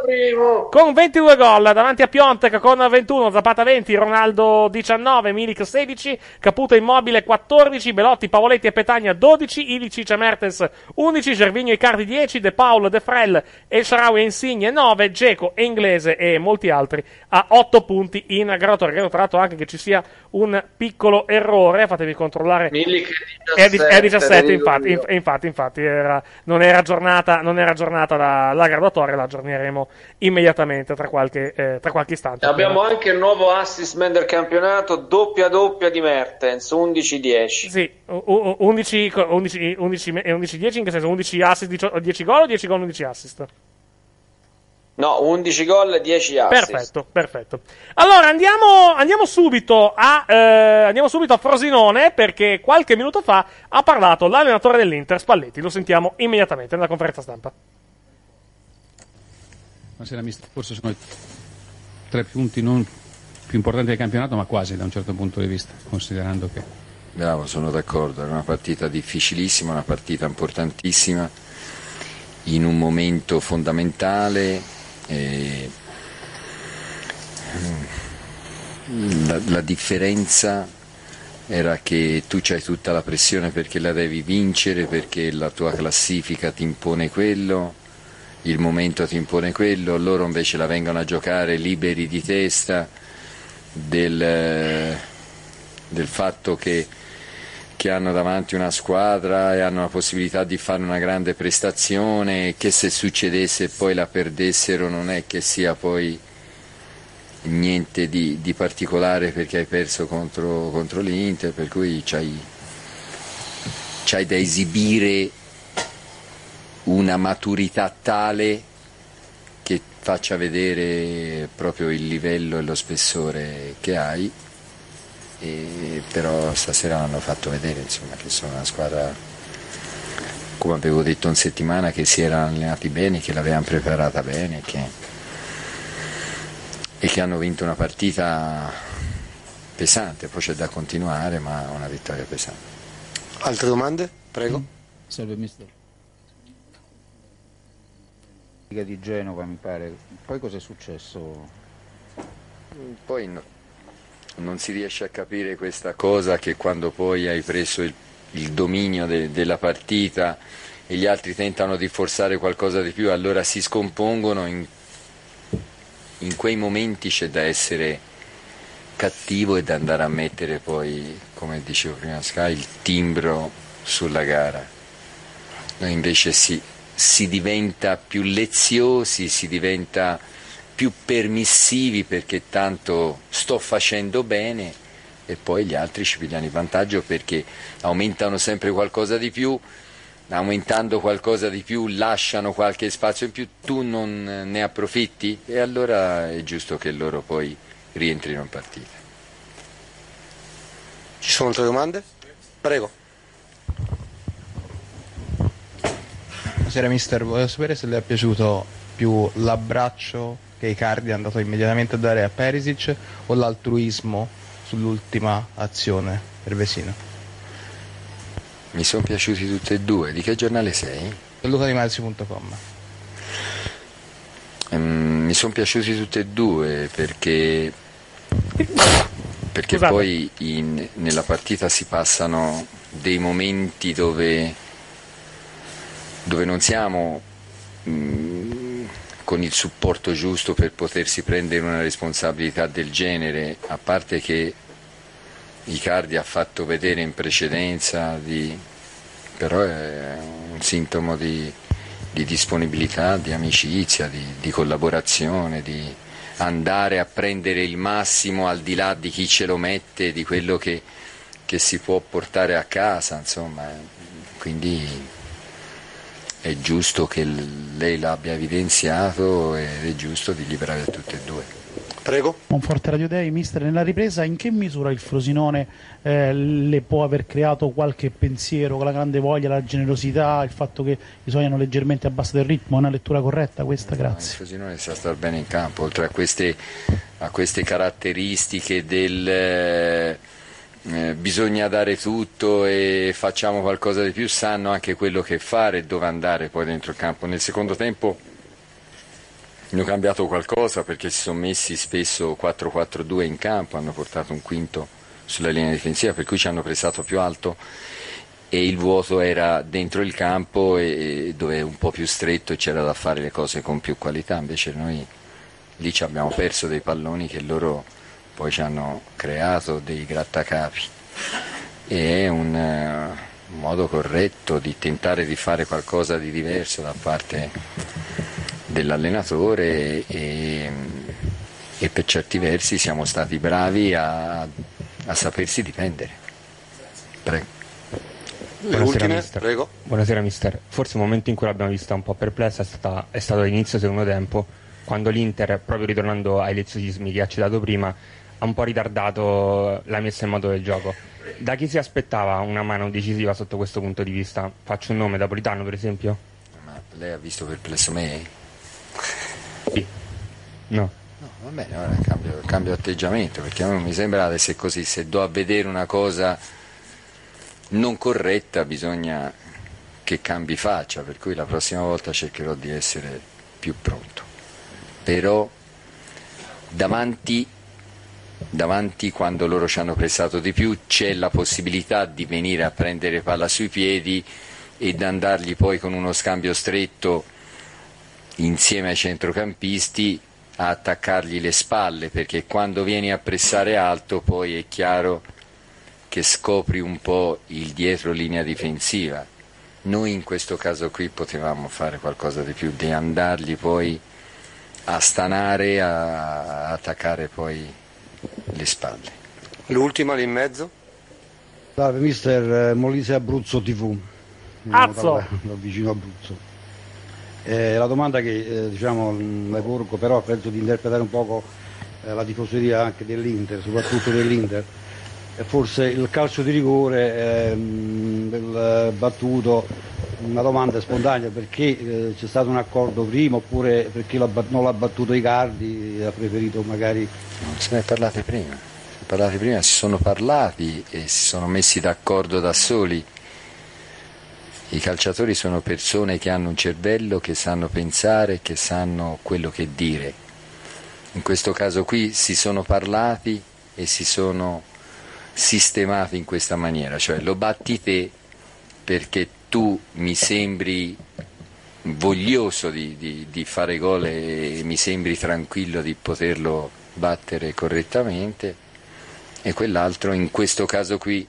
primo. Con ventidue gol davanti a Piontek con ventuno, Zapata venti, Ronaldo diciannove, Milik sedici, Caputo Immobile quattordici, Belotti, Pavoletti e Petagna dodici, Ilicic e Mertens undici, Gervinho Icardi dieci, De Paul, De Frel, El Shaarawy e Insigne nove, Dzeko e Inglese e molti altri a otto punti in graduatoria. Credo tra l'altro anche che ci sia un piccolo errore, fatevi controllare. Milik è diciassette, è diciassette infatti, inf- infatti, infatti era, non era aggiornata, non era aggiornata la, la graduatoria, la aggiorneremo immediatamente tra qualche, eh, tra qualche istante. Abbiamo anche il nuovo assist man del campionato, doppia doppia di Mertens, undici dieci. Sì, undici dieci in che senso? undici assist, dieci gol o dieci gol, undici assist? No, undici gol, dieci assist. Perfetto, perfetto. Allora andiamo, andiamo subito a eh, andiamo subito a Frosinone, perché qualche minuto fa ha parlato l'allenatore dell'Inter, Spalletti. Lo sentiamo immediatamente nella conferenza stampa. Buonasera mister, forse sono i tre punti non più importanti del campionato, ma quasi da un certo punto di vista, considerando che... Bravo, sono d'accordo, era una partita difficilissima, una partita importantissima, in un momento fondamentale. Eh, la, la differenza era che tu c'hai tutta la pressione perché la devi vincere, perché la tua classifica ti impone quello, il momento ti impone quello, loro invece la vengono a giocare liberi di testa del, del fatto che, che hanno davanti una squadra e hanno la possibilità di fare una grande prestazione, che se succedesse e poi la perdessero non è che sia poi niente di, di particolare, perché hai perso contro, contro l'Inter, per cui c'hai, c'hai da esibire una maturità tale che faccia vedere proprio il livello e lo spessore che hai. E però stasera hanno fatto vedere, insomma, che sono una squadra, come avevo detto in settimana, che si erano allenati bene, che l'avevano preparata bene che... e che hanno vinto una partita pesante. Poi c'è da continuare, ma una vittoria pesante. Altre domande? Prego. Salve mister. Liga di Genova mi pare, poi cosa è successo? Poi no. Non si riesce a capire questa cosa, che quando poi hai preso il, il dominio de, della partita e gli altri tentano di forzare qualcosa di più, allora si scompongono. In, in quei momenti c'è da essere cattivo e da andare a mettere poi, come dicevo prima Sky, il timbro sulla gara. Noi invece si, si diventa più leziosi, si diventa più permissivi, perché tanto sto facendo bene, e poi gli altri ci pigliano il vantaggio perché aumentano sempre qualcosa di più, aumentando qualcosa di più lasciano qualche spazio in più, tu non ne approfitti, e allora è giusto che loro poi rientrino in partita. Ci sono altre domande? Prego. Buonasera mister, volevo sapere se le è piaciuto più l'abbraccio che Icardi è andato immediatamente a dare a Perisic o l'altruismo sull'ultima azione per Vesino. Mi sono piaciuti tutti e due. Di che giornale sei? Luca Di Marzi punto com. um, Mi sono piaciuti tutti e due perché perché Scusate. poi in, nella partita si passano dei momenti dove dove non siamo mh, con il supporto giusto per potersi prendere una responsabilità del genere, a parte che Icardi ha fatto vedere in precedenza, di, però è un sintomo di, di disponibilità, di amicizia, di, di collaborazione, di andare a prendere il massimo al di là di chi ce lo mette, di quello che, che si può portare a casa, insomma, quindi è giusto che lei l'abbia evidenziato ed è giusto di liberare tutte e due. Prego. Un forte Radio Dei, mister, nella ripresa in che misura il Frosinone eh, le può aver creato qualche pensiero con la grande voglia, la generosità, il fatto che bisogna leggermente abbassare il ritmo? È una lettura corretta questa? Grazie. Il Frosinone sa star bene in campo, oltre a queste, a queste caratteristiche del... Eh, Eh, bisogna dare tutto e facciamo qualcosa di più, sanno anche quello che fare e dove andare poi dentro il campo. Nel secondo tempo hanno cambiato qualcosa perché si sono messi spesso quattro quattro due in campo, hanno portato un quinto sulla linea difensiva, per cui ci hanno pressato più alto e il vuoto era dentro il campo, e, e dove è un po' più stretto c'era da fare le cose con più qualità. Invece noi lì ci abbiamo perso dei palloni che loro poi ci hanno creato dei grattacapi, e è un, uh, un modo corretto di tentare di fare qualcosa di diverso da parte dell'allenatore, e, e per certi versi siamo stati bravi a, a sapersi difendere. Prego. Buonasera, mister. Prego. Buonasera mister, forse il momento in cui l'abbiamo vista un po' perplessa è, stata, è stato all'inizio del secondo tempo, quando l'Inter, proprio ritornando ai leziosismi che ha citato prima, ha un po' ritardato la messa in moto del gioco. Da chi si aspettava una mano decisiva sotto questo punto di vista? Faccio un nome, Napolitano per esempio? Ma lei ha visto perplesso me? Sì. No. No, va bene, ora cambio, cambio atteggiamento, perché a me non mi sembra di essere così. Se do a vedere una cosa non corretta bisogna che cambi faccia, per cui la prossima volta cercherò di essere più pronto. Però davanti... davanti quando loro ci hanno pressato di più c'è la possibilità di venire a prendere palla sui piedi e di andargli poi con uno scambio stretto insieme ai centrocampisti a attaccargli le spalle, perché quando vieni a pressare alto poi è chiaro che scopri un po' il dietro linea difensiva. Noi in questo caso qui potevamo fare qualcosa di più, di andargli poi a stanare, a attaccare poi le spalle. L'ultima lì in mezzo. Salve mister, Molise Abruzzo tivù. Azzo. Da vicino Abruzzo. Eh, la domanda che eh, diciamo le porgo, però penso di interpretare un poco eh, la tifoseria anche dell'Inter, soprattutto dell'Inter. E forse il calcio di rigore eh, del battuto, una domanda spontanea, perché eh, c'è stato un accordo prima, oppure perché la, non l'ha battuto Icardi, ha preferito magari... Non se ne è parlato prima, se parlate prima si sono parlati e si sono messi d'accordo da soli. I calciatori sono persone che hanno un cervello, che sanno pensare, che sanno quello che dire. In questo caso qui si sono parlati e si sono sistemati in questa maniera, cioè lo batti te perché tu mi sembri voglioso di, di, di fare gol e mi sembri tranquillo di poterlo battere correttamente, e quell'altro in questo caso qui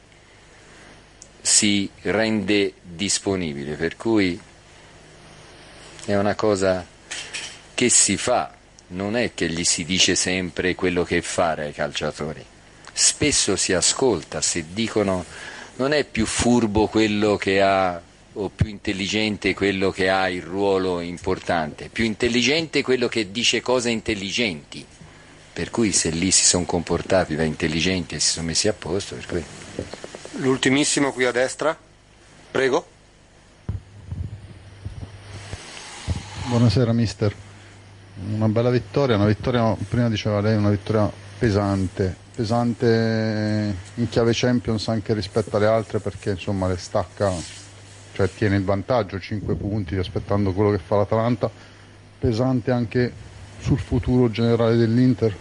si rende disponibile, per cui è una cosa che si fa, non è che gli si dice sempre quello che fare ai calciatori, spesso si ascolta, se dicono non è più furbo quello che ha o più intelligente quello che ha il ruolo importante, più intelligente quello che dice cose intelligenti, per cui se lì si sono comportati da intelligenti e si sono messi a posto, per cui... L'ultimissimo qui a destra, prego. Buonasera mister, una bella vittoria, una vittoria, prima diceva lei, una vittoria pesante, pesante in chiave Champions anche rispetto alle altre, perché insomma le stacca, cioè tiene il vantaggio, cinque punti aspettando quello che fa l'Atalanta, pesante anche sul futuro generale dell'Inter.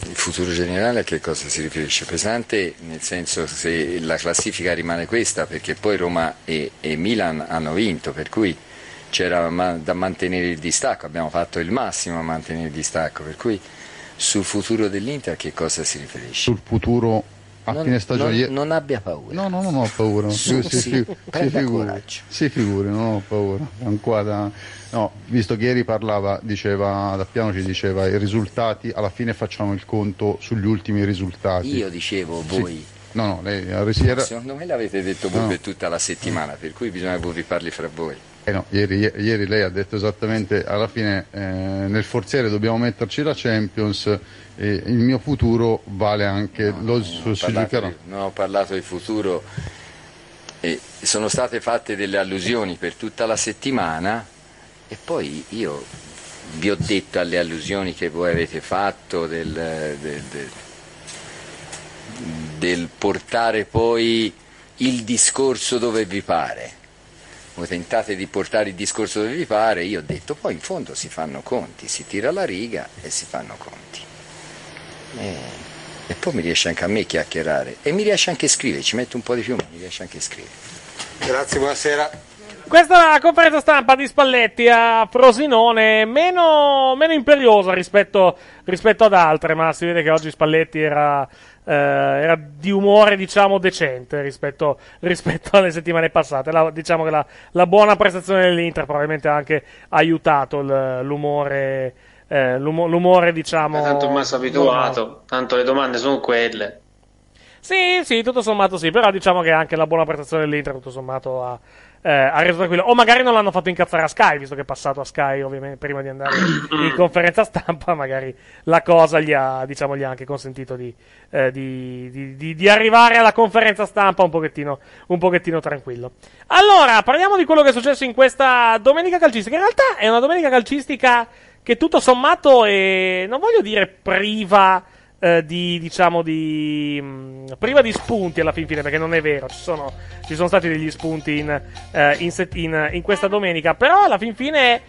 Il futuro generale a che cosa si riferisce? Pesante nel senso, se la classifica rimane questa, perché poi Roma e, e Milan hanno vinto, per cui c'era da mantenere il distacco, abbiamo fatto il massimo a mantenere il distacco, per cui sul futuro dell'Inter a che cosa si riferisce? Sul futuro a non, fine stagione... Non, non abbia paura. No, no, non ho paura. Su, si, si, si, prenda si figuri, coraggio. Si figuri, non ho paura. Ancora da... No, visto che ieri parlava, diceva, da piano ci diceva i risultati, alla fine facciamo il conto sugli ultimi risultati. Io dicevo, voi... Sì. No, no, lei... Era... Secondo me l'avete detto voi no. per tutta la settimana, per cui bisogna che voi vi parli fra voi. Eh no, ieri, ieri lei ha detto esattamente, alla fine eh, nel forziere dobbiamo metterci la Champions e il mio futuro vale anche no, lo giudicherò. Non ho parlato di futuro, e sono state fatte delle allusioni per tutta la settimana e poi io vi ho detto alle allusioni che voi avete fatto del, del, del, del portare poi il discorso dove vi pare. Tentate di portare il discorso dove vi pare, io ho detto poi in fondo si fanno conti, si tira la riga e si fanno conti. E, e poi mi riesce anche a me chiacchierare e mi riesce anche a scrivere, ci metto un po' di più ma mi riesce anche a scrivere. Grazie, buonasera. Questa è la conferenza stampa di Spalletti a Frosinone, meno, meno imperiosa rispetto, rispetto ad altre, ma si vede che oggi Spalletti era, eh, era di umore diciamo decente rispetto, rispetto alle settimane passate. La, diciamo che la, la buona prestazione dell'Inter probabilmente ha anche aiutato il, l'umore, eh, l'umore diciamo... Tanto ormai si è abituato, tanto le domande sono quelle. Sì, sì, tutto sommato sì, però diciamo che anche la buona prestazione dell'Inter tutto sommato ha... Eh, ha reso tranquillo, o magari non l'hanno fatto incazzare a Sky, visto che è passato a Sky ovviamente prima di andare in conferenza stampa, magari la cosa gli ha, diciamo, gli ha anche consentito di, eh, di, di, di, di arrivare alla conferenza stampa un pochettino, un pochettino tranquillo. Allora, parliamo di quello che è successo in questa domenica calcistica. In realtà è una domenica calcistica che tutto sommato è, non voglio dire priva Eh, di diciamo di mh, priva di spunti alla fin fine, perché non è vero, ci sono, ci sono stati degli spunti in, eh, in, set, in, in questa domenica, però alla fin fine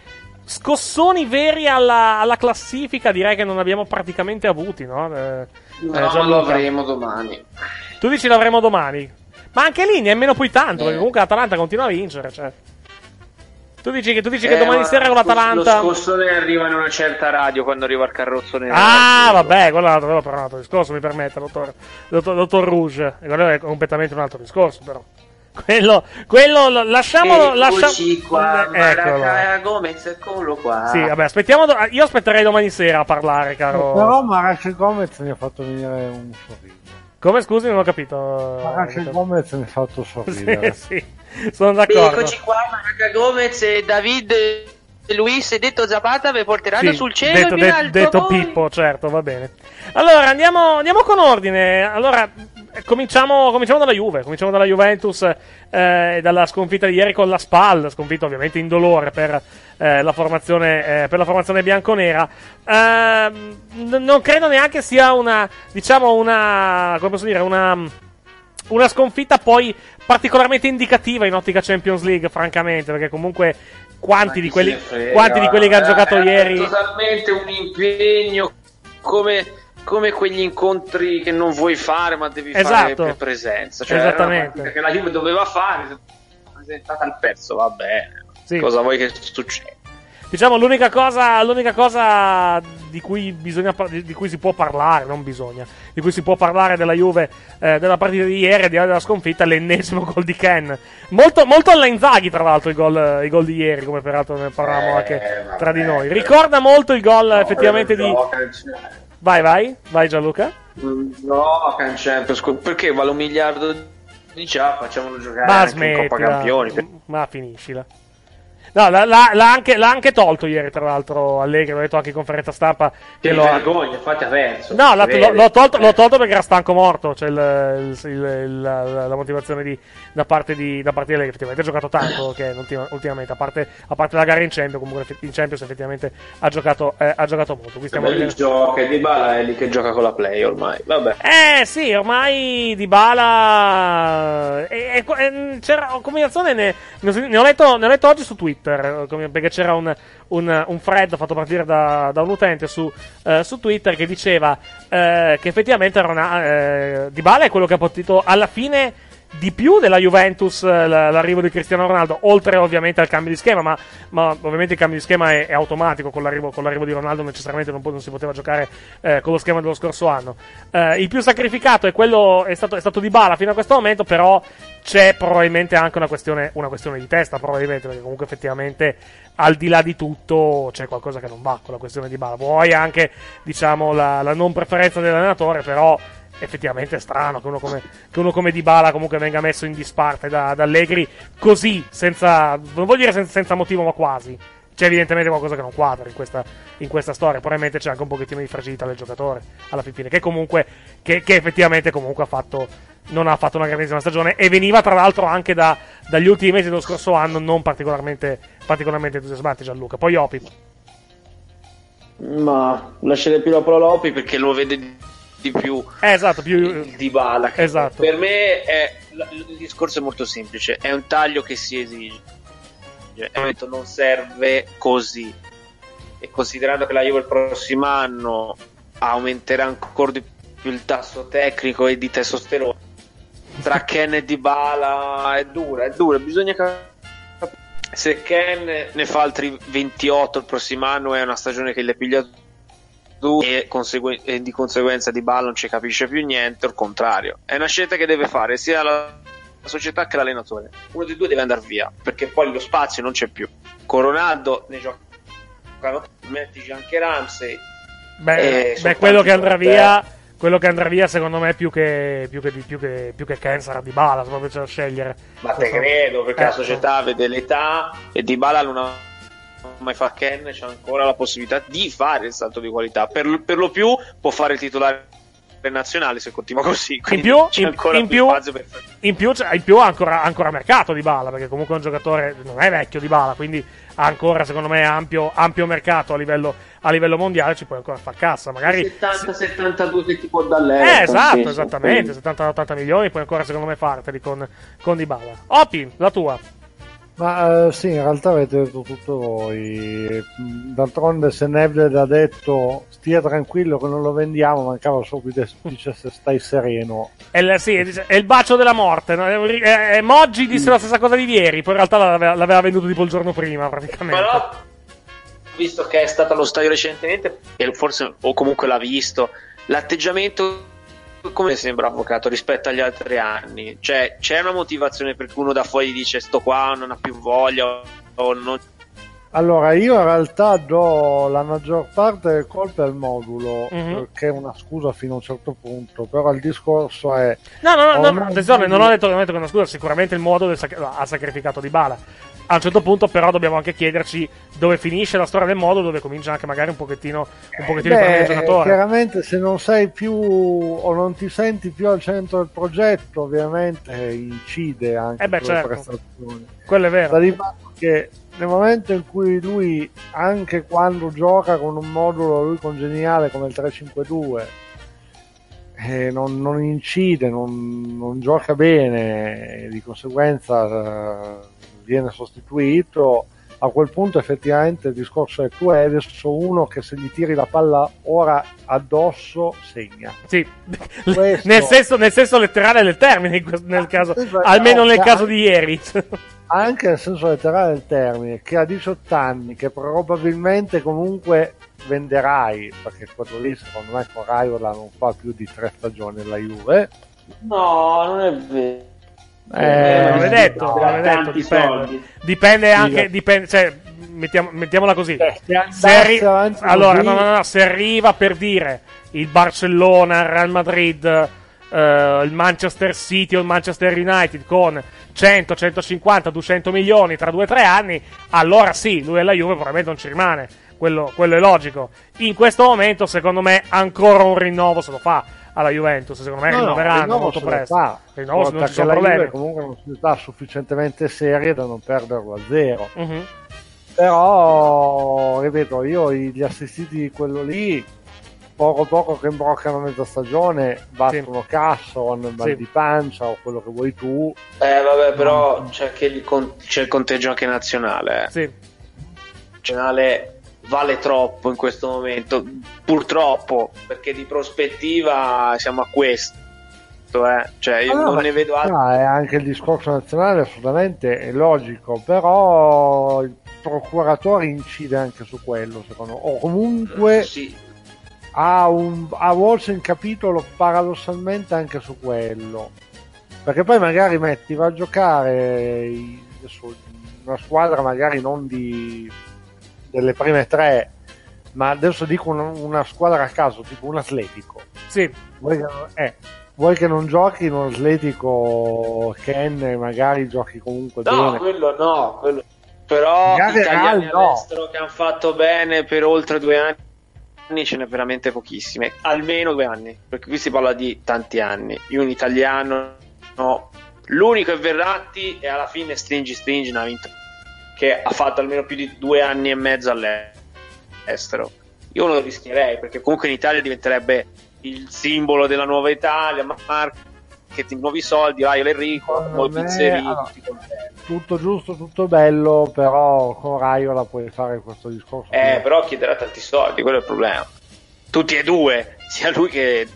scossoni veri alla, alla classifica direi che non abbiamo praticamente avuti, no? Eh, no, eh, ma lo avremo domani. Tu dici l'avremo domani, ma anche lì nemmeno poi tanto eh. perché comunque l'Atalanta continua a vincere, cioè. Tu dici che, tu dici eh, che domani sera con l'Atalanta... Lo scossone arriva in una certa radio quando arriva il carrozzo nero. Ah, vabbè, quello è un altro discorso, mi permetta, dottor, dottor, dottor Rouge. Quello è completamente un altro discorso, però. Quello, quello lasciamolo... Lasciamoci qua, Maracaja Gomez, eccolo qua. Sì, vabbè, aspettiamo... Do... Io aspetterei domani sera a parlare, caro... Però Maracaja Gomez mi ha fatto venire un sorriso. Come, scusi, non ho capito. Maracaja Gomez mi ha fatto sorridere. Sì, sì. Sono d'accordo. Beh, eccoci qua, Maracaja Gomez e David Luiz e detto Zapata vi porteranno sì, sul cielo detto, in alto. Detto Pippo, certo, va bene. Allora, andiamo, andiamo con ordine. Allora, cominciamo, cominciamo dalla Juve, cominciamo dalla Juventus e eh, dalla sconfitta di ieri con la Spal, sconfitta ovviamente indolore per eh, la formazione eh, per la formazione bianconera. Eh, n- non credo neanche sia una, diciamo una, come posso dire, una Una sconfitta poi particolarmente indicativa in ottica Champions League, francamente, perché comunque quanti, di quelli, quanti di quelli che hanno giocato eh, ieri... È totalmente un impegno come, come quegli incontri che non vuoi fare ma devi esatto. fare per presenza. Cioè, esattamente. Perché la Juve doveva fare, presentata al pezzo, va bene, sì. Cosa vuoi che succeda? Diciamo l'unica cosa, l'unica cosa di cui bisogna, di cui si può parlare, non bisogna, di cui si può parlare della Juve, eh, della partita di ieri, di là della sconfitta, l'ennesimo gol di Ken. Molto, molto alla Inzaghi, tra l'altro, i gol, i gol di ieri, come peraltro ne parlavamo eh, anche tra di noi. Ricorda molto il gol no, effettivamente di... Vai, vai, vai Gianluca. No, Cancello, perché vale un miliardo di ciao, facciamolo giocare ma anche smettila. in Coppa Campioni. Ma finiscila. No, l'ha, l'ha, anche, l'ha anche tolto ieri, tra l'altro, Allegri, l'ho detto anche in conferenza stampa. Che lo vergogna, infatti ha perso. No, l'ho, l'ho, tolto, l'ho tolto perché era stanco morto, cioè il, il, il, la, la motivazione di, da parte di, da parte di Allegri. Effettivamente ha giocato tanto, che ultima, ultimamente, a parte, a parte la gara in Champions, comunque in Champions effettivamente ha giocato, eh, ha giocato molto. Qui stiamo vedendo... gioca, Dybala è lì che gioca con la play ormai, vabbè. Eh sì, ormai Dybala... E, e, e, c'era combinazione, ne, ne, ho letto, ne ho letto oggi su Twitter. Perché c'era un, un, un thread fatto partire da, da un utente su, eh, su Twitter che diceva eh, che effettivamente era una, eh, Dybala è quello che ha potito alla fine di più della Juventus l'arrivo di Cristiano Ronaldo, oltre ovviamente al cambio di schema, ma, ma ovviamente il cambio di schema è, è automatico con l'arrivo, con l'arrivo di Ronaldo necessariamente non, non si poteva giocare eh, con lo schema dello scorso anno. Eh, il più sacrificato è quello è stato, è stato Dybala fino a questo momento, però c'è probabilmente anche una questione, una questione di testa, probabilmente, perché comunque effettivamente al di là di tutto c'è qualcosa che non va con la questione di Dybala. Vuoi anche, diciamo, la, la non preferenza dell'allenatore, però effettivamente è strano che uno come, che uno come Dybala comunque venga messo in disparte da, da Allegri così, senza, non voglio dire senza, senza motivo, ma quasi. C'è evidentemente qualcosa che non quadra in questa, in questa storia. Probabilmente c'è anche un pochettino di fragilità del giocatore alla fine, che comunque che, che effettivamente comunque ha fatto, non ha fatto una grandissima stagione, e veniva tra l'altro anche da, dagli ultimi mesi dello scorso anno non particolarmente, particolarmente entusiasmanti. Gianluca, poi Opi. Ma lascerei più la parola a Opi perché lo vede di più, eh, esatto, più... Dybala. Esatto. Per me è, il discorso è molto semplice, è un taglio che si esige. Non serve così, e considerando che la Juve il prossimo anno aumenterà ancora di più il tasso tecnico e di testosterone, tra Ken e Dybala è dura, è dura, bisogna capire. Se Ken ne fa altri ventotto il prossimo anno è una stagione che le piglia due, e, conseguen- e di conseguenza Dybala non ci capisce più niente, al contrario è una scelta che deve fare sia la la società che l'allenatore, uno dei due deve andare via perché poi lo spazio non c'è più. Con Ronaldo ne giocano, mettici anche Ramsey. Beh, beh quello che andrà via, quello che andrà via secondo me più che più che più che, più che Ken sarà Dybala, proprio c'è da scegliere. Ma te credo, perché eh, la società vede l'età e Dybala non ha mai fatto Ken, c'è ancora la possibilità di fare il salto di qualità. Per, per lo più può fare il titolare nazionale se continua così, in più, c'è in, in, più, più per... in più in più ha ancora, ancora mercato Dybala, perché comunque è un giocatore, non è vecchio Dybala, quindi ha ancora secondo me ampio, ampio mercato a livello, a livello mondiale, ci puoi ancora far cassa, magari settanta settantadue che ti può dare l'Euro, eh, esatto, penso, esattamente settanta ottanta milioni puoi ancora secondo me farteli con, con Dybala. Opi, la tua. Ma eh, sì, in realtà avete detto tutto voi. D'altronde se Neville ha detto stia tranquillo che non lo vendiamo, mancava solo che dicesse stai sereno. È, la, sì, è il bacio della morte, no? è, è, è, Moggi disse la stessa cosa di ieri, poi in realtà l'aveva, l'aveva venduto tipo il giorno prima praticamente. Però, visto che è stato allo stadio recentemente, e forse o comunque l'ha visto, l'atteggiamento come sembra avvocato rispetto agli altri anni, cioè c'è una motivazione per cui uno da fuori dice sto qua non ha più voglia o non... Allora io in realtà do la maggior parte delle colpe al modulo, mm-hmm. che è una scusa fino a un certo punto, però il discorso è no no no, no attenzione, non ho detto che è una scusa, sicuramente il modulo sac- ha sacrificato Dybala a un certo punto, però dobbiamo anche chiederci dove finisce la storia del modulo, dove comincia anche magari un pochettino un pochettino Beh, il giocatore. Chiaramente se non sei più o non ti senti più al centro del progetto, ovviamente incide anche eh beh, sulle certo. prestazioni. Quello è vero. Da che nel momento in cui lui, anche quando gioca con un modulo lui congeniale come il tre cinque due, eh, non, non incide, non, non gioca bene, di conseguenza... Eh, viene sostituito, a quel punto effettivamente il discorso è tu hai adesso uno che se gli tiri la palla ora addosso segna. Sì, Questo... nel, senso, nel senso letterale del termine, nel caso, esatto, almeno nel caso anche, di ieri. Anche nel senso letterale del termine, che a diciotto anni, che probabilmente comunque venderai, perché quello lì secondo me con Raiola non fa più di tre stagioni la Juve. No, non è vero. Eh, non l'ho detto, non detto dipende, dipende anche, dipende, cioè, mettiamo, mettiamola così. Se arri- allora, no, no, no, se arriva per dire il Barcellona, il Real Madrid, eh, il Manchester City o il Manchester United con cento, centocinquanta, duecento milioni tra due o tre anni, allora sì, lui e la Juve probabilmente non ci rimane, quello, quello è logico. In questo momento, secondo me, ancora un rinnovo se lo fa alla Juventus, secondo me no, rinnoveranno molto presto. Fa. Rinnovo se non ci sono problemi. Juve comunque è una società sufficientemente seria da non perderlo a zero. Uh-huh. Però, ripeto, io gli assistiti di quello lì, poco poco che imbroccano mezza stagione, battono sì. Casson, mal sì. di pancia o quello che vuoi tu. Eh vabbè, però c'è, che il, con- c'è il conteggio anche nazionale. Eh. Sì. Il nazionale vale troppo in questo momento, purtroppo, perché di prospettiva siamo a questo. Eh. Cioè, io ah, non ne vedo altro. No, è anche il discorso nazionale, assolutamente è logico, però il procuratore incide anche su quello, secondo me. O comunque... Sì. Ha, un, ha voce in capitolo paradossalmente anche su quello, perché poi magari metti va a giocare su una squadra magari non di delle prime tre, ma adesso dico una, una squadra a caso, tipo un Atletico, sì. vuoi, che, eh, vuoi che non giochi in un Atletico Ken, magari giochi comunque no, bene, quello no quello. Però gli italiani no. all'estero che hanno fatto bene per oltre due anni ce n'è veramente pochissime, almeno due anni, perché qui si parla di tanti anni. Io un italiano no. L'unico è Verratti, e alla fine stringi stringi ha vinto, che ha fatto almeno più di due anni e mezzo all'estero. Io non lo rischierei, perché comunque in Italia diventerebbe il simbolo della nuova Italia, marketing, nuovi soldi, Raio Enrico, nuovi pizzeri, allora, tutto giusto, tutto bello, però con Raiola puoi fare questo discorso. Eh, di... però chiederà tanti soldi, quello è il problema. Tutti e due, sia lui che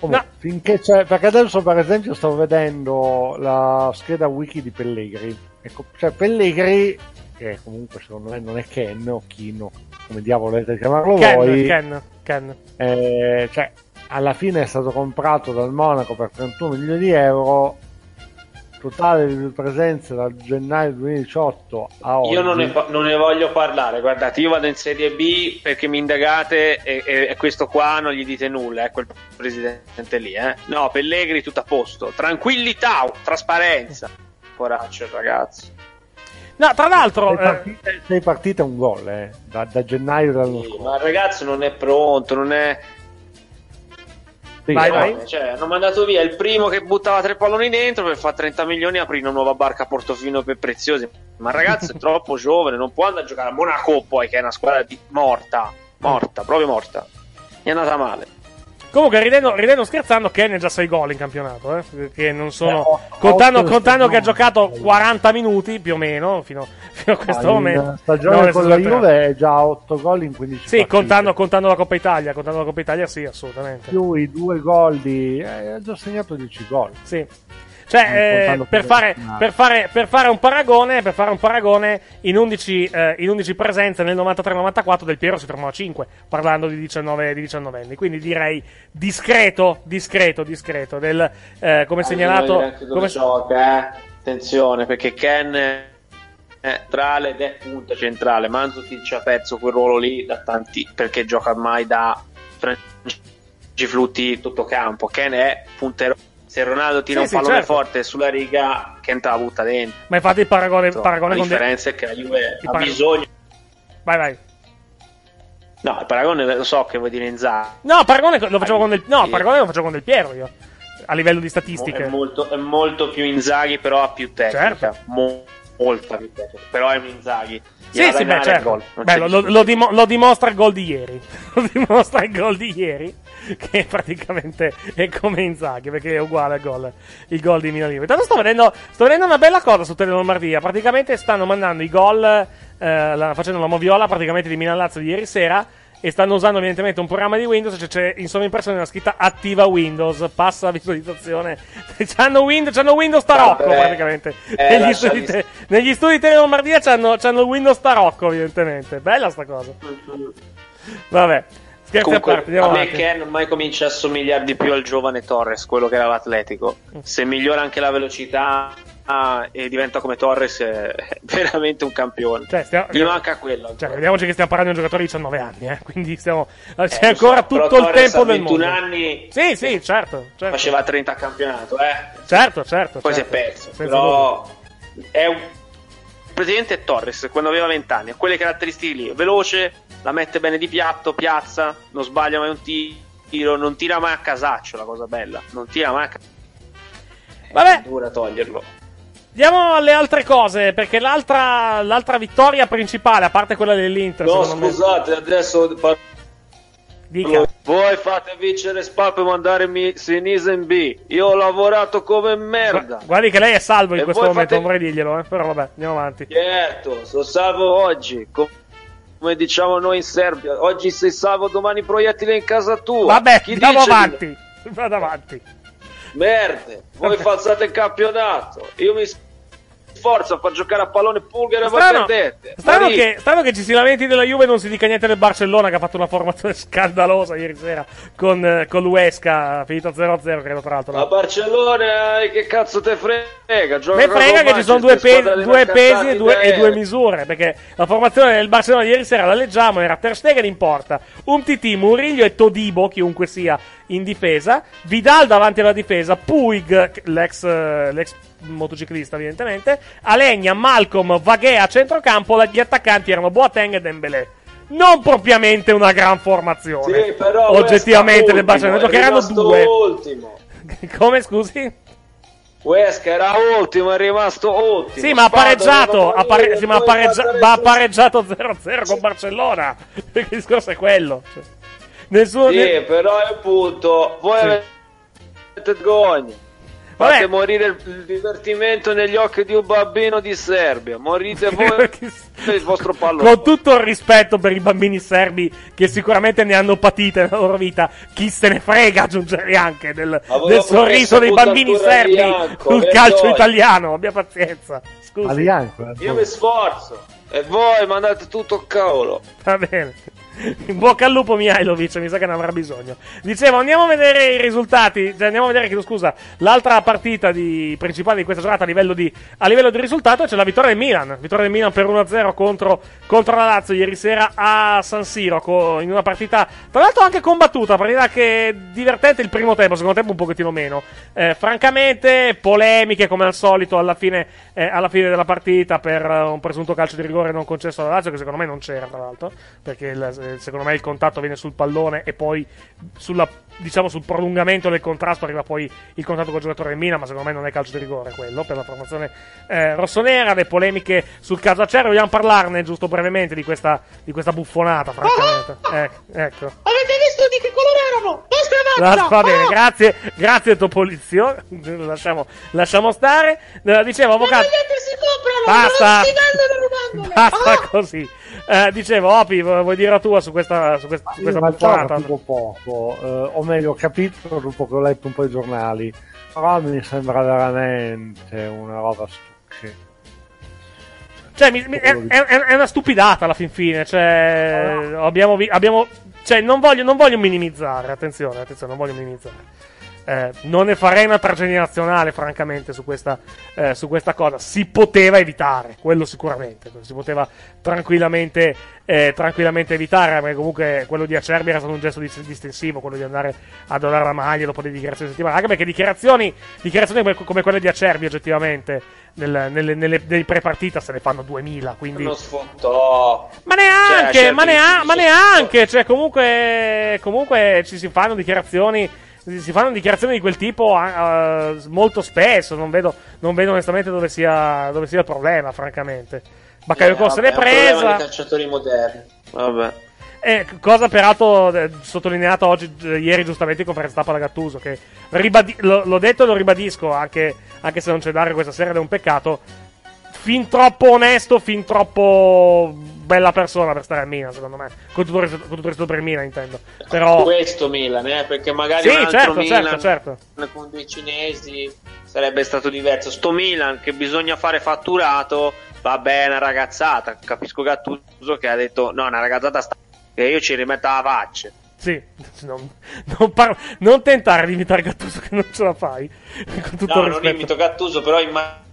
oh, no. finché c'è, perché adesso per esempio stavo vedendo la scheda wiki di Pellegrini. Ecco, cioè Pellegrini, che comunque secondo me non è Ken o Kino, come diavolo volete chiamarlo Ken, voi. Ken, Ken. Eh, cioè, alla fine è stato comprato dal Monaco per trentuno milioni di euro. Totale di presenze da gennaio duemiladiciotto a oggi. Io non ne, non ne voglio parlare, guardate, io vado in Serie B perché mi indagate e, e, e questo qua non gli dite nulla, eh, quel presidente lì, eh. No, Pellegrini tutto a posto, tranquillità, trasparenza, coraggio ragazzi. No, tra l'altro sei partita, eh... sei partita un gol, eh, da, da gennaio dall'anno scorso. Sì, ma il ragazzo non è pronto, non è... Sì, vai, vai. Vai. Cioè, hanno mandato via il primo che buttava tre palloni dentro per fare trenta milioni e aprire una nuova barca a Portofino per Preziosi. Ma il ragazzo è troppo giovane, non può andare a giocare a Monaco, poi che è una squadra di... morta, morta, proprio morta. Gli è andata male. Comunque, ridendo, ridendo scherzando, Ken è già sei gol in campionato, eh? Perché non sono. Eh, contando, contando che ha giocato quaranta minuti più o meno fino, fino a questo ah, momento. La stagione no, con la Juve è già otto gol in quindici sì, partite. Sì, contando, contando la Coppa Italia, contando la Coppa Italia, sì, assolutamente. Più i due gol di. Eh, ha già segnato dieci gol. Sì. Cioè, eh, per, fare, per, fare, per fare un paragone, per fare un paragone in undici, eh, in undici presenze nel novantatré novantaquattro Del Piero si fermò a cinque, parlando di diciannove, di diciannove anni. Quindi direi discreto, discreto, discreto. Del, eh, come segnalato. Come... Gioca, eh? Attenzione, perché Ken è centrale ed è punta centrale. Mandzukic ha perso quel ruolo lì da tanti, perché gioca ormai da Giflutti tutto campo. Ken è puntero. Se Ronaldo tira sì, un sì, pallone certo. forte sulla riga, Ken te la butta dentro. Ma infatti il paragone, il paragone la con differenza de... è che la Juve il ha parag... bisogno. Vai, vai. No, il paragone lo so che vuoi dire Inzaghi. No, il paragone lo facevo con del No, il paragone lo facevo con Del Piero io. A livello di statistiche. È molto, è molto più Inzaghi, però ha più tecnica. Certo. Mol- molta più tecnica, però è un Inzaghi. Sì, sì, beh, certo. Beh, lo, lo, dim- lo dimostra il gol di ieri. Lo dimostra il gol di ieri, che praticamente è come Inzaghi, perché è uguale al gol, il gol di Milan Juve. Intanto sto vedendo, sto vedendo una bella cosa su Tele Lombardia. Praticamente stanno mandando i gol, eh, la, facendo la moviola praticamente di Milan Lazio di ieri sera, e stanno usando evidentemente un programma di Windows, cioè c'è in sovraimpressione la scritta attiva Windows, passa la visualizzazione. C'hanno Windows, c'hanno Windows tarocco Vabbè, praticamente. Eh, negli, studi te- negli studi di Tele Lombardia c'hanno, c'hanno Windows tarocco evidentemente. Bella sta cosa. Vabbè. Scherzi Comunque, a parte, andiamo a me avanti. Ken ormai comincia a somigliare di più al giovane Torres, quello che era l'Atletico. Se migliora anche la velocità, ah, e diventa come Torres, è veramente un campione. Cioè, stiamo... Gli manca quello. Cioè, vediamoci che stiamo parlando di un giocatore di diciannove anni, eh? Quindi stiamo... c'è eh, ancora so, tutto il Torres tempo del mondo. ventuno anni. Sì, sì, certo, certo. Faceva trenta a campionato, eh? Certo, certo. Poi certo. Si è perso. Senza però dubbio. È un presidente Torres quando aveva venti anni, ha quelle caratteristiche lì, veloce, la mette bene di piatto, piazza, non sbaglia mai un tiro, non tira mai a casaccio, la cosa bella, non tira mai a casaccio. Vabbè. È dura toglierlo. Andiamo alle altre cose, perché l'altra, l'altra vittoria principale, a parte quella dell'Inter... No, scusate, me... adesso... Dica. Voi fate vincere Spa per mandarmi Sinise in B. Io ho lavorato come merda. Guardi che lei è salvo in e questo momento, fate... non vorrei dirglielo, eh? Però vabbè, andiamo avanti. Certo, sono salvo oggi, Com- come diciamo noi in Serbia. Oggi sei salvo, domani proiettile in casa tua. Vabbè, chi andiamo avanti, vado avanti. Merde, voi falsate il campionato. Io mi sforzo a far giocare a pallone Pulgar e voi perdete. Strano che, strano che ci si lamenti della Juve e non si dica niente del Barcellona, che ha fatto una formazione scandalosa ieri sera con, con l'Uesca, finita zero a zero credo, tra l'altro. La Barcellona, che cazzo te frega? Gioca, me frega che ci sono due, pe- due pesi e due, e due misure, perché la formazione del Barcellona ieri sera la leggiamo, era Ter Stegen in porta, Umtiti, Murillo e Todibo, chiunque sia in difesa, Vidal davanti alla difesa, Puig, l'ex, l'ex motociclista evidentemente, Alegna, Malcolm, Vaghea a centrocampo, gli attaccanti erano Boateng e Dembélé. Non propriamente una gran formazione, sì, però oggettivamente del Barcellona, giocheranno due. Ultimo. Come, scusi? Huesca era ultimo, è rimasto ultimo. Sì, ma ha pareggiato, ha pare... sì, ma ha pareggia... ma ha pareggiato zero a zero con Barcellona. Il discorso è quello. Cioè... Nessuno, sì, ne... però è appunto voi sì. avete gogna, fate vabbè. morire il, il divertimento negli occhi di un bambino di Serbia, morite voi per il vostro pallone. Con tutto il rispetto per i bambini serbi che sicuramente ne hanno patite nella loro vita, chi se ne frega, aggiungerei anche del, del sorriso dei bambini serbi Bianco, sul calcio oggi. Italiano, abbia pazienza. Scusi. Bianco, io mi sforzo e voi mandate tutto cavolo. Va bene. In bocca al lupo Mihajlovic, mi sa che ne avrà bisogno. Dicevo, andiamo a vedere i risultati, cioè andiamo a vedere, chiedo scusa, l'altra partita di, principale di questa giornata a livello di, a livello di risultato, c'è cioè la vittoria del Milan, vittoria del Milan per uno a zero contro, contro la Lazio ieri sera a San Siro, co, in una partita tra l'altro anche combattuta, partita che divertente il primo tempo, secondo tempo un pochettino meno, eh, francamente polemiche come al solito alla fine, eh, alla fine della partita per un presunto calcio di rigore non concesso alla Lazio, che secondo me non c'era tra l'altro, perché il secondo me il contatto viene sul pallone e poi sulla, diciamo, sul prolungamento del contrasto arriva poi il contatto col giocatore del Milan, ma secondo me non è calcio di rigore quello per la formazione eh, rossonera. Le polemiche sul caso Acerbi, vogliamo parlarne giusto brevemente di questa, di questa buffonata francamente. Ah, ecco, ecco. Avete visto di che colore erano? La, va bene, ah. grazie, grazie Topolizio, lasciamo, lasciamo stare. Dicevo, avvocato, si comprano, basta, non si basta ah. così. Eh, dicevo, Opi, vuoi dire la tua su questa, su questa, su questa puntata? Ho poco, eh, o meglio, ho capito dopo che ho letto un po' i giornali, però mi sembra veramente una roba stucchevole. Cioè, mi, mi, è, è, è una stupidata alla fin fine. Cioè, no, no. abbiamo, abbiamo, cioè, non voglio, non voglio minimizzare. Attenzione, attenzione, non voglio minimizzare. Eh, non ne farei una tragedia nazionale, francamente, su questa, eh, su questa cosa. Si poteva evitare, quello sicuramente. Si poteva tranquillamente, eh, tranquillamente evitare, perché comunque quello di Acerbi era stato un gesto distensivo, quello di andare a donare la maglia dopo le dichiarazioni di settimana. Anche perché dichiarazioni, dichiarazioni come quelle di Acerbi, oggettivamente, nel, nelle, nelle, nelle pre-partita se ne fanno duemila, quindi. Uno sfontò. Ma neanche, cioè, ma, nea- ma neanche, cioè, comunque, comunque ci si fanno dichiarazioni. Si fanno dichiarazioni di quel tipo uh, molto spesso, non vedo, non vedo onestamente dove sia, dove sia il problema, francamente. Bakayoko eh, se l'è presa. Calciatori moderni. Vabbè. Eh, cosa peraltro eh, sottolineato oggi, eh, ieri giustamente in conferenza stampa da Gattuso, che ribadi- lo, l'ho detto e lo ribadisco, anche, anche se non c'è Dario questa sera ed è un peccato, fin troppo onesto, fin troppo bella persona per stare a Milan, secondo me. Con tutto il resto, con tutto il resto per il Milan, intendo. Però... Questo Milan, eh, perché magari sì, un altro certo, Milan certo, certo. con dei cinesi sarebbe stato diverso. Sto Milan che bisogna fare fatturato, vabbè, è una ragazzata. Capisco Gattuso che ha detto, no, una ragazzata sta... che io ci rimetto la faccia. Sì, non, non, parlo, non tentare di imitare Gattuso che non ce la fai. Con tutto no, il non imito Gattuso, però immagino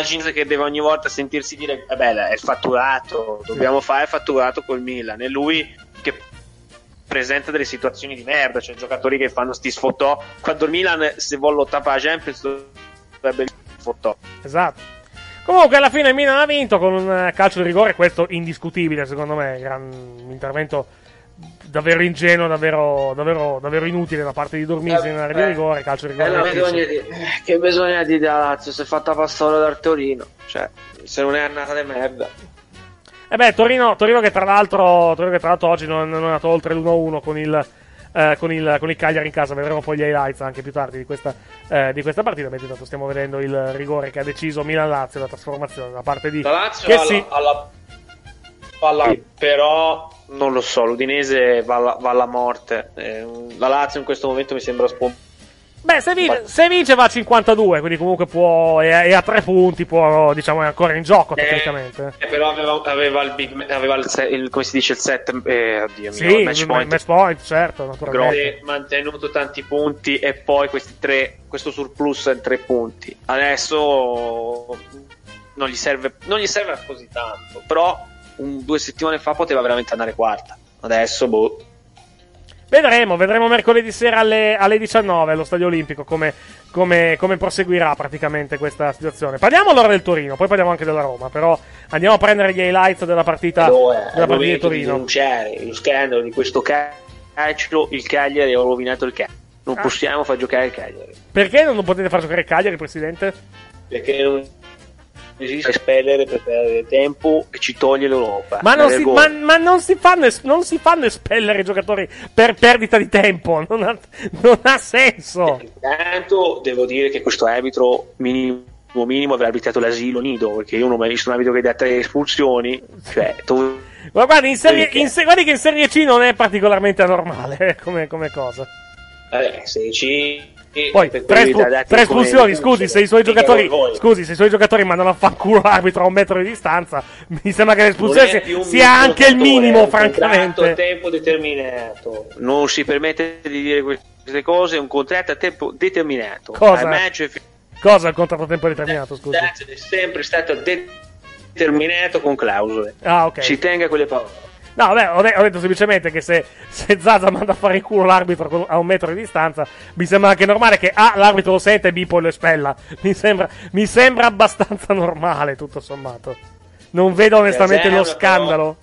immagino che deve ogni volta sentirsi dire eh beh, è fatturato, dobbiamo sì. fare fatturato col Milan, e lui che presenta delle situazioni di merda, cioè giocatori che fanno sti sfotò quando il Milan se vuole lottare per la Champions dovrebbe sfotò. Esatto. Comunque alla fine il Milan ha vinto con un calcio di rigore, questo indiscutibile secondo me, gran intervento davvero ingenuo, davvero, davvero, davvero inutile da parte di Dormisi eh, in area eh, di rigore, calcio di rigore. Eh, bisogna di, che bisogna di da Lazio, si è fatta passare dal Torino, cioè se non è andata di merda. E beh, Torino, Torino che tra l'altro, Torino che tra l'altro oggi non, non è andato oltre l'uno a uno con il... Eh, con, il, con il Cagliari in casa. Vedremo poi gli highlights anche più tardi di questa, eh, di questa partita. Mentre intanto stiamo vedendo il rigore che ha deciso Milan-Lazio, la trasformazione da parte di la Lazio che alla, sì. alla, alla, però non lo so, l'Udinese va alla, va alla morte, eh, la Lazio in questo momento mi sembra spontata. Beh, se vince, se vince va a cinquantadue, quindi comunque può, e a tre punti può, diciamo, è ancora in gioco eh, tecnicamente. Eh, però aveva, aveva il big, aveva il, il, come si dice, il set, eh, oddio, sì, mio, il match point, match point, certo, naturalmente. Mantenuto tanti punti e poi questi tre, questo surplus è tre punti. Adesso non gli serve, non gli serve così tanto, però un, due settimane fa poteva veramente andare quarta. Adesso boh. Vedremo, vedremo mercoledì sera alle, alle diciannove allo Stadio Olimpico come, come, come proseguirà praticamente questa situazione. Parliamo allora del Torino, poi parliamo anche della Roma, però andiamo a prendere gli highlights della partita, allora, della partita di Torino. Denunciare il scandalo di questo calcio, il Cagliari ha rovinato il Cagliari. Non ah. possiamo far giocare il Cagliari. Perché non potete far giocare il Cagliari, Presidente? Perché non esiste espellere per perdere tempo e ci toglie l'Europa. Ma non si, ma, ma non si fanno es- non si fanno espellere i giocatori per perdita di tempo, non ha, non ha senso. Intanto devo dire che questo arbitro minimo minimo avrà arbitrato l'asilo nido, perché io non ho mai visto un arbitro che dà tre espulsioni, cioè tu... Ma guarda, in serie, in se- guardi che in Serie C non è particolarmente anormale come, come cosa. Eh, Serie C poi tre, spu- tre espulsioni, scusi se i suoi giocatori scusi se i suoi giocatori mandano a fanculo l'arbitro a un metro di distanza, mi sembra che l'espulsione sia, sia anche il minimo, francamente. Tempo determinato, non si permette di dire queste cose, è un contratto a tempo determinato. Cosa? Cosa il contratto a tempo determinato, scusi? È sempre stato determinato con clausole. Ah, ok. Ci tenga quelle parole. No, beh, ho, de- ho detto semplicemente che se, se Zaza manda a fare il culo l'arbitro a un metro di distanza, mi sembra anche normale che A, l'arbitro lo sente e B, poi lo espella. Mi sembra, mi sembra abbastanza normale, tutto sommato. Non vedo onestamente lo scandalo.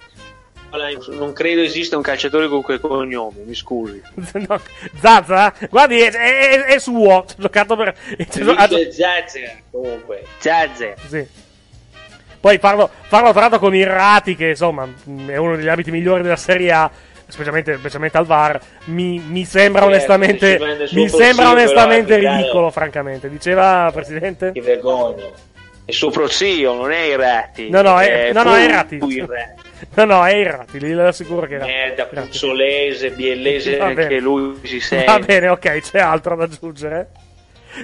Non credo esista un calciatore con quel cognome, mi scusi. No, Zaza? Guardi, è, è, è suo. C'è giocato per... C'è giocato... Zaza, comunque. Zaza. Sì. Poi farlo, farlo tra l'altro con Irrati, che insomma è uno degli arbitri migliori della Serie A, specialmente, specialmente al V A R, mi, mi sembra eh, onestamente mi sembra onestamente ridicolo, francamente. Diceva, Presidente? Che vergogna. È suo prozio, non è Irrati. No, no, è, è, no, fu, no, è Irrati. No, no, è Irrati, li assicuro che era. Merda, puzzolese, biellese, anche lui si sente. Va bene, ok, c'è altro da aggiungere?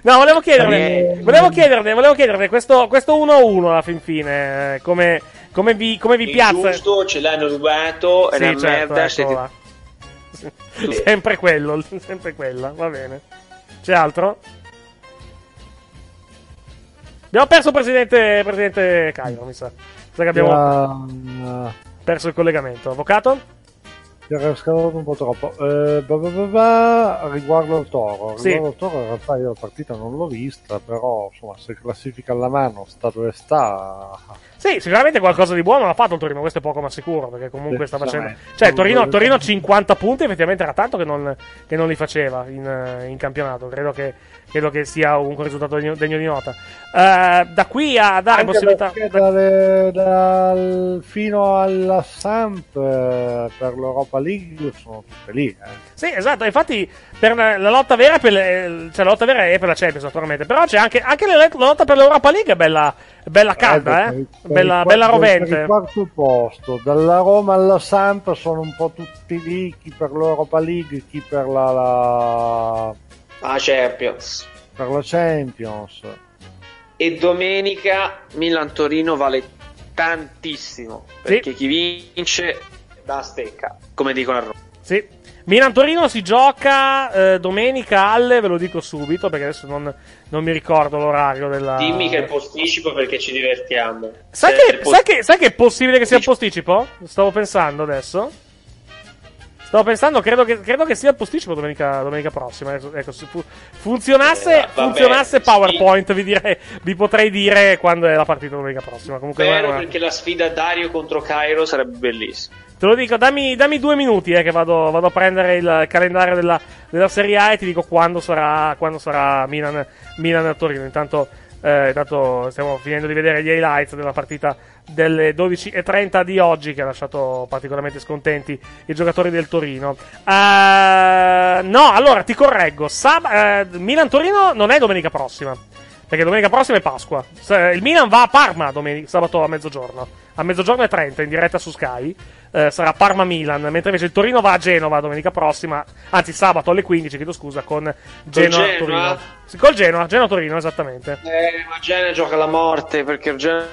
No, volevo chiederle, volevo chiederle, volevo chiederle questo, questo uno a uno alla fin fine, come, come vi, come vi piazza? Giusto, ce l'hanno rubato, è sì, una certo, merda. Ecco se ti... Sempre quello, sempre quella, va bene. C'è altro? Abbiamo perso Presidente, Presidente Cairo, mi sa. Sa che abbiamo uh, perso il collegamento. Avvocato? Era scavato un po' troppo eh, bah bah bah bah, riguardo al Toro sì. Riguardo al Toro in realtà io la partita non l'ho vista, però insomma se classifica alla mano sta dove sta, sì, sicuramente qualcosa di buono l'ha fatto il Torino, questo è poco ma sicuro, perché comunque sta facendo, cioè Torino, Torino cinquanta punti effettivamente era tanto che non, che non li faceva in, in campionato, credo che, credo che sia un risultato degno, degno di nota uh, da qui a dare anche possibilità dalle, dal, fino alla Samp per l'Europa League sono tutte lì eh. Sì, esatto, infatti per la, la lotta vera per le, cioè la lotta vera è per la Champions naturalmente, però c'è anche, anche la, la lotta per l'Europa League è bella, bella calda eh, eh. Bella, quarto, bella rovente per il quarto posto, dalla Roma alla Samp sono un po' tutti lì, chi per l'Europa League, chi per la, la... la Champions, per la Champions. E domenica Milan-Torino vale tantissimo perché sì. Chi vince da stecca, come dicono a Roma. Sì. Milan-Torino si gioca eh, domenica alle, ve lo dico subito perché adesso non, non mi ricordo l'orario della... Dimmi che è posticipo perché ci divertiamo. Sai, che, post... sai, che, sai che è possibile che sia posticipo? Stavo pensando adesso. Stavo pensando, credo che, credo che sia posticipo domenica, domenica prossima. Ecco, se fu, funzionasse, eh, vabbè, funzionasse PowerPoint, sì. vi, dire, vi potrei dire quando è la partita domenica prossima. Comunque, vero, guarda, perché la sfida Dario contro Cairo sarebbe bellissima. Te lo dico, dammi, dammi due minuti eh, che vado, vado a prendere il calendario della, della Serie A e ti dico quando sarà, quando sarà Milan, Milan a Torino. Intanto, eh, intanto stiamo finendo di vedere gli highlights della partita delle dodici e trenta di oggi, che ha lasciato particolarmente scontenti i giocatori del Torino. Uh, no, allora ti correggo, Sab- uh, Milan-Torino non è domenica prossima, perché domenica prossima è Pasqua. Il Milan va a Parma domenica, sabato a mezzogiorno, a mezzogiorno e trenta in diretta su Sky. Uh, sarà Parma-Milan, mentre invece il Torino va a Genova domenica prossima, anzi sabato alle quindici, chiedo scusa, con Genoa-Torino. Sì, col Genoa, Genoa-Torino, esattamente. Eh, ma Genoa gioca alla morte, perché il Genoa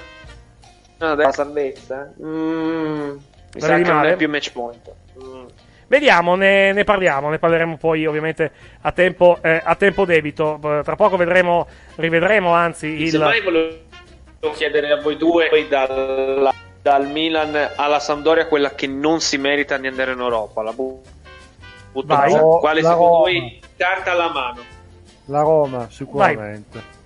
la salvezza. Mm, mi sa che non è più match point. Mm. Vediamo, ne, ne parliamo, ne parleremo poi ovviamente a tempo, eh, a tempo debito. Tra poco vedremo, rivedremo anzi il... Semmai volevo chiedere a voi due, poi dal, dal Milan alla Sampdoria, quella che non si merita di andare in Europa. La bu- Vai, oh, quale la secondo Roma. Voi carta alla mano? La Roma, sicuramente. Vai.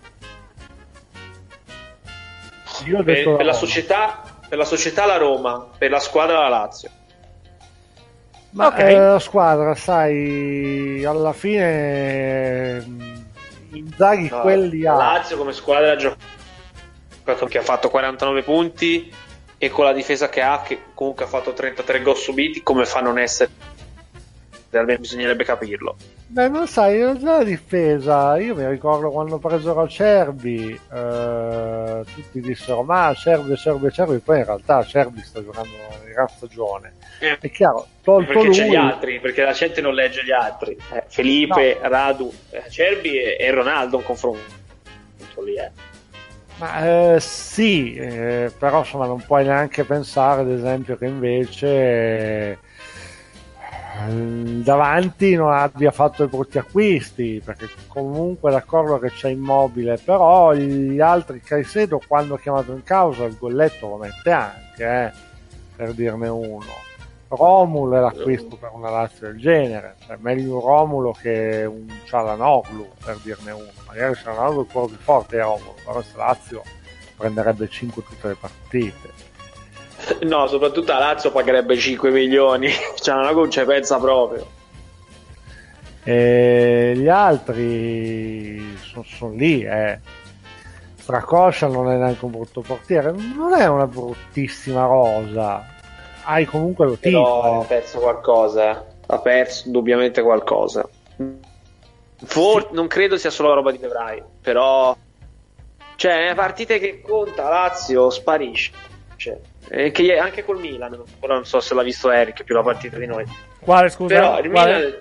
Io ho detto per, per, la società, per la società la Roma, per la squadra la Lazio. Ma okay. eh, la squadra, sai, alla fine Inzaghi no, quelli ha. La Lazio come squadra ha giocato, che ha fatto quarantanove punti, e con la difesa che ha, che comunque ha fatto trentatré gol subiti, come fa a non essere? Almeno bisognerebbe capirlo. Beh, non sai, la difesa, io mi ricordo quando presero Cerbi, eh, tutti dissero ma Cerbi, Cerbi, Cerbi, poi in realtà Cerbi sta giocando una gran stagione, eh, è chiaro, tolto perché lui... c'è gli altri, perché la gente non legge gli altri, eh, Felipe, no. Radu, eh, Cerbi e, e Ronaldo in confronto lì, eh. Ma eh, sì, eh, però insomma non puoi neanche pensare ad esempio che invece... Eh, davanti non abbia fatto i brutti acquisti, perché comunque d'accordo che c'è Immobile, però gli altri, Caicedo quando ha chiamato in causa il golletto lo mette anche, eh, per dirne uno. Romulo è l'acquisto per una Lazio del genere, cioè meglio un Romulo che un Çalhanoğlu, per dirne uno. Magari Çalhanoğlu è quello più forte di Romulo, però se Lazio prenderebbe cinque tutte le partite. No, soprattutto la Lazio pagherebbe cinque milioni, cioè non la concia pensa proprio. E gli altri sono, sono lì, eh. Fracoscia non è neanche un brutto portiere, non è una bruttissima rosa. Hai comunque lo tiro. No, ha perso qualcosa, ha perso indubbiamente qualcosa. For- non credo sia solo la roba di febbraio, però cioè nelle partite che conta Lazio sparisce. Cioè, eh, che anche col Milan, ora non so se l'ha visto Eric più la partita di noi. Quale scusa? Però il Milan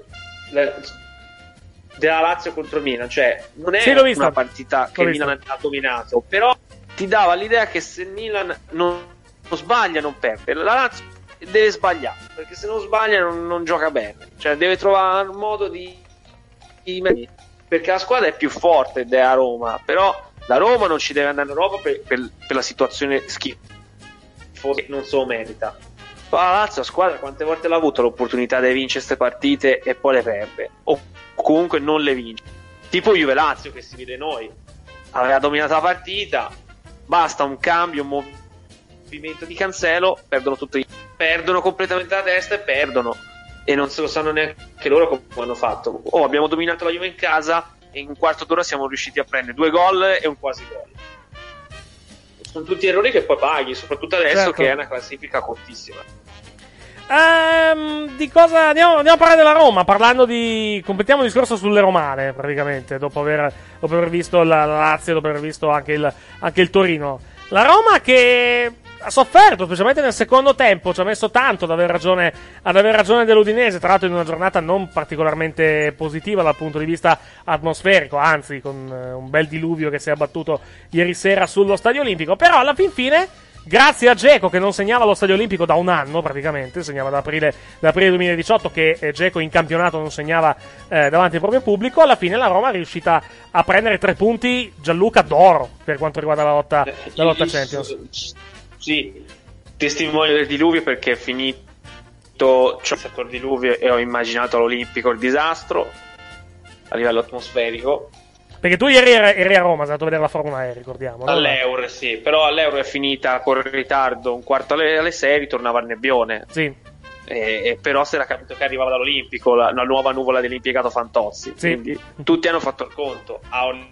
la, della Lazio contro il Milan, cioè non è sì, una vista. partita che il Milan ha dominato, però ti dava l'idea che se il Milan non, non sbaglia non perde, la Lazio deve sbagliare, perché se non sbaglia non, non gioca bene, cioè deve trovare un modo di, di perché la squadra è più forte della Roma, però la Roma non ci deve andare in Europa per, per, per la situazione schifosa. Non so, merita la Lazio, la squadra quante volte l'ha avuto l'opportunità di vincere queste partite e poi le perde o comunque non le vince, tipo Juve Lazio che si vede noi, aveva dominato la partita, basta un cambio, un movimento di Cancelo, perdono tutti, perdono completamente la testa e perdono, e non se lo sanno neanche loro come hanno fatto. Oh, abbiamo dominato la Juve in casa e in un quarto d'ora siamo riusciti a prendere due gol e un quasi gol. Sono tutti errori che poi paghi, soprattutto adesso, certo, che è una classifica cortissima. Um, di cosa andiamo, andiamo a parlare della Roma, parlando di... completiamo il discorso sulle romane, praticamente, dopo aver, dopo aver visto la, la Lazio, dopo aver visto anche il, anche il Torino. La Roma che ha sofferto, specialmente nel secondo tempo, ci ha messo tanto ad aver ragione, ad aver ragione dell'Udinese, tra l'altro in una giornata non particolarmente positiva dal punto di vista atmosferico, anzi con un bel diluvio che si è abbattuto ieri sera sullo Stadio Olimpico, però alla fin fine grazie a Dzeko, che non segnava allo Stadio Olimpico da un anno praticamente, segnava da aprile, da aprile duemiladiciotto che Dzeko in campionato non segnava eh, davanti al proprio pubblico. Alla fine la Roma è riuscita a prendere tre punti, Gianluca, d'oro per quanto riguarda la lotta, la lotta Champions. Sì, testimonio del diluvio, perché è finito c'è stato il diluvio e ho immaginato all'Olimpico il disastro a livello atmosferico. Perché tu ieri eri a Roma, sei andato a vedere la Formula E, ricordiamo. All'Euro, sì, però all'Euro è finita con il ritardo, un quarto alle sei, ritornava il nebbione. Sì. E, e però si era capito che arrivava dall'Olimpico la, la nuova nuvola dell'impiegato Fantozzi. Sì. Quindi tutti hanno fatto il conto. A un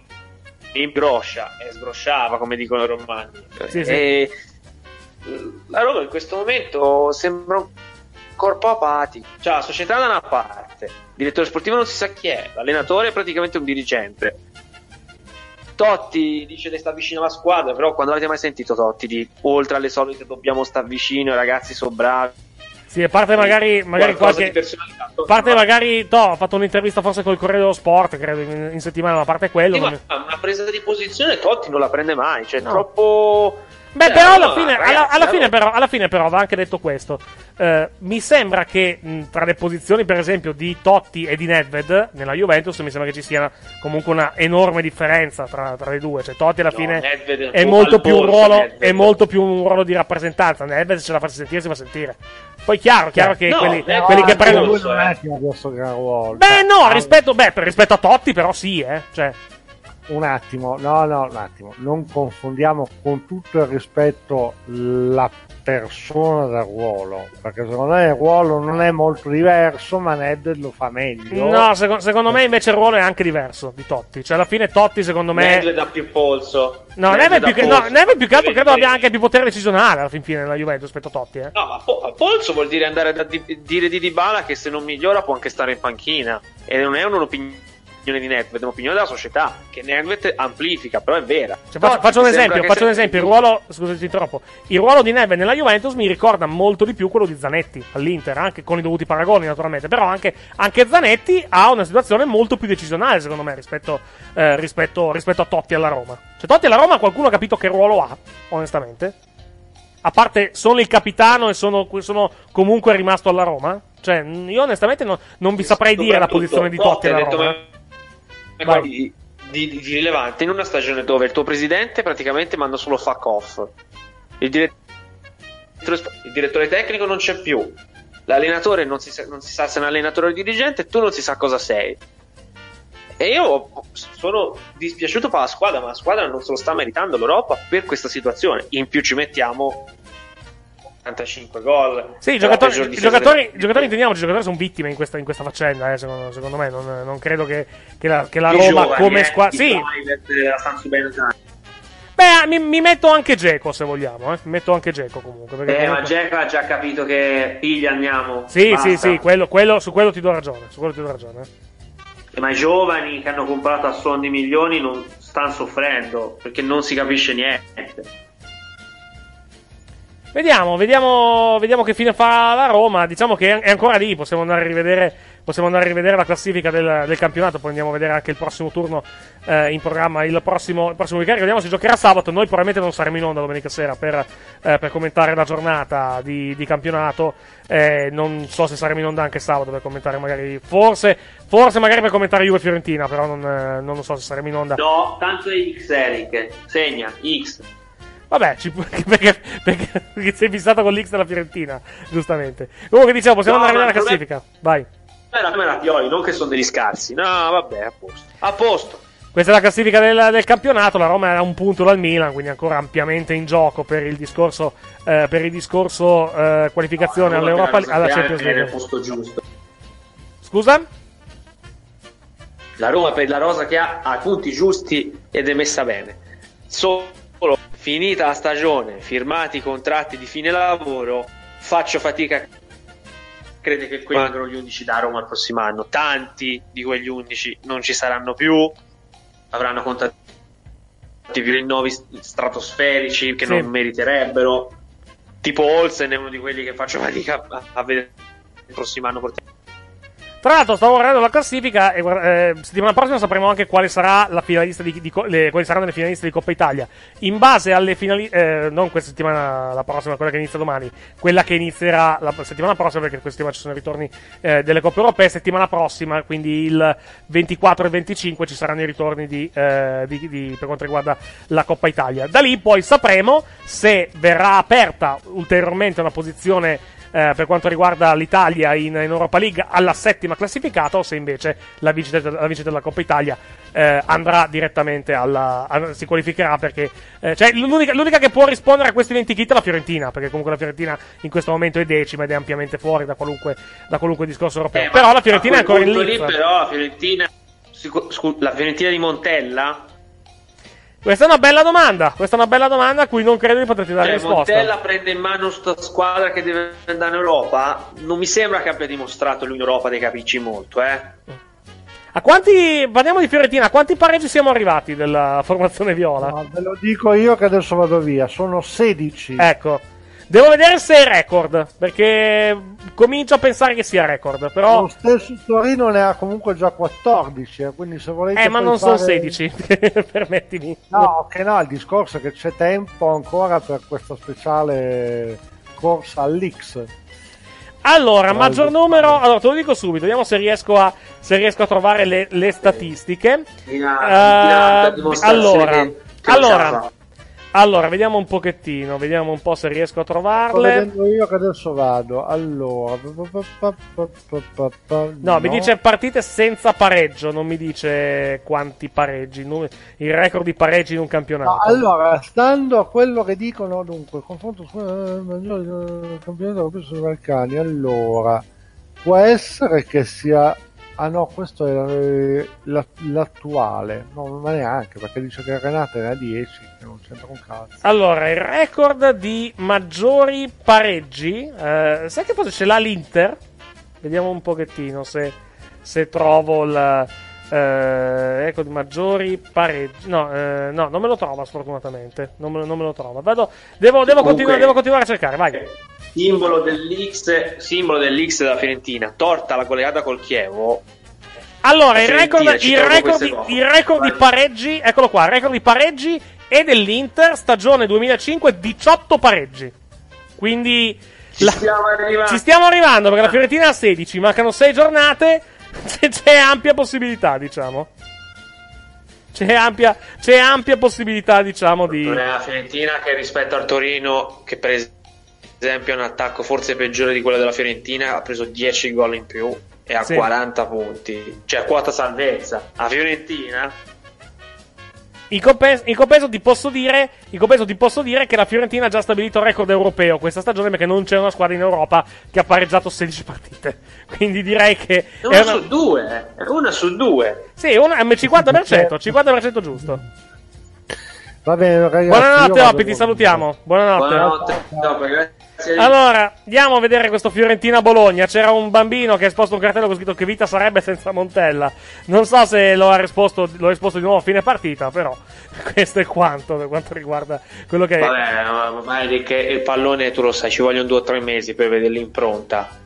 imbroscia e sbrosciava, come dicono i romani. Sì, e sì. La Roma in questo momento sembra un corpo apatico. Cioè, la società da una parte, il direttore sportivo non si sa chi è, l'allenatore è praticamente un dirigente. Totti dice di stare vicino alla squadra, però quando avete mai sentito Totti di oltre alle solite dobbiamo star vicino, i ragazzi sono bravi. Sì, e parte magari, magari qualche parte magari no, ha fatto un'intervista forse col Corriere dello Sport, credo in, in settimana, ma a parte quello, sì, non... ma una presa di posizione Totti non la prende mai, cioè no. troppo Beh, eh, però alla no, fine, ragazzi, alla, alla no. fine, però, alla fine, però, va anche detto questo. Eh, mi sembra che mh, tra le posizioni, per esempio, di Totti e di Nedved nella Juventus, mi sembra che ci sia comunque una enorme differenza tra, tra le due. Cioè, Totti alla no, fine Nedved è, molto più un ruolo, è molto più un ruolo di rappresentanza. Nedved, se la farsi sentire, si fa sentire. Poi, chiaro, chiaro che no, quelli, no, quelli no, che prendono. Non è gran ruolo. Beh, no, no. Rispetto, beh, per, rispetto a Totti, però, sì, eh. Cioè. Un attimo, no, no, un attimo, non confondiamo, con tutto il rispetto, la persona dal ruolo, perché secondo me il ruolo non è molto diverso, ma Ned lo fa meglio. No, seco- secondo me invece il ruolo è anche diverso di Totti, cioè alla fine Totti secondo me... Ned dà più polso. No, Ned più, che... no, più che altro credo abbia anche più potere decisionale alla fin fine nella Juventus rispetto a Totti. Eh. No, ma po- polso vuol dire andare a di- dire di Dybala che se non migliora può anche stare in panchina, e non è un'opinione di Nedved, un'opinione della società che Nedved amplifica, però è vera. Cioè, faccio, faccio un esempio, faccio un esempio, il ruolo, scusate troppo, il ruolo di Nedved nella Juventus mi ricorda molto di più quello di Zanetti all'Inter, anche con i dovuti paragoni naturalmente, però anche, anche Zanetti ha una situazione molto più decisionale secondo me rispetto, eh, rispetto, rispetto a Totti alla Roma. Cioè Totti alla Roma qualcuno ha capito che ruolo ha, onestamente? A parte sono il capitano e sono, sono comunque rimasto alla Roma? Cioè io onestamente no, non vi saprei dire la posizione di Totti alla Roma. Di, di, di rilevante in una stagione dove il tuo presidente praticamente manda solo fuck off, il direttore, il direttore tecnico non c'è più, l'allenatore non si sa, non si sa se è un allenatore o un dirigente, tu non si sa cosa sei, e io sono dispiaciuto per la squadra, ma la squadra non se lo sta meritando l'Europa per questa situazione. In più ci mettiamo ottantacinque gol. Sì, i giocatori, giocatori, giocatori, giocatori intendiamoci, i giocatori sono vittime in questa, in questa faccenda, eh, secondo, secondo me. Non, non credo che, che la, che la Roma giovani, come squadra. Sì. Beh, mi, mi metto anche Dzeko se vogliamo, eh. Mi metto anche Dzeko comunque. Perché eh, comunque... ma Dzeko ha già capito che piglia andiamo. Sì, basta. sì, sì, quello, quello, su quello ti do ragione. Su quello ti do ragione. Eh, ma i giovani che hanno comprato a suon di milioni non stanno soffrendo perché non si capisce niente. Vediamo, vediamo, vediamo che fine fa la Roma. Diciamo che è ancora lì. Possiamo andare a rivedere, possiamo andare a rivedere la classifica del, del campionato. Poi andiamo a vedere anche il prossimo turno eh, in programma. Il prossimo, il prossimo weekend. Vediamo se giocherà sabato. Noi probabilmente non saremo in onda domenica sera per, eh, per commentare la giornata di, di campionato. Eh, non so se saremo in onda anche sabato per commentare, magari. Forse, forse magari per commentare Juve Fiorentina. Però non, eh, non lo so se saremo in onda. No, tanto è X, Eric. Segna X. Vabbè, ci pu- perché, perché, perché sei fissato con l'X della Fiorentina, giustamente. Comunque, diciamo, possiamo no, andare a vedere la classifica. Vai. Era come la Pioli, non che sono degli scarsi. No, vabbè, a posto. A posto. Questa è la classifica del, del campionato. La Roma era un punto dal Milan, quindi ancora ampiamente in gioco per il discorso, eh, per il discorso eh, qualificazione no, all'Europa, alla Champions League. Posto giusto. Scusa? La Roma per la rosa che ha ha punti giusti ed è messa bene. Solo finita la stagione, firmati i contratti di fine lavoro, faccio fatica. Crede che quelli mancano gli undici da Roma il prossimo anno. Tanti di quegli undici non ci saranno più, avranno contratti più rinnovi stratosferici che sì. non meriterebbero. Tipo Olsen è uno di quelli che faccio fatica a, a vedere il prossimo anno portare. Tra l'altro stavo guardando la classifica e eh, settimana prossima sapremo anche quale sarà la finalista di, di le, quali saranno le finaliste di Coppa Italia. In base alle finaliste, eh, non questa settimana, la prossima, quella che inizia domani, quella che inizierà la settimana prossima, perché questa settimana ci sono i ritorni eh, delle Coppe Europee, settimana prossima, quindi il ventiquattro e venticinque ci saranno i ritorni di, eh, di, di per quanto riguarda la Coppa Italia. Da lì poi sapremo se verrà aperta ulteriormente una posizione Eh, per quanto riguarda l'Italia in, in Europa League alla settima classificata, o se invece la vincita, la vincita della Coppa Italia eh, andrà direttamente alla a, si qualificherà, perché eh, cioè l'unica, l'unica che può rispondere a questi ventichit è la Fiorentina, perché comunque la Fiorentina in questo momento è decima ed è ampiamente fuori da qualunque da qualunque discorso europeo. Eh, però la Fiorentina è ancora in lì, però la Fiorentina scu- la Fiorentina di Montella. Questa è una bella domanda, questa è una bella domanda a cui non credo di poterti dare cioè, risposta. Montella prende in mano questa squadra che deve andare in Europa, non mi sembra che abbia dimostrato lui in Europa dei capricci molto, eh. A quanti, parliamo di Fiorentina, a quanti pareggi siamo arrivati della formazione viola? No, ve lo dico io che adesso vado via, sono sedici. Ecco, devo vedere se è record, perché comincio a pensare che sia record, però... Lo stesso Torino ne ha comunque già quattordici, eh, quindi se volete... Eh, ma non fare... sono sedici, permettimi. No, che no, il discorso è che c'è tempo ancora per questa speciale corsa all'X. Allora, maggior numero... Allora, te lo dico subito, vediamo se riesco a, se riesco a trovare le, le statistiche. Allora, uh, allora... allora. Allora, vediamo un pochettino, vediamo un po' se riesco a trovarle. Sto vedendo io che adesso vado. Allora, no, no, mi dice partite senza pareggio, non mi dice quanti pareggi, il record di pareggi in un campionato. No, allora, stando a quello che dicono, dunque, confronto maggiore campionato europeo sui Balcani. Allora, può essere che sia ah no, questo è l'attuale, no, ma neanche, perché dice che Renata era dieci, che non c'entra un cazzo. Allora, il record di maggiori pareggi, eh, sai che cosa ce l'ha l'Inter? Vediamo un pochettino se, se trovo il eh, record di maggiori pareggi. No, eh, no, non me lo trova sfortunatamente, non me, non me lo trova. Vado, devo, devo, Comunque, continuare, devo continuare a cercare, vai. Simbolo dell'X, simbolo dell'X della Fiorentina, torta la collegata col Chievo. Allora, il record, il record, di, il record di pareggi, eccolo qua, il record di pareggi è dell'Inter, stagione duemilacinque, diciotto pareggi. Quindi ci, la, stiamo, ci stiamo arrivando, perché la Fiorentina ha sedici, mancano sei giornate, c'è ampia possibilità, diciamo. C'è ampia, c'è ampia possibilità, diciamo, di... Non è la Fiorentina che rispetto al Torino, che per esempio... esempio è un attacco forse peggiore di quello della Fiorentina, ha preso dieci gol in più e ha sì. quaranta punti, cioè quota salvezza. La Fiorentina in compenso, in compenso ti posso dire in compenso ti posso dire che la Fiorentina ha già stabilito il record europeo questa stagione, perché non c'è una squadra in Europa che ha pareggiato sedici partite, quindi direi che è una, è una... su due è una su due sì, una cinquanta per cento cinquanta per cento giusto. Va bene, ragazzi, buonanotte Opi, ti salutiamo. Buonanotte. Buonanotte. No, grazie. Allora, andiamo a vedere questo Fiorentina-Bologna. C'era un bambino che ha esposto un cartello con scritto che vita sarebbe senza Montella. Non so se lo ha risposto, lo ha esposto di nuovo a fine partita, però questo è quanto per quanto riguarda quello che... Vabbè, ma è che il pallone, tu lo sai, ci vogliono due o tre mesi per vedere l'impronta.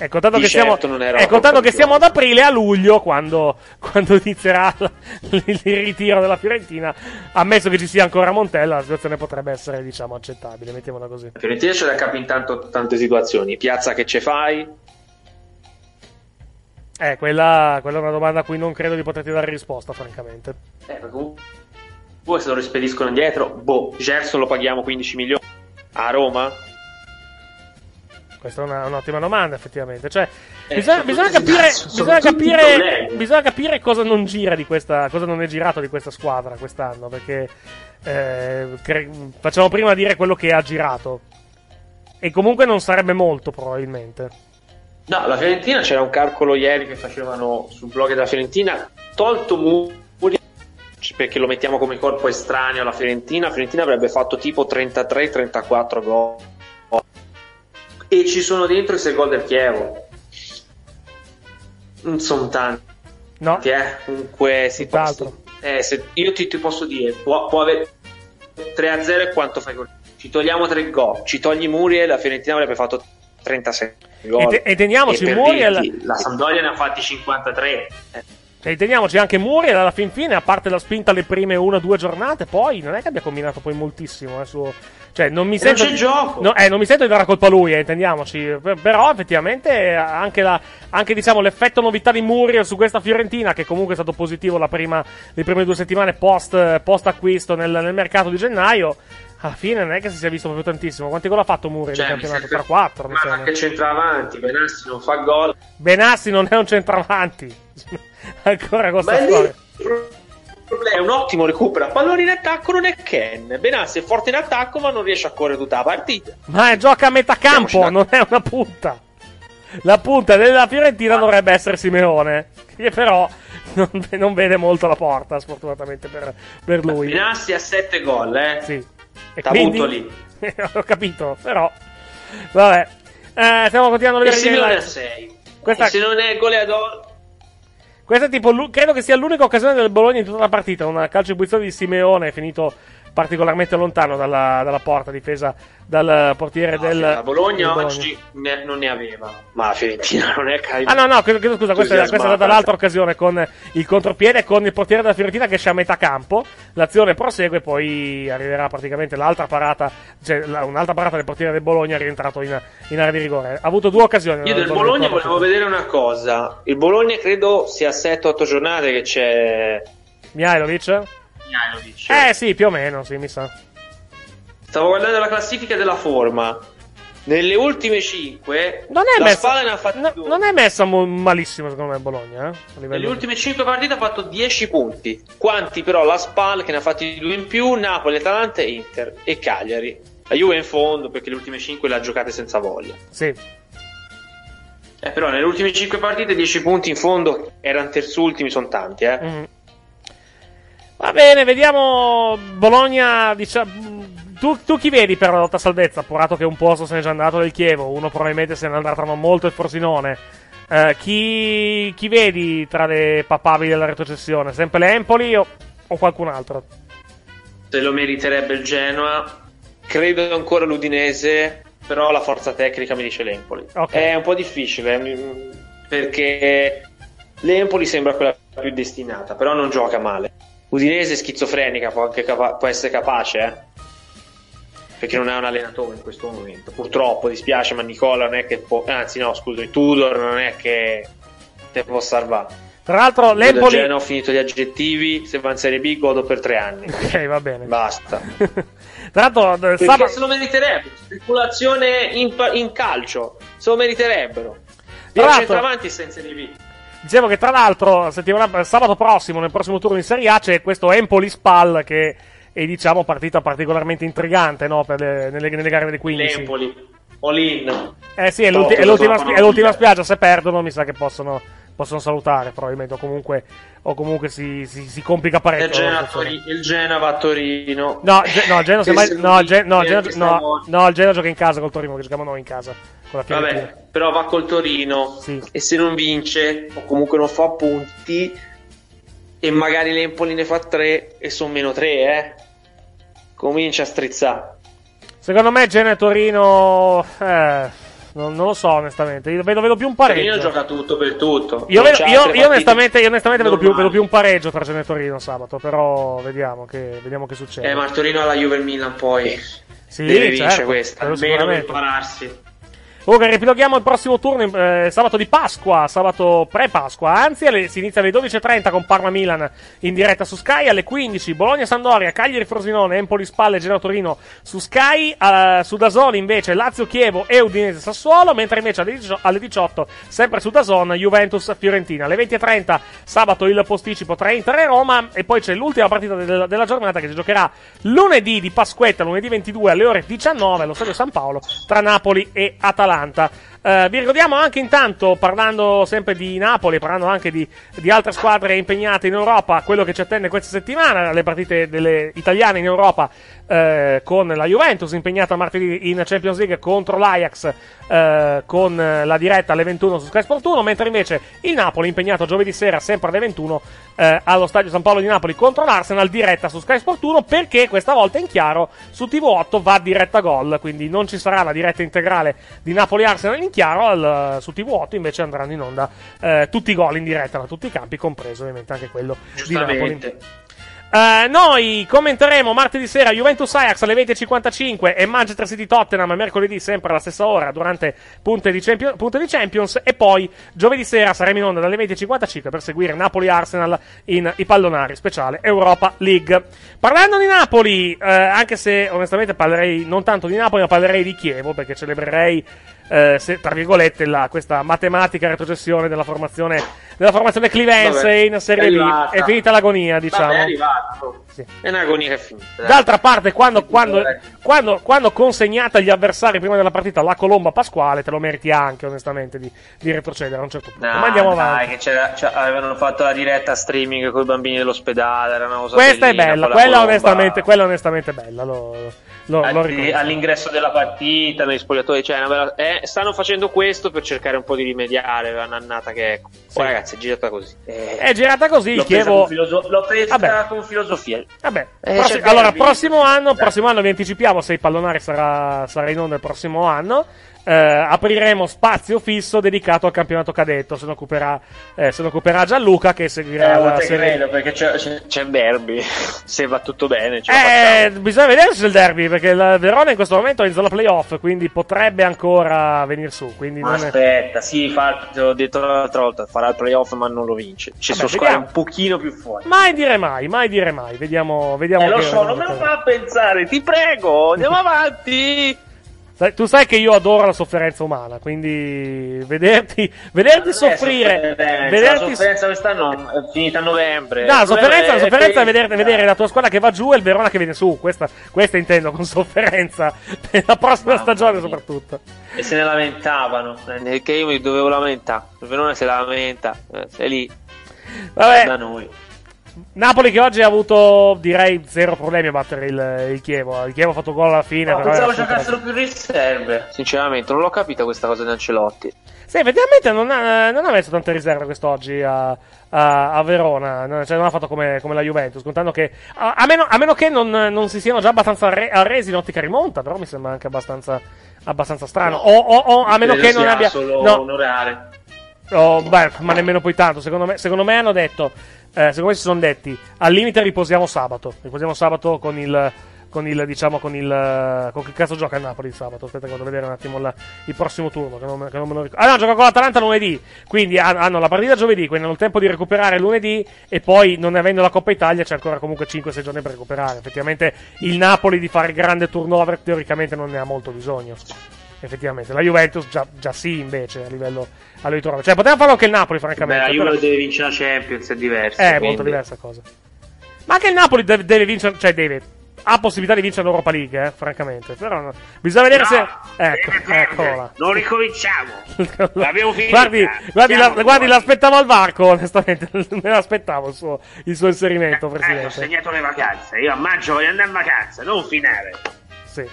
Ecco, tanto, che, certo siamo, ecco, tanto che siamo ad aprile, a luglio, quando, quando inizierà la, il ritiro della Fiorentina, ammesso che ci sia ancora Montella, la situazione potrebbe essere, diciamo, accettabile, mettiamola così. La Fiorentina ce la capo in tanto, tante situazioni. Piazza che ce fai? Eh, quella, quella è una domanda a cui non credo di poterti dare risposta, francamente. Eh, poi se lo rispediscono indietro, boh, Gerson lo paghiamo quindici milioni a Roma? Questa è una, un'ottima domanda, effettivamente. Cioè, eh, bisogna, bisogna capire, bisogna capire, bisogna capire cosa non gira di questa, cosa non è girato di questa squadra quest'anno. Perché eh, cre- facciamo prima a dire quello che ha girato. E comunque non sarebbe molto, probabilmente. No, la Fiorentina c'era un calcolo ieri che facevano sul blog della Fiorentina. Tolto Muri, perché lo mettiamo come corpo estraneo alla Fiorentina. La Fiorentina avrebbe fatto tipo trentatré trentaquattro gol. E ci sono dentro i sei gol del Chievo. Non sono tanti. No. Eh, comunque si posso, eh, se io ti, ti posso dire, può, può avere tre a zero e quanto fai gol? Ci togliamo tre gol. Ci togli Muri e la Fiorentina avrebbe fatto trentasei. E, e teniamoci e Muriel dirti, la Sampdoria ne ha fatti cinquantatré. E teniamoci anche Muriel alla fin fine, a parte la spinta le prime una o due giornate, poi non è che abbia combinato poi moltissimo, eh, suo... cioè non mi e sento non c'è di... gioco. No, eh, non mi sento di dare la colpa a lui, eh, intendiamoci, però effettivamente anche la anche diciamo l'effetto novità di Muriel su questa Fiorentina, che comunque è stato positivo la prima le prime due settimane post post acquisto nel, nel mercato di gennaio. Alla fine non è che si sia visto proprio tantissimo. Quanti gol ha fatto Muriel nel campionato? Per quattro. Ma anche sembra. Centravanti. Benassi non fa gol. Benassi non è un centravanti. Ancora questa ma storia. Lì, è un ottimo recupero. Pallone in attacco non è Ken. Benassi è forte in attacco, ma non riesce a correre tutta la partita. Ma gioca a metà campo, non è una punta. La punta della Fiorentina ah. dovrebbe essere Simeone, che però non, non vede molto la porta, sfortunatamente per, per lui. Benassi ha sette gol, eh? Sì. E t'ha quindi... avuto lì. Ho capito, però vabbè, eh, stiamo continuando a vedere. E se non è sei questa... e se non è goleador. Questa è tipo l... credo che sia l'unica occasione del Bologna in tutta la partita. Una calcio di punizione di Simeone, è finito particolarmente lontano dalla, dalla porta, difesa dal portiere no, del la Bologna, del Bologna. Oggi ne, non ne aveva, ma la Fiorentina non è caduta. Ah no no, credo, credo, scusa, questa, questa è stata l'altra occasione con il contropiede, con il portiere della Fiorentina che esce a metà campo, l'azione prosegue, poi arriverà praticamente l'altra parata, cioè la, un'altra parata del portiere del Bologna, è rientrato in, in area di rigore. Ha avuto due occasioni. Io del Bologna volevo vedere una cosa, il Bologna credo sia sette otto giornate che c'è Mihajlović. Eh sì, più o meno, sì, mi sa. Stavo guardando la classifica della forma. Nelle ultime cinque non è la messa, ne ha fatti no, non è messa malissimo secondo me Bologna, eh, nelle di... ultime cinque partite ha fatto dieci punti. Quanti però la Spal, che ne ha fatti due in più, Napoli, Atalanta, Inter e Cagliari. La Juve in fondo, perché le ultime cinque le ha giocate senza voglia. Sì. Eh, però nelle ultime cinque partite dieci punti in fondo, erano terzultimi, sono tanti, eh. Mm. Va bene, vediamo Bologna, diciamo, tu, tu chi vedi per la lotta salvezza? Appurato che un posto se n'è già andato del Chievo, uno probabilmente se ne andrà tra non molto il Frosinone. Eh, chi, chi vedi tra le papabili della retrocessione? Sempre l'Empoli o, o qualcun altro? Se lo meriterebbe il Genoa, credo ancora l'Udinese, però la forza tecnica mi dice l'Empoli. Okay. È un po' difficile, perché l'Empoli sembra quella più destinata, però non gioca male. Udinese schizofrenica, può, anche capa- può essere capace, eh? Perché non è un allenatore in questo momento. Purtroppo, dispiace, ma Nicola non è che può. Anzi, no, scusa, Tudor non è che te può salvare. Tra l'altro, l'Empoli. Genoa, ho finito gli aggettivi. Se va in Serie B, godo per tre anni. Ok, va bene. Basta. Tra l'altro, perché sabato... se lo meriterebbero. Speculazione in, pa- in calcio. Se lo meriterebbero. Tra l'altro, centravanti sta in Serie B. Dicevo che tra l'altro settimana, sabato prossimo, nel prossimo turno in Serie A, c'è questo Empoli-Spal che è, diciamo, partita particolarmente intrigante, no? Per le, nelle, nelle gare dei quindici. L'Empoli, Olin. Eh sì, è, Toto, l'ulti- è, l'ultima, spi- è l'ultima spiaggia, se perdono mi sa che possono, possono salutare probabilmente, o comunque, o comunque si, si, si complica parecchio. Geno Tori- il Genoa va a Torino. No, Ge- no, Genoa semmai, no, Gen- no, Gen- no, no, il Genoa gioca in casa col Torino, che giochiamo noi in casa. Vabbè, però va col Torino, sì. E se non vince o comunque non fa punti e magari l'Empoli ne fa tre e sono meno tre, eh, comincia a strizzare. Secondo me Genoa e Torino, eh, non, non lo so onestamente, io vedo, vedo più un pareggio. Torino gioca tutto per tutto. Io, vedo, io, io onestamente, io onestamente vedo, più, vedo più un pareggio tra Genoa e Torino sabato, però vediamo che, vediamo che succede. Eh, ma Torino alla Juve e Milan poi sì, deve certo, vincere questa, almeno per impararsi. Comunque ripiloghiamo il prossimo turno, eh, sabato di Pasqua, sabato pre-Pasqua, anzi alle, si inizia alle dodici e trenta con Parma-Milan in diretta su Sky, alle quindici Bologna-Sampdoria, Cagliari-Frosinone, Empoli-Spalle, Genoa-Torino su Sky, eh, su D A Z N invece Lazio-Chievo e Udinese-Sassuolo, mentre invece alle diciotto sempre su D A Z N Juventus-Fiorentina, alle venti e trenta sabato il posticipo tra Inter e Roma e poi c'è l'ultima partita de- della giornata che si giocherà lunedì di Pasquetta, lunedì ventidue alle ore diciannove allo Stadio San Paolo tra Napoli e Atalanta. Uh, vi ricordiamo anche intanto, parlando sempre di Napoli, parlando anche di, di altre squadre impegnate in Europa, quello che ci attende questa settimana, le partite delle italiane in Europa, uh, con la Juventus impegnata martedì in Champions League contro l'Ajax, uh, con la diretta alle ventuno su Sky Sport uno, mentre invece il Napoli impegnato giovedì sera sempre alle ventuno, uh, allo Stadio San Paolo di Napoli contro l'Arsenal, diretta su Sky Sport uno, perché questa volta in chiaro su T V otto va diretta gol, quindi non ci sarà la diretta integrale di Napoli Napoli-Arsenal in in chiaro, al, su T V otto invece andranno in onda eh, tutti i gol in diretta da tutti i campi, compreso ovviamente anche quello di Napoli. Uh, noi commenteremo martedì sera Juventus-Ajax alle venti e cinquantacinque e Manchester City-Tottenham mercoledì sempre alla stessa ora durante punte di, Champions, punte di Champions, e poi giovedì sera saremo in onda dalle venti e cinquantacinque per seguire Napoli-Arsenal in i pallonari speciale Europa League. Parlando di Napoli, uh, anche se onestamente parlerei non tanto di Napoli ma parlerei di Chievo, perché celebrerei Eh, se, tra virgolette la, questa matematica retrocessione della formazione della formazione Clivense. Vabbè, in Serie B è finita l'agonia, diciamo. Vabbè, è, sì. È un'agonia che è finita. D'altra parte quando, quando, quando, quando consegnata agli avversari prima della partita la colomba pasquale, te lo meriti anche onestamente di, di retrocedere a un certo punto. Nah, ma andiamo avanti, dai, che c'era, c'era, avevano fatto la diretta streaming con i bambini dell'ospedale, era una cosa questa bellina, è bella, quella onestamente, quella onestamente è bella, lo, lo, All, lo all'ingresso della partita negli spogliatoi, cioè una bella, eh, stanno facendo questo per cercare un po' di rimediare la nannata che è. Poi, ragazzi, è girata così. Eh, è girata così. L'ho presa, Chievo... con, filoso... L'ho presa Vabbè. con filosofia. Vabbè. Eh, Prossi... Allora, prossimo anno, prossimo anno vi anticipiamo se il pallonare sarà, sarà in onda il prossimo anno. Eh, apriremo spazio fisso dedicato al campionato cadetto. Se ne occuperà, eh, se ne occuperà Gianluca, che seguirà eh, la serie. Credo, perché c'è, c'è, c'è il derby. Se va tutto bene, ce eh, bisogna vedere se c'è il derby, perché il Verona in questo momento è in zona playoff, quindi potrebbe ancora venire su. Quindi non aspetta, è... sì, fa, te l'ho detto l'altra volta, farà il playoff ma non lo vince. Ci sono squadre un pochino più fuori. Mai dire mai, mai dire mai. Vediamo, vediamo. Eh, lo so, non me lo fa pensare, ti prego, andiamo avanti. Tu sai che io adoro la sofferenza umana, quindi vederti, vederti soffrire, sofferenza, vederti... la sofferenza quest'anno è finita a novembre. No, la sofferenza, la sofferenza è vedere, vedere la tua squadra che va giù e il Verona che viene su. Questa, questa intendo con sofferenza per la prossima Mamma stagione mia. Soprattutto. E se ne lamentavano, che io mi dovevo lamentare. Il Verona si lamenta, sei lì. Vabbè. Da noi. Napoli che oggi ha avuto, direi, zero problemi a battere il, il Chievo. Il Chievo ha fatto gol alla fine. No, pensavo giocassero più riserve. Sinceramente, non l'ho capita questa cosa di Ancelotti. Sì, effettivamente non ha, non ha messo tante riserve quest'oggi a, a, a Verona. No, cioè non ha fatto come, come la Juventus. Contando che, a, a, meno, a meno che non, non si siano già abbastanza re, arresi in ottica rimonta, però mi sembra anche abbastanza, abbastanza strano. No, o, o, o a meno che non abbia. Solo no, un orario. Oh, beh, ma nemmeno poi tanto. Secondo me, secondo me hanno detto. Eh, secondo me si sono detti al limite riposiamo sabato riposiamo sabato con il con il diciamo con il con che cazzo gioca il Napoli sabato, aspetta che vado a vedere un attimo la, il prossimo turno che non, che non me lo ricordo. Ah no, gioca con l'Atalanta lunedì, quindi hanno la partita giovedì, quindi hanno il tempo di recuperare lunedì e poi non avendo la Coppa Italia c'è ancora comunque cinque sei giorni per recuperare. Effettivamente il Napoli di fare grande turnover teoricamente non ne ha molto bisogno. Effettivamente la Juventus già, già sì invece a livello a livello di, cioè poteva farlo anche il Napoli francamente. Beh, la Juve però... deve vincere la Champions, è diversa, è quindi. Molto diversa cosa, ma anche il Napoli deve, deve vincere, cioè deve ha possibilità di vincere l'Europa League, eh, francamente, però no. Bisogna vedere no, se ecco eccola non ricominciamo l'abbiamo finita. guardi guardi, la, guardi l'aspettavo al varco onestamente, me l'aspettavo il suo, il suo inserimento eh, presidente. Eh, ho segnato le vacanze, io a maggio voglio andare in vacanza, non finale. Sì.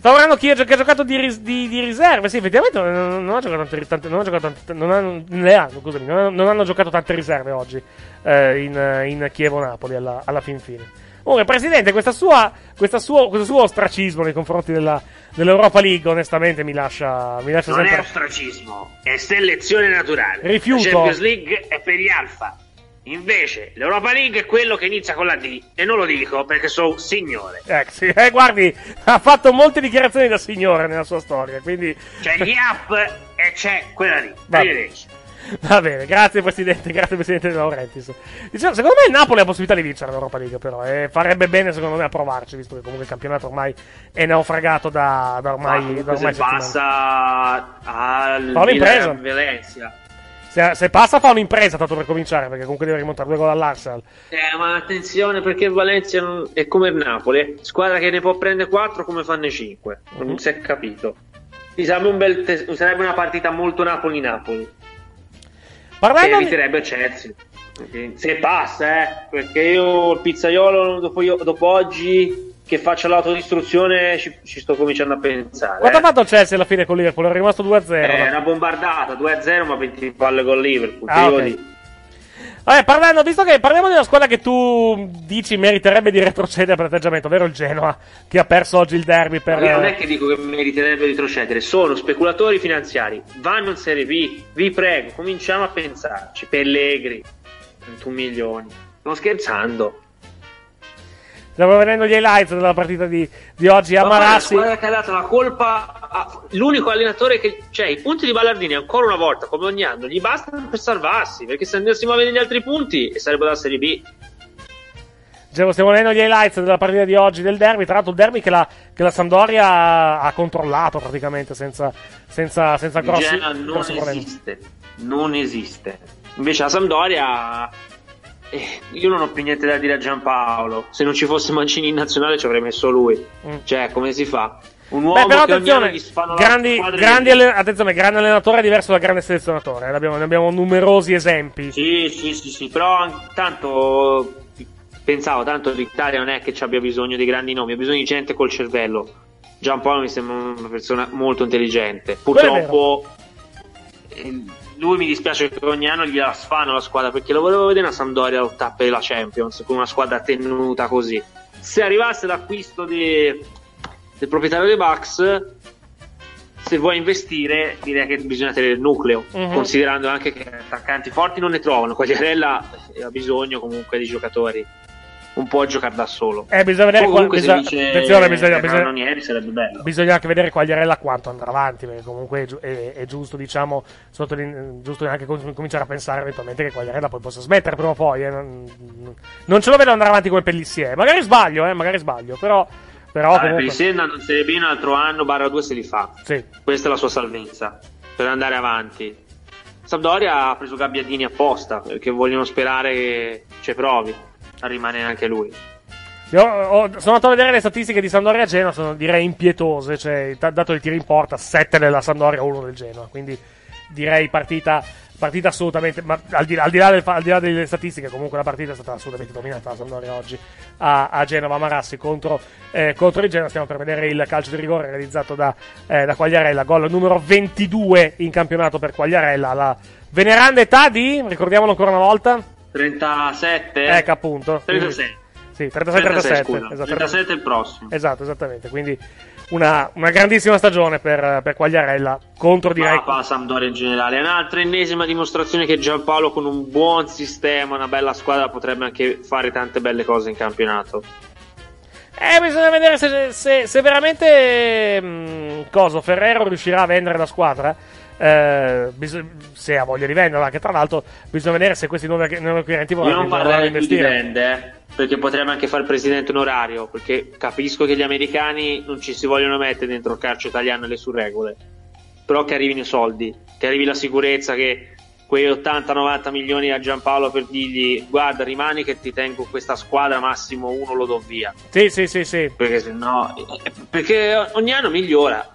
Taurano che ha giocato di, ris- di, di riserve, sì, effettivamente non, non ha giocato tante, tante non ha giocato tante, non hanno, le hanno, scusami, non hanno, non hanno giocato tante riserve oggi eh, in, in Chievo-Napoli alla, alla fin fine. Comunque, Presidente, questa sua, questa sua, questo suo ostracismo nei confronti della, dell'Europa League, onestamente, mi lascia, mi lascia non sempre... Non è ostracismo, è selezione naturale. Rifiuto. La Champions League è per gli alfa. Invece l'Europa League è quello che inizia con la D e non lo dico perché sono signore. Eh, sì, eh guardi, ha fatto molte dichiarazioni da signore nella sua storia, quindi c'è gli up e c'è quella lì. Arrivederci. Va bene, grazie Presidente, grazie Presidente De Laurentiis. Diciamo, secondo me il Napoli ha possibilità di vincere l'Europa League però, e farebbe bene secondo me a provarci, visto che comunque il campionato ormai è naufragato da, da ormai da ormai settimane. Passa al Milan Valencia. Se, se passa fa un'impresa tanto per cominciare, perché comunque deve rimontare due gol all'Arsenal. Eh, ma attenzione, perché il Valencia non... è come il Napoli, squadra che ne può prendere quattro come fanno cinque, mm-hmm. Non si è capito. Sarebbe, un bel te... sarebbe una partita molto Napoli-Napoli. Parlando che eviterebbe di... Chelsea. Se passa, eh, perché io il pizzaiolo dopo, io, dopo oggi... che faccia l'autodistruzione ci, ci sto cominciando a pensare. Quanto eh. ha fatto il Chelsea alla fine con Liverpool? È rimasto due a zero. È eh, no? Una bombardata due a zero ma venti palle con Liverpool. Ah, okay. Vabbè, parlando, visto che parliamo di una squadra che tu dici meriterebbe di retrocedere per atteggiamento, vero, il Genoa, che ha perso oggi il derby per... Io non è che dico che meriterebbe di retrocedere, sono speculatori finanziari, vanno in Serie B, vi prego, cominciamo a pensarci. Pellegrini, ventuno milioni, non scherzando. Stiamo vedendo gli highlights della partita di, di oggi a Marassi. La squadra che ha dato la colpa a, l'unico allenatore che... Cioè, i punti di Ballardini, ancora una volta, come ogni anno, gli bastano per salvarsi, perché se andassimo a vedere gli altri punti e sarebbe la Serie B. Dicevo, stiamo vedendo gli highlights della partita di oggi del derby, tra l'altro il derby che la, che la Sampdoria ha controllato praticamente senza, senza, senza grossi, non grossi problemi. Esiste, non esiste. Invece la Sampdoria... Io non ho più niente da dire a Giampaolo. Se non ci fosse Mancini in nazionale ci avrei messo lui. Mm. Cioè, come si fa? Un uomo Beh, però, che attenzione, ogni anno grandi, grandi alle... attenzione, grande allenatore è diverso da grande selezionatore. Ne abbiamo, ne abbiamo numerosi esempi. Sì, sì, sì, sì. Però tanto pensavo, tanto l'Italia non è che ci abbia bisogno di grandi nomi, ha bisogno di gente col cervello. Giampaolo mi sembra una persona molto intelligente. Purtroppo lui, mi dispiace che ogni anno gli sfano la squadra, perché lo volevo vedere una Sampdoria lottare per la Champions con una squadra tenuta così. Se arrivasse l'acquisto de... del proprietario dei Bucks, se vuoi investire, direi che bisogna tenere il nucleo, mm-hmm. considerando anche che attaccanti forti non ne trovano. Quagliarella ha bisogno comunque di giocatori, un po' a giocare da solo. Eh, bisogna vedere qual... bisogna... Attenzione, bisogna, bisogna... sarebbe bello. Bisogna anche vedere Quagliarella quanto andrà avanti, perché comunque è, gi- è, è giusto, diciamo, sotto l'in... giusto anche com- cominciare a pensare eventualmente che Quagliarella poi possa smettere prima o poi. Eh. Non... non ce lo vedo andare avanti come Pellissier. Magari sbaglio, eh, magari sbaglio, però però ah, comunque... Pellissier andando in Serie B un altro anno, barra due se li fa. Sì. Questa è la sua salvezza per andare avanti. Sampdoria ha preso Gabbiadini apposta perché vogliono sperare che ci provi. Rimane anche lui. Io, ho, sono andato a vedere le statistiche di Sampdoria e Genoa, sono direi impietose, cioè dato il tiro in porta sette della Sampdoria, uno del Genoa, quindi direi partita partita assolutamente, ma al di, al di, là, del, al di là delle statistiche, comunque la partita è stata assolutamente dominata la Sampdoria oggi a, a Genova, a Marassi contro, eh, contro il Genoa. Stiamo per vedere il calcio di rigore realizzato da, eh, da Quagliarella, gol numero ventidue in campionato per Quagliarella, alla veneranda età di, ricordiamolo ancora una volta, trentasette? Ecco, appunto. trentasei. Sì, trentasei trentasette. Esatto, trentasette il prossimo. Esatto, esattamente. Quindi una, una grandissima stagione per, per Quagliarella contro direi. Ma la Sampdoria in generale è un'altra ennesima dimostrazione che Giampaolo con un buon sistema, una bella squadra, potrebbe anche fare tante belle cose in campionato. Eh, bisogna vedere se, se, se veramente mh, coso Ferrero riuscirà a vendere la squadra. Eh, bis- se ha voglia di venderla, anche tra l'altro bisogna vedere se questi nuovi acquirenti vorranno investire. Io non parlerei di vende, perché potrebbe anche fare presidente onorario, perché capisco che gli americani non ci si vogliono mettere dentro il calcio italiano e le sue regole, però che arrivino i soldi, che arrivi la sicurezza, che quei ottanta novanta milioni a Giampaolo per dirgli guarda rimani che ti tengo questa squadra, massimo uno lo do via. Sì, sì, sì, sì. Perché se no, perché ogni anno migliora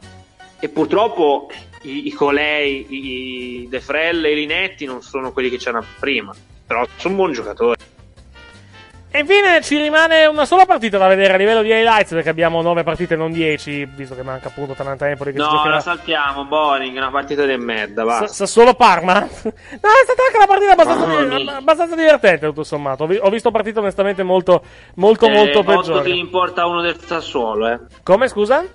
e purtroppo I, i Colei, i De Frelle, i Linetti non sono quelli che c'erano prima, però sono buoni giocatori. E infine ci rimane una sola partita da vedere a livello di highlights, perché abbiamo nove partite non dieci, visto che manca appunto Atalanta Empoli che no, si giocherà. La saltiamo, boring, una partita di merda, basta. Sassuolo-Parma? No, è stata anche una partita abbastanza, di- abbastanza divertente tutto sommato, ho, vi- ho visto partite onestamente molto molto eh, molto peggiori. Otto ti importa uno del Sassuolo, eh. Come, scusa?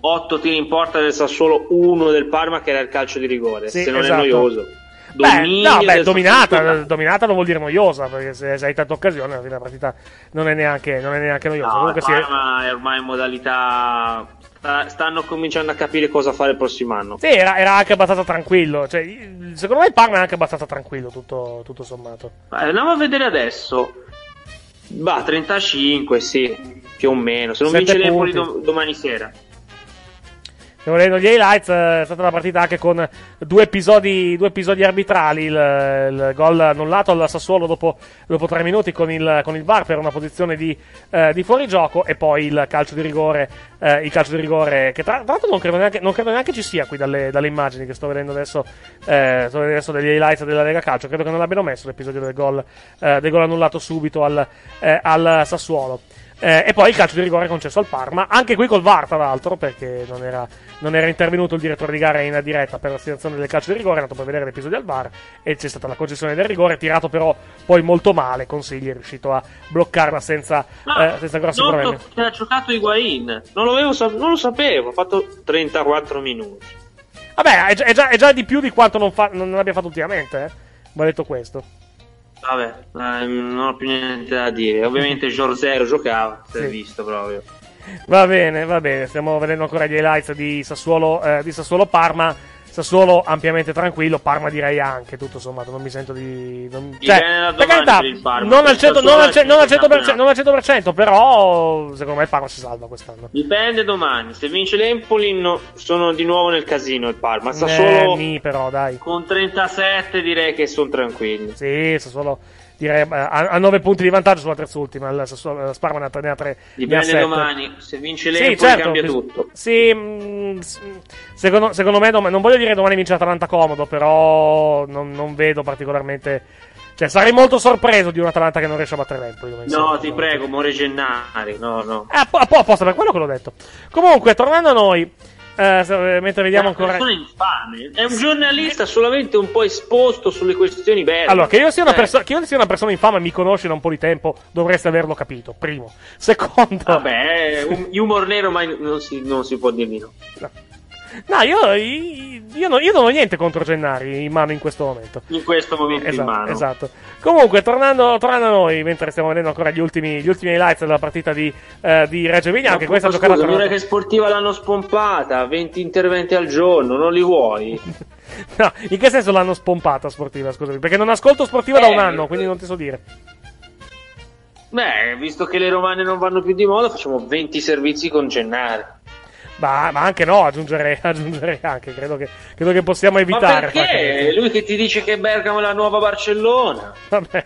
otto tiri in porta del Sassuolo, uno del Parma, che era il calcio di rigore. Sì, se non esatto. È noioso. Beh, no, beh, dominata, dominata non vuol dire noiosa, perché se, se hai tanta occasione alla fine la partita non è neanche, non è neanche noiosa. No, comunque il Parma sì, è ormai in modalità, stanno cominciando a capire cosa fare il prossimo anno. Sì, era, era anche abbastanza tranquillo, cioè, secondo me il Parma è anche abbastanza tranquillo tutto, tutto sommato. Beh, andiamo a vedere adesso. Bah, trentacinque, sì, più o meno. Se non vince l'Empoli dom- domani sera. Volendo gli highlights, è stata una partita anche con due episodi, due episodi arbitrali, il, il gol annullato al Sassuolo dopo, dopo tre minuti con il, con il V A R per una posizione di, eh, di fuorigioco, e poi il calcio di rigore eh, il calcio di rigore, che tra, tra l'altro non credo neanche, non credo neanche ci sia qui dalle, dalle immagini che sto vedendo adesso, eh, sto vedendo adesso degli highlights della Lega Calcio, credo che non l'abbiano messo l'episodio del gol, eh, del gol annullato subito al, eh, al Sassuolo. Eh, e poi il calcio di rigore concesso al Parma, anche qui col V A R tra l'altro, perché non era, non era intervenuto il direttore di gara in diretta per la situazione del calcio di rigore, è andato poi a vedere l'episodio al V A R e c'è stata la concessione del rigore, tirato però poi molto male. Consigli è riuscito a bloccarla senza, eh, senza grossi problemi. Che ha giocato Higuain, non lo, avevo, non lo sapevo, ha fatto trentaquattro minuti. Vabbè, è già, è già, è già di più di quanto non, fa, non abbia fatto ultimamente, eh. Ma detto questo, vabbè, non ho più niente da dire. Ovviamente Giorgero giocava, si è sì. visto proprio. Va bene, va bene, stiamo vedendo ancora gli highlights di Sassuolo, eh, di Sassuolo Parma. Sassuolo ampiamente tranquillo, Parma direi anche, tutto sommato, non mi sento di... Non... Cioè, per carità, non al cento per cento, però secondo me Parma si salva quest'anno. Dipende domani, se vince l'Empoli no, sono di nuovo nel casino il Parma. Sassuolo eh, mi, però, dai. Con trentasette direi che sono tranquilli. Sì, Sassuolo direi a nove punti di vantaggio sulla terz'ultima, la Parma ne ha tre. Dipende domani, se vince l'Empoli sì, certo, cambia tutto. Sì, secondo, secondo me dom- non voglio dire domani vince l'Atalanta comodo, però non, non vedo particolarmente, cioè sarei molto sorpreso di un Atalanta che non riesce a battere l'Empoli. No, sembra, ti prego, More Gennari, no, no. Eh, a po- apposta per quello che l'ho detto. Comunque, tornando a noi, Uh, mentre vediamo ancora infame. È un giornalista solamente un po' esposto sulle questioni belle. Allora, che io sia una, perso- che io sia una persona infame e mi conosci da un po' di tempo, dovresti averlo capito. Primo. Secondo. Vabbè, um- humor nero, ma non si, non si può dirmi no. No. No, io, io, io, non, io non ho niente contro Gennari in mano in questo momento. In questo momento esatto, in mano. Esatto. Comunque, tornando, tornando a noi, mentre stiamo vedendo ancora gli ultimi, gli ultimi highlights della partita di, eh, di Reggio Emilia, anche questa giocata. Ma l'Unione che Sportiva l'hanno spompata, venti interventi al giorno, non li vuoi? No, in che senso l'hanno spompata Sportiva, scusami? Perché non ascolto Sportiva eh, da un anno, quindi non ti so dire. Beh, visto che le romane non vanno più di moda, facciamo venti servizi con Gennari. Ma, ma anche no, aggiungerei, aggiungerei anche, credo che, credo che possiamo evitare. Ma perché? Lui che ti dice che Bergamo è la nuova Barcellona. Vabbè,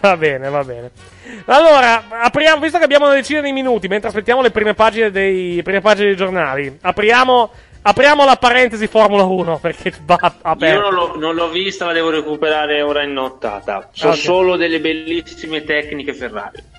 va bene, va bene. Allora, apriamo, visto che abbiamo una decina di minuti, mentre aspettiamo le prime pagine dei, prime pagine dei giornali, apriamo, apriamo la parentesi Formula uno, perché va aperto. Io non l'ho, non l'ho vista, la devo recuperare ora in nottata. So okay. Solo delle bellissime tecniche Ferrari.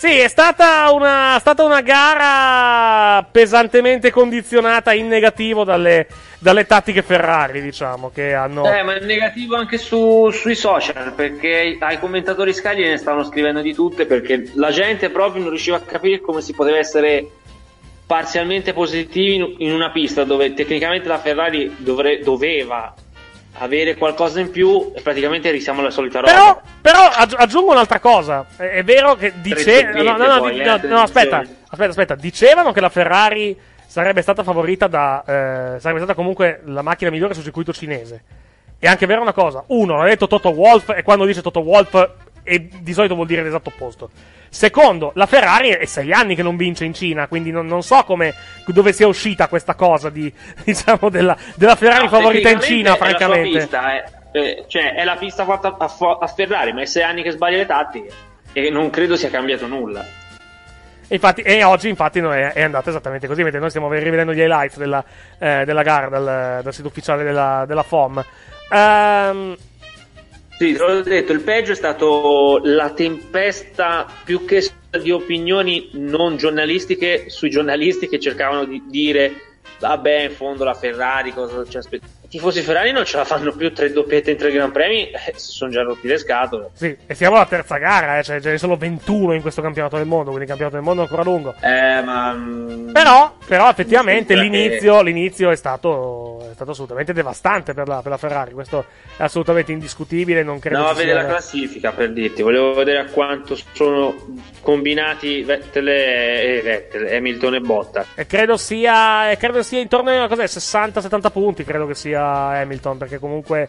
Sì, è stata una, stata una gara pesantemente condizionata in negativo dalle, dalle tattiche Ferrari, diciamo, che hanno... Eh, ma in negativo anche su, sui social, perché ai commentatori Sky ne stavano scrivendo di tutte, perché la gente proprio non riusciva a capire come si poteva essere parzialmente positivi in, in una pista dove tecnicamente la Ferrari dovre, doveva... avere qualcosa in più e praticamente risiamo alla solita roba. Però, però aggiungo un'altra cosa. È vero che dicevano. No, no, no, poi, no, eh, no aspetta, aspetta, aspetta. Dicevano che la Ferrari sarebbe stata favorita da. Eh, sarebbe stata comunque la macchina migliore sul circuito cinese. È anche vero una cosa. Uno, l'ha detto Toto Wolff, e quando dice Toto Wolff, e di solito vuol dire l'esatto opposto. Secondo, la Ferrari è sei anni che non vince in Cina, quindi non, non so come dove sia uscita questa cosa di diciamo della, della Ferrari no, favorita in Cina, è francamente. La sua pista, eh, cioè è la pista fatta a, a Ferrari, ma è sei anni che sbaglia le tattiche e non credo sia cambiato nulla. E, infatti, e oggi infatti no, è, è andato esattamente così, mentre noi stiamo rivedendo gli highlights della, eh, della gara dal, dal sito ufficiale della, della F O M. Ehm... Um, Sì, te l'ho detto, il peggio è stato la tempesta più che di opinioni non giornalistiche sui giornalisti che cercavano di dire vabbè, in fondo la Ferrari, cosa ci aspetta? I tifosi Ferrari non ce la fanno più, tre doppiette in tre Gran Premi, eh, si sono già rotti le scatole. Sì, e siamo alla terza gara, eh, cioè ce ne sono ventuno in questo campionato del mondo, quindi il campionato del mondo è ancora lungo. Eh, ma... Però, però effettivamente l'inizio, che... l'inizio è stato... è stato assolutamente devastante per la, per la Ferrari, questo è assolutamente indiscutibile, non credo. No, a vedere la classifica per dirti, volevo vedere a quanto sono combinati Vettel e Vettel, Hamilton e Bottas. E credo sia credo sia intorno a cos'è, sessanta settanta punti, credo che sia Hamilton, perché comunque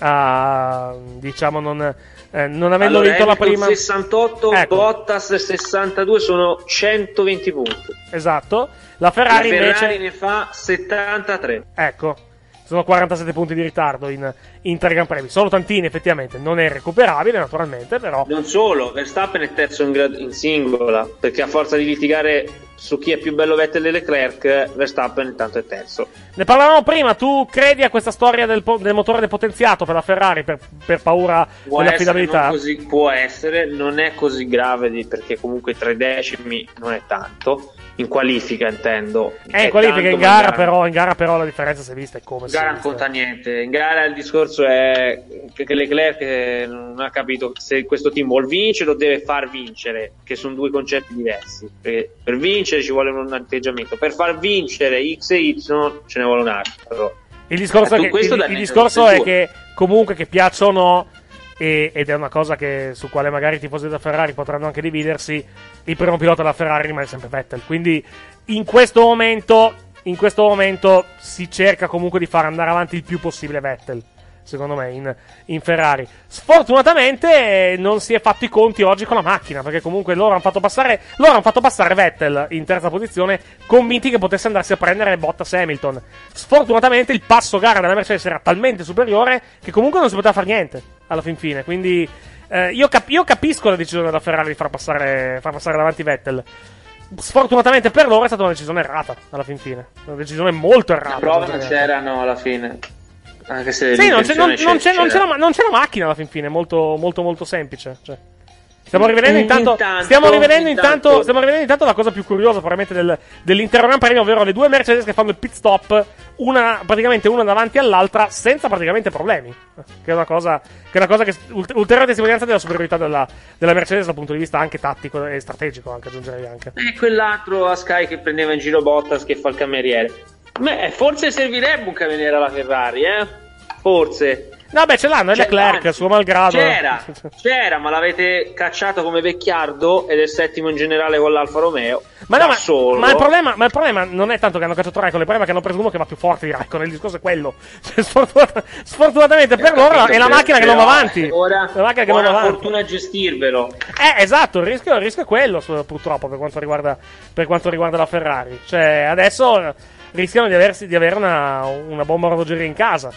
uh, diciamo non eh, non avendo allora, vinto Hamilton la prima sessantotto, ecco. Bottas sessantadue, sono centoventi punti. Esatto. La Ferrari, la Ferrari invece... ne fa settantatré. Ecco, sono quarantasette punti di ritardo in, in tre Gran Premi. Sono tantini, effettivamente. Non è recuperabile, naturalmente, però. Non solo, Verstappen è terzo in, grad- in singola, perché a forza di litigare su chi è più bello Vettel e Leclerc, Verstappen intanto è terzo. Ne parlavamo prima, tu credi a questa storia del, po- del motore depotenziato per la Ferrari per, per paura può dell'affidabilità? Essere, così, può essere, non è così grave di, perché comunque tre decimi non è tanto. In qualifica intendo. Eh, in qualifica, in gara, gara però in gara però la differenza si è vista e come in gara non conta niente. In gara il discorso è che Leclerc non ha capito se questo team vuol vincere o deve far vincere, che sono due concetti diversi. Perché per vincere ci vuole un atteggiamento, per far vincere X e Y ce ne vuole un altro. Il discorso è che, il, il discorso è che comunque che piacciono, ed è una cosa che su quale magari i tifosi della Ferrari potranno anche dividersi, il primo pilota della Ferrari rimane sempre Vettel, quindi in questo momento in questo momento si cerca comunque di far andare avanti il più possibile Vettel, secondo me, in, in Ferrari. Sfortunatamente non si è fatto i conti oggi con la macchina, perché comunque loro hanno fatto passare loro hanno fatto passare Vettel in terza posizione, convinti che potesse andarsi a prendere Bottas e Hamilton. Sfortunatamente il passo gara della Mercedes era talmente superiore che comunque non si poteva fare niente alla fin fine, quindi eh, io, cap- io capisco la decisione della Ferrari di far passare, far passare davanti Vettel. Sfortunatamente per loro è stata una decisione errata alla fin fine, una decisione molto errata. La prova non c'erano alla fine. Anche se sì, non c'è, non, c'è, non, c'è, non, c'è la, non c'è la macchina alla fin fine, molto molto molto semplice. Cioè, stiamo rivedendo intanto, intanto, stiamo rivedendo intanto, intanto stiamo rivedendo intanto la cosa più curiosa probabilmente del, dell'intero Gran Premio, ovvero le due Mercedes che fanno il pit stop, una praticamente una davanti all'altra senza praticamente problemi, che è una cosa che è una cosa che ulteriore testimonianza della superiorità della, della Mercedes dal punto di vista anche tattico e strategico, anche aggiungerei anche. E quell'altro a Sky che prendeva in giro Bottas che fa il cameriere. Beh, forse servirebbe un cameriere alla Ferrari, eh? Forse. No, beh, ce l'hanno, è Leclerc, suo malgrado. C'era, c'era, ma l'avete cacciato come vecchiardo ed è settimo in generale con l'Alfa Romeo. Ma no, ma, solo. Ma, il problema, ma il problema non è tanto che hanno cacciato Raikkonen, il problema è che hanno preso uno che va più forte di Raikkonen, il discorso è quello. Cioè, sfortunata, sfortunatamente per loro capito, è la macchina che non va avanti. Ora, la macchina che non va avanti. Fortuna a gestirvelo. Eh, esatto, il rischio, il rischio è quello, purtroppo, per quanto riguarda, per quanto riguarda la Ferrari. Cioè, adesso rischiano di, aversi, di avere una, una bomba orologeria in casa.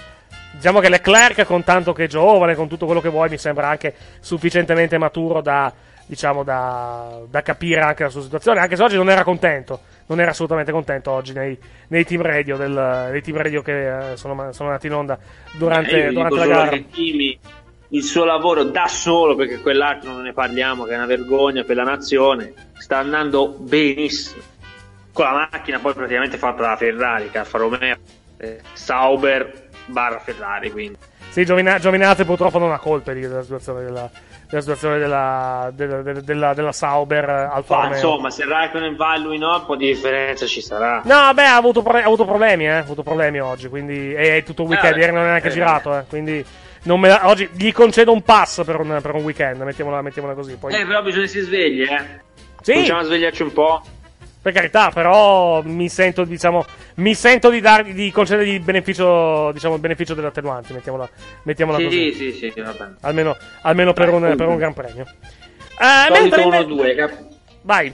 Diciamo che Leclerc, con tanto che è giovane, con tutto quello che vuoi, mi sembra anche sufficientemente maturo da, diciamo, da, da capire anche la sua situazione, anche se oggi non era contento, non era assolutamente contento oggi nei, nei team radio del, nei team radio che eh, sono, sono andati in onda durante, eh, durante la gara. Il suo lavoro da solo, perché quell'altro non ne parliamo, che è una vergogna per la nazione, sta andando benissimo con la macchina poi praticamente fatta da Ferrari, Alfa Romeo, eh, Sauber barra Ferrari, quindi sì, Giovina- Giovinazzi purtroppo non ha colpe di, della situazione della, della situazione della, della, della, della, della Sauber Alfa Romeo. Insomma, se Raikkonen va e lui no, un po' di differenza ci sarà. No, beh, ha avuto, pro- ha avuto problemi, eh, ha avuto problemi oggi, quindi e, e tutto il weekend, ieri non è neanche eh, girato, eh, quindi non me la- oggi gli concedo un pass per un, per un weekend, mettiamola, mettiamola così. Poi Eh, però bisogna che si svegli, eh. Sì. Cominciamo a svegliarci un po'. Per carità, però mi sento, diciamo, mi sento di dargli, di concedergli il beneficio, diciamo, il beneficio dell'attenuante, mettiamola, mettiamola sì, così. Sì, sì, sì, va bene. Almeno, almeno per, un, per un gran premio. Eh, Solito mentre... uno due, cap- vai.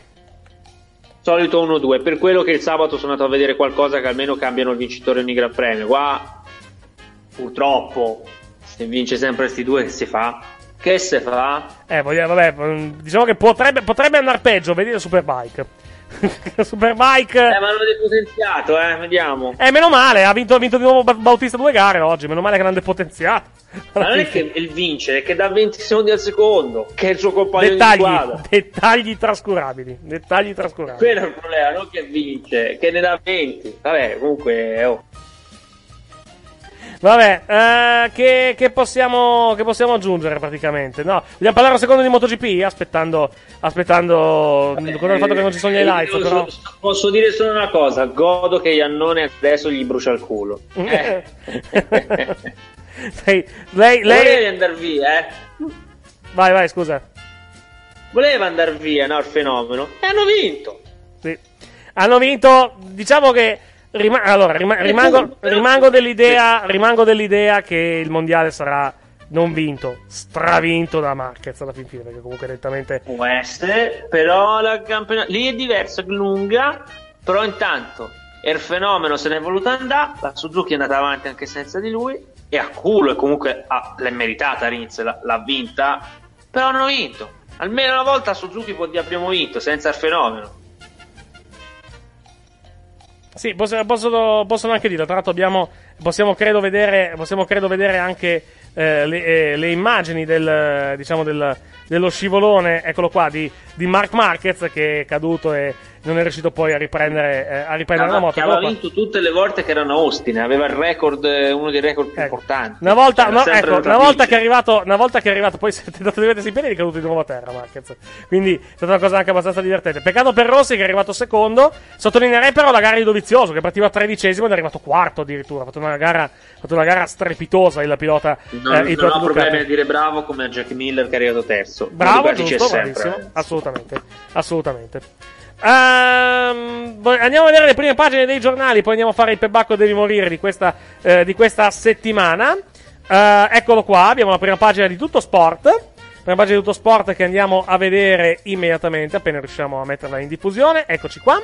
Solito uno due, per quello che il sabato sono andato a vedere qualcosa che almeno cambiano il vincitore ogni gran premio. Qua, purtroppo, se vince sempre questi due, che si fa? Che si fa? Eh, voglio, vabbè, diciamo che potrebbe, potrebbe andare peggio, vedete Superbike. Superbike eh, ma hanno depotenziato, eh, vediamo. Eh, meno male, ha vinto, ha vinto di nuovo Bautista due gare oggi, meno male che l'hanno depotenziato. Ma non è che il vincere, è che da venti secondi al secondo, che è il suo compagno dettagli, di squadra. Dettagli trascurabili, dettagli trascurabili. Quello è il problema, non che vince, che ne dà venti. Vabbè, comunque, oh. Vabbè, eh, che, che, possiamo, che possiamo aggiungere praticamente? No, vogliamo parlare un secondo di MotoGP? Aspettando, aspettando Vabbè, con il fatto che non ci sono gli highlights. Però... Posso dire solo una cosa: godo che Iannone adesso gli brucia il culo. Eh. lei, lei, lei... Voleva andare via, eh? Vai, vai, scusa. Voleva andare via, no? Il fenomeno. E hanno vinto. Sì, hanno vinto, diciamo che. Rima- allora, rima- rimango, rimango, dell'idea, rimango dell'idea che il mondiale sarà non vinto, stravinto da Marquez alla fin fine, perché comunque direttamente può essere, però la campionato lì è diversa, lunga, però intanto il fenomeno se n'è voluto andare, la Suzuki è andata avanti anche senza di lui, e a culo, e comunque ah, l'è meritata Rins, l'ha, l'ha vinta, però hanno vinto, almeno una volta Suzuki può dire abbiamo vinto, senza il fenomeno. Sì, posso, posso, possono anche dire. Tra l'altro abbiamo, possiamo credo vedere, possiamo credo vedere anche eh, le, eh, le immagini del, diciamo del, dello scivolone, eccolo qua, di, di Marc Márquez, che è caduto e non è riuscito poi a riprendere, eh, a riprendere ah, la moto. Che aveva vinto tutte le volte che erano a Austin, aveva il record, uno dei record più ecco. importanti. Una volta, no, ecco, una volta che è arrivato, una volta che è arrivato, poi si è tentato di mettersi in piedi, è caduto di nuovo a terra Marquez. Quindi è stata una cosa anche abbastanza divertente. Peccato per Rossi, che è arrivato secondo. Sottolineerei però la gara di Dovizioso, che partiva tredicesimo ed è arrivato quarto addirittura. Ha fatto una gara, ha fatto una gara strepitosa il pilota. Non, eh, il non pilota ho problemi a dire bravo come a Jack Miller, che è arrivato terzo. Bravo, giusto, bravissimo, eh. assolutamente, assolutamente. Um, andiamo a vedere le prime pagine dei giornali, poi andiamo a fare il pebacco devi morire di questa, eh, di questa settimana. Uh, eccolo qua, abbiamo la prima pagina di Tutto Sport, prima pagina di Tutto Sport che andiamo a vedere immediatamente appena riusciamo a metterla in diffusione. Eccoci qua,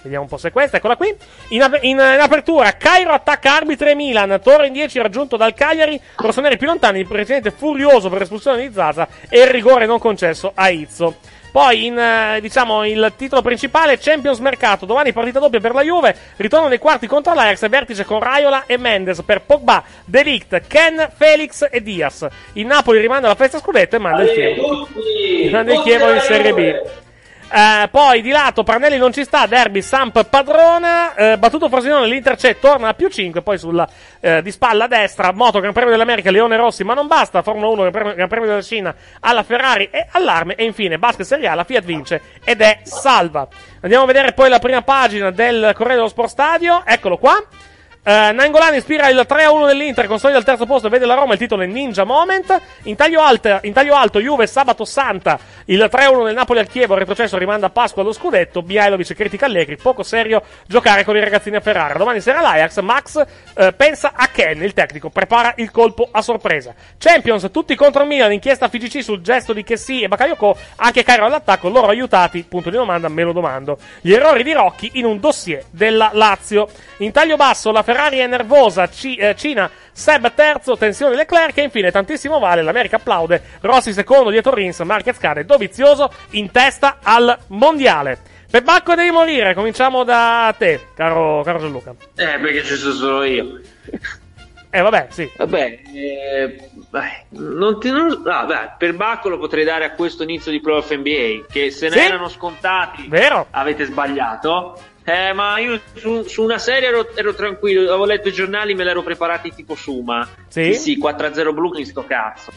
vediamo un po' se è questa, eccola qui. In, ap- in, in apertura, Cairo attacca arbitri e Milan, Torre in dieci raggiunto dal Cagliari, rossoneri più lontani, il presidente furioso per l'espulsione di Zaza e il rigore non concesso a Izzo. Poi, in, diciamo, il titolo principale, Champions Mercato, domani partita doppia per la Juve, ritorno nei quarti contro l'Ajax, vertice con Raiola e Mendes per Pogba, De Ligt, Ken, Felix e Diaz. Il Napoli rimanda alla festa scudetto e manda il Chievo, manda il Chievo in Serie B. Uh, poi di lato Pranelli non ci sta, derby Samp padrona, uh, battuto Frosinone, l'Inter c'è, torna a più cinque. Poi sulla uh, di spalla a destra, moto Gran Premio dell'America, Leone Rossi, ma non basta, Formula uno, Gran Premio, Gran Premio della Cina, alla Ferrari e allarme, e infine basket Serie A, la Fiat vince ed è salva. Andiamo a vedere poi la prima pagina del Corriere dello Sport Stadio, eccolo qua. Uh, Nainggolan ispira il tre a uno dell'Inter, consolida al terzo posto, vede la Roma, il titolo è Ninja Moment. In taglio alto, in taglio alto Juve sabato santa, il tre a uno del Napoli al Chievo, il retrocesso rimanda a Pasqua allo scudetto. Mihajlovic critica Allegri, poco serio giocare con i ragazzini a Ferrara. Domani sera l'Ajax, Max uh, pensa a Ken, il tecnico prepara il colpo a sorpresa. Champions, tutti contro Milan, inchiesta F I G C sul gesto di Kessie e Bakayoko, anche Cairo all'attacco, loro aiutati, punto di domanda, me lo domando. Gli errori di Rocchi in un dossier della Lazio. In taglio basso la Ferrari è nervosa, C- eh, Cina, Seb terzo, tensione Leclerc e infine tantissimo vale, l'America applaude, Rossi secondo dietro Rins, Marquez cade, Dovizioso in testa al mondiale. Pebacco devi morire, cominciamo da te, caro, caro Gianluca. Eh, perché ci sono solo io. Eh, vabbè, sì. Vabbè, eh, non ti, non, no, beh, per Bacco lo potrei dare a questo inizio di playoff N B A, che se sì? ne erano scontati, vero, avete sbagliato. Eh, ma io su, su una serie ero, ero tranquillo, avevo letto i giornali, me l'ero preparati tipo Suma. Sì, sì, quattro a zero Brooklyn, sto cazzo.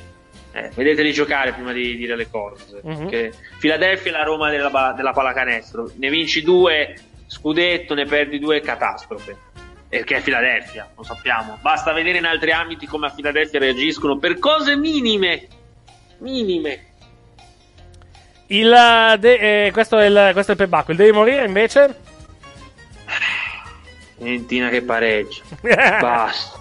Eh, vedeteli giocare prima di dire le cose. Mm-hmm. Che Philadelphia è la Roma della, della pallacanestro. Ne vinci due, scudetto, ne perdi due, catastrofe. Perché è Philadelphia, lo sappiamo. Basta vedere in altri ambiti come a Philadelphia reagiscono per cose minime. Minime. Il de- eh, questo è il questo è il pebacco. Il devi morire invece? Fiorentina che pareggia. Basta.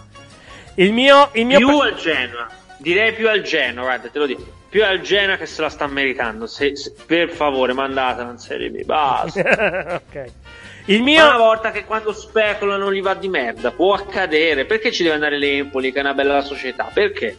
Il mio, il mio più pe- al Genoa, direi più al Genoa, guarda, te lo dico, più al Genoa che se la sta meritando. Se, se, per favore, mandatela in Serie B, basta. Ok. Il mio... Ma una volta che quando specula non gli va di merda, può accadere. Perché ci deve andare l'Empoli, che è una bella società? Perché?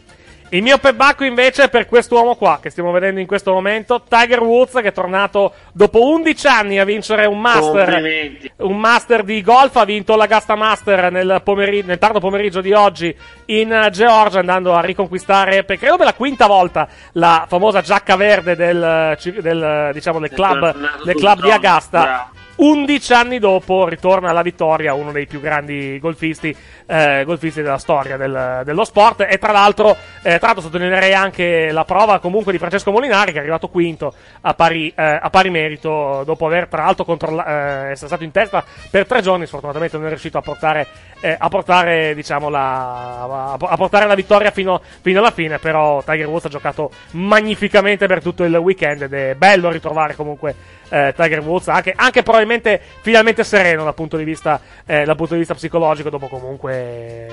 Il mio pebacco invece è per quest'uomo qua che stiamo vedendo in questo momento, Tiger Woods, che è tornato dopo undici anni a vincere un master un master di golf, ha vinto l'Augusta Master nel, pomeriggio, nel tardo pomeriggio di oggi in Georgia, andando a riconquistare per credo per la quinta volta la famosa giacca verde del, del diciamo del club, del club di Augusta. undici anni dopo ritorna alla vittoria uno dei più grandi golfisti eh, golfisti della storia del, dello sport. E tra l'altro eh, tra l'altro sottolineerei anche la prova comunque di Francesco Molinari, che è arrivato quinto a pari, eh, a pari merito dopo aver tra l'altro controlla- eh, essere stato in testa per tre giorni. Sfortunatamente non è riuscito a portare eh, a portare diciamo la a portare la vittoria fino, fino alla fine, però Tiger Woods ha giocato magnificamente per tutto il weekend ed è bello ritrovare comunque eh, Tiger Woods anche, anche probabilmente finalmente sereno dal punto di vista eh, dal punto di vista psicologico, dopo comunque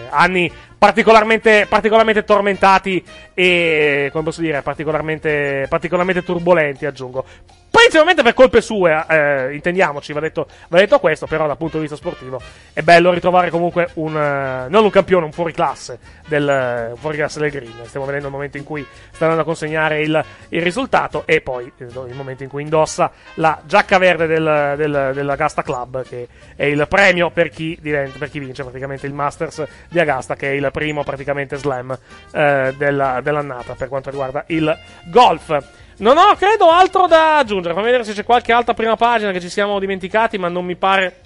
anni particolarmente particolarmente tormentati e come posso dire particolarmente particolarmente turbolenti, aggiungo. Poi inizialmente per colpe sue, eh, intendiamoci, va detto, va detto questo, però dal punto di vista sportivo è bello ritrovare comunque un, eh, non un campione, un fuoriclasse del, un fuoriclasse del Green. Stiamo vedendo il momento in cui sta andando a consegnare il, il risultato e poi il momento in cui indossa la giacca verde del, del, dell'Agasta Club, che è il premio per chi, diventa, per chi vince praticamente il Masters di Agasta, che è il primo praticamente slam eh, della, dell'annata per quanto riguarda il golf. Non ho, credo, altro da aggiungere. Fammi vedere se c'è qualche altra prima pagina che ci siamo dimenticati, ma non mi pare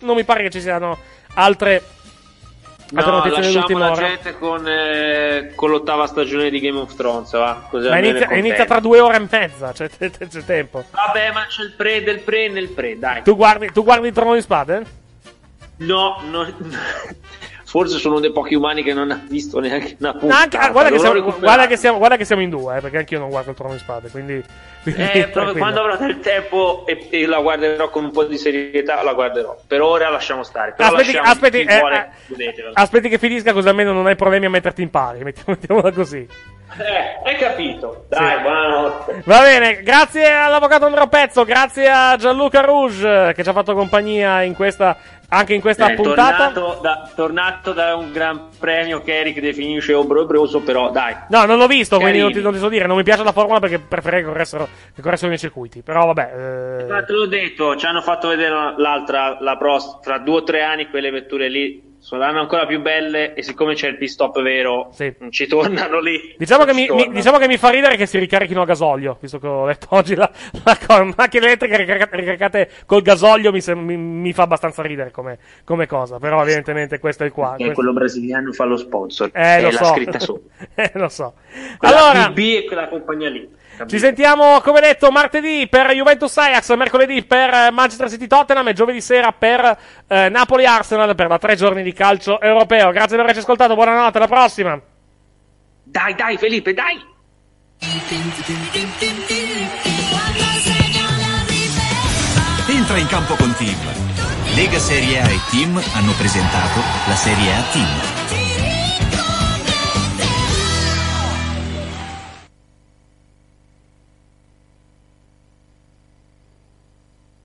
non mi pare che ci siano altre, altre no, notizie dell'ultima ora. Lasciamo la gente con, eh, con l'ottava stagione di Game of Thrones, va? Così ma inizia, inizia tra due ore e mezza, cioè, c'è, c'è tempo. Vabbè, ma c'è il pre del pre nel pre, dai. Tu guardi, tu guardi il Trono di Spade? No, no. Forse sono uno dei pochi umani che non ha visto neanche una puntata. Anche, ah, guarda, che siamo, guarda, che siamo, guarda che siamo in due, eh, perché anch'io non guardo il Trono di Spade, quindi... quindi eh, proprio quando avrò del tempo e, e la guarderò con un po' di serietà, la guarderò. Per ora lasciamo stare. Però aspetti, lasciamo, aspetti, eh, vuole, eh, aspetti che finisca, così almeno non hai problemi a metterti in pari, mettiamola così. Eh, hai capito. Dai, sì. Buonanotte. Va bene, grazie all'avvocato Andrea Pezzo, grazie a Gianluca Rouge che ci ha fatto compagnia in questa... anche in questa eh, puntata tornato da, tornato da un gran premio che Eric definisce obbrobrioso, però dai, no, non l'ho visto, Carino. Quindi non ti, non ti so dire, non mi piace la formula perché preferirei che corressero che corressero nei circuiti, però vabbè, eh... ma te l'ho detto, ci hanno fatto vedere l'altra, la prossima, tra due o tre anni quelle vetture lì saranno ancora più belle, e siccome c'è il pit stop vero, sì, non ci tornano lì. Diciamo che mi, mi, diciamo che mi fa ridere che si ricarichino a gasolio, visto che ho letto oggi la, la, la macchine elettriche ricaricate, ricaricate col gasolio mi, mi, mi fa abbastanza ridere come, come cosa, però evidentemente questo è il quadro. Perché questo... quello brasiliano fa lo sponsor, eh, lo è so. La scritta sopra. eh, lo so. Quella allora... B B e quella compagnia lì. Capito. Ci sentiamo, come detto, martedì per Juventus Ajax, mercoledì per Manchester City Tottenham e giovedì sera per eh, Napoli Arsenal, per da tre giorni di calcio europeo. Grazie per averci ascoltato, buonanotte, alla prossima. Dai, dai, Felipe, dai. Entra in campo con Team. Lega Serie A e Team hanno presentato la Serie A Team.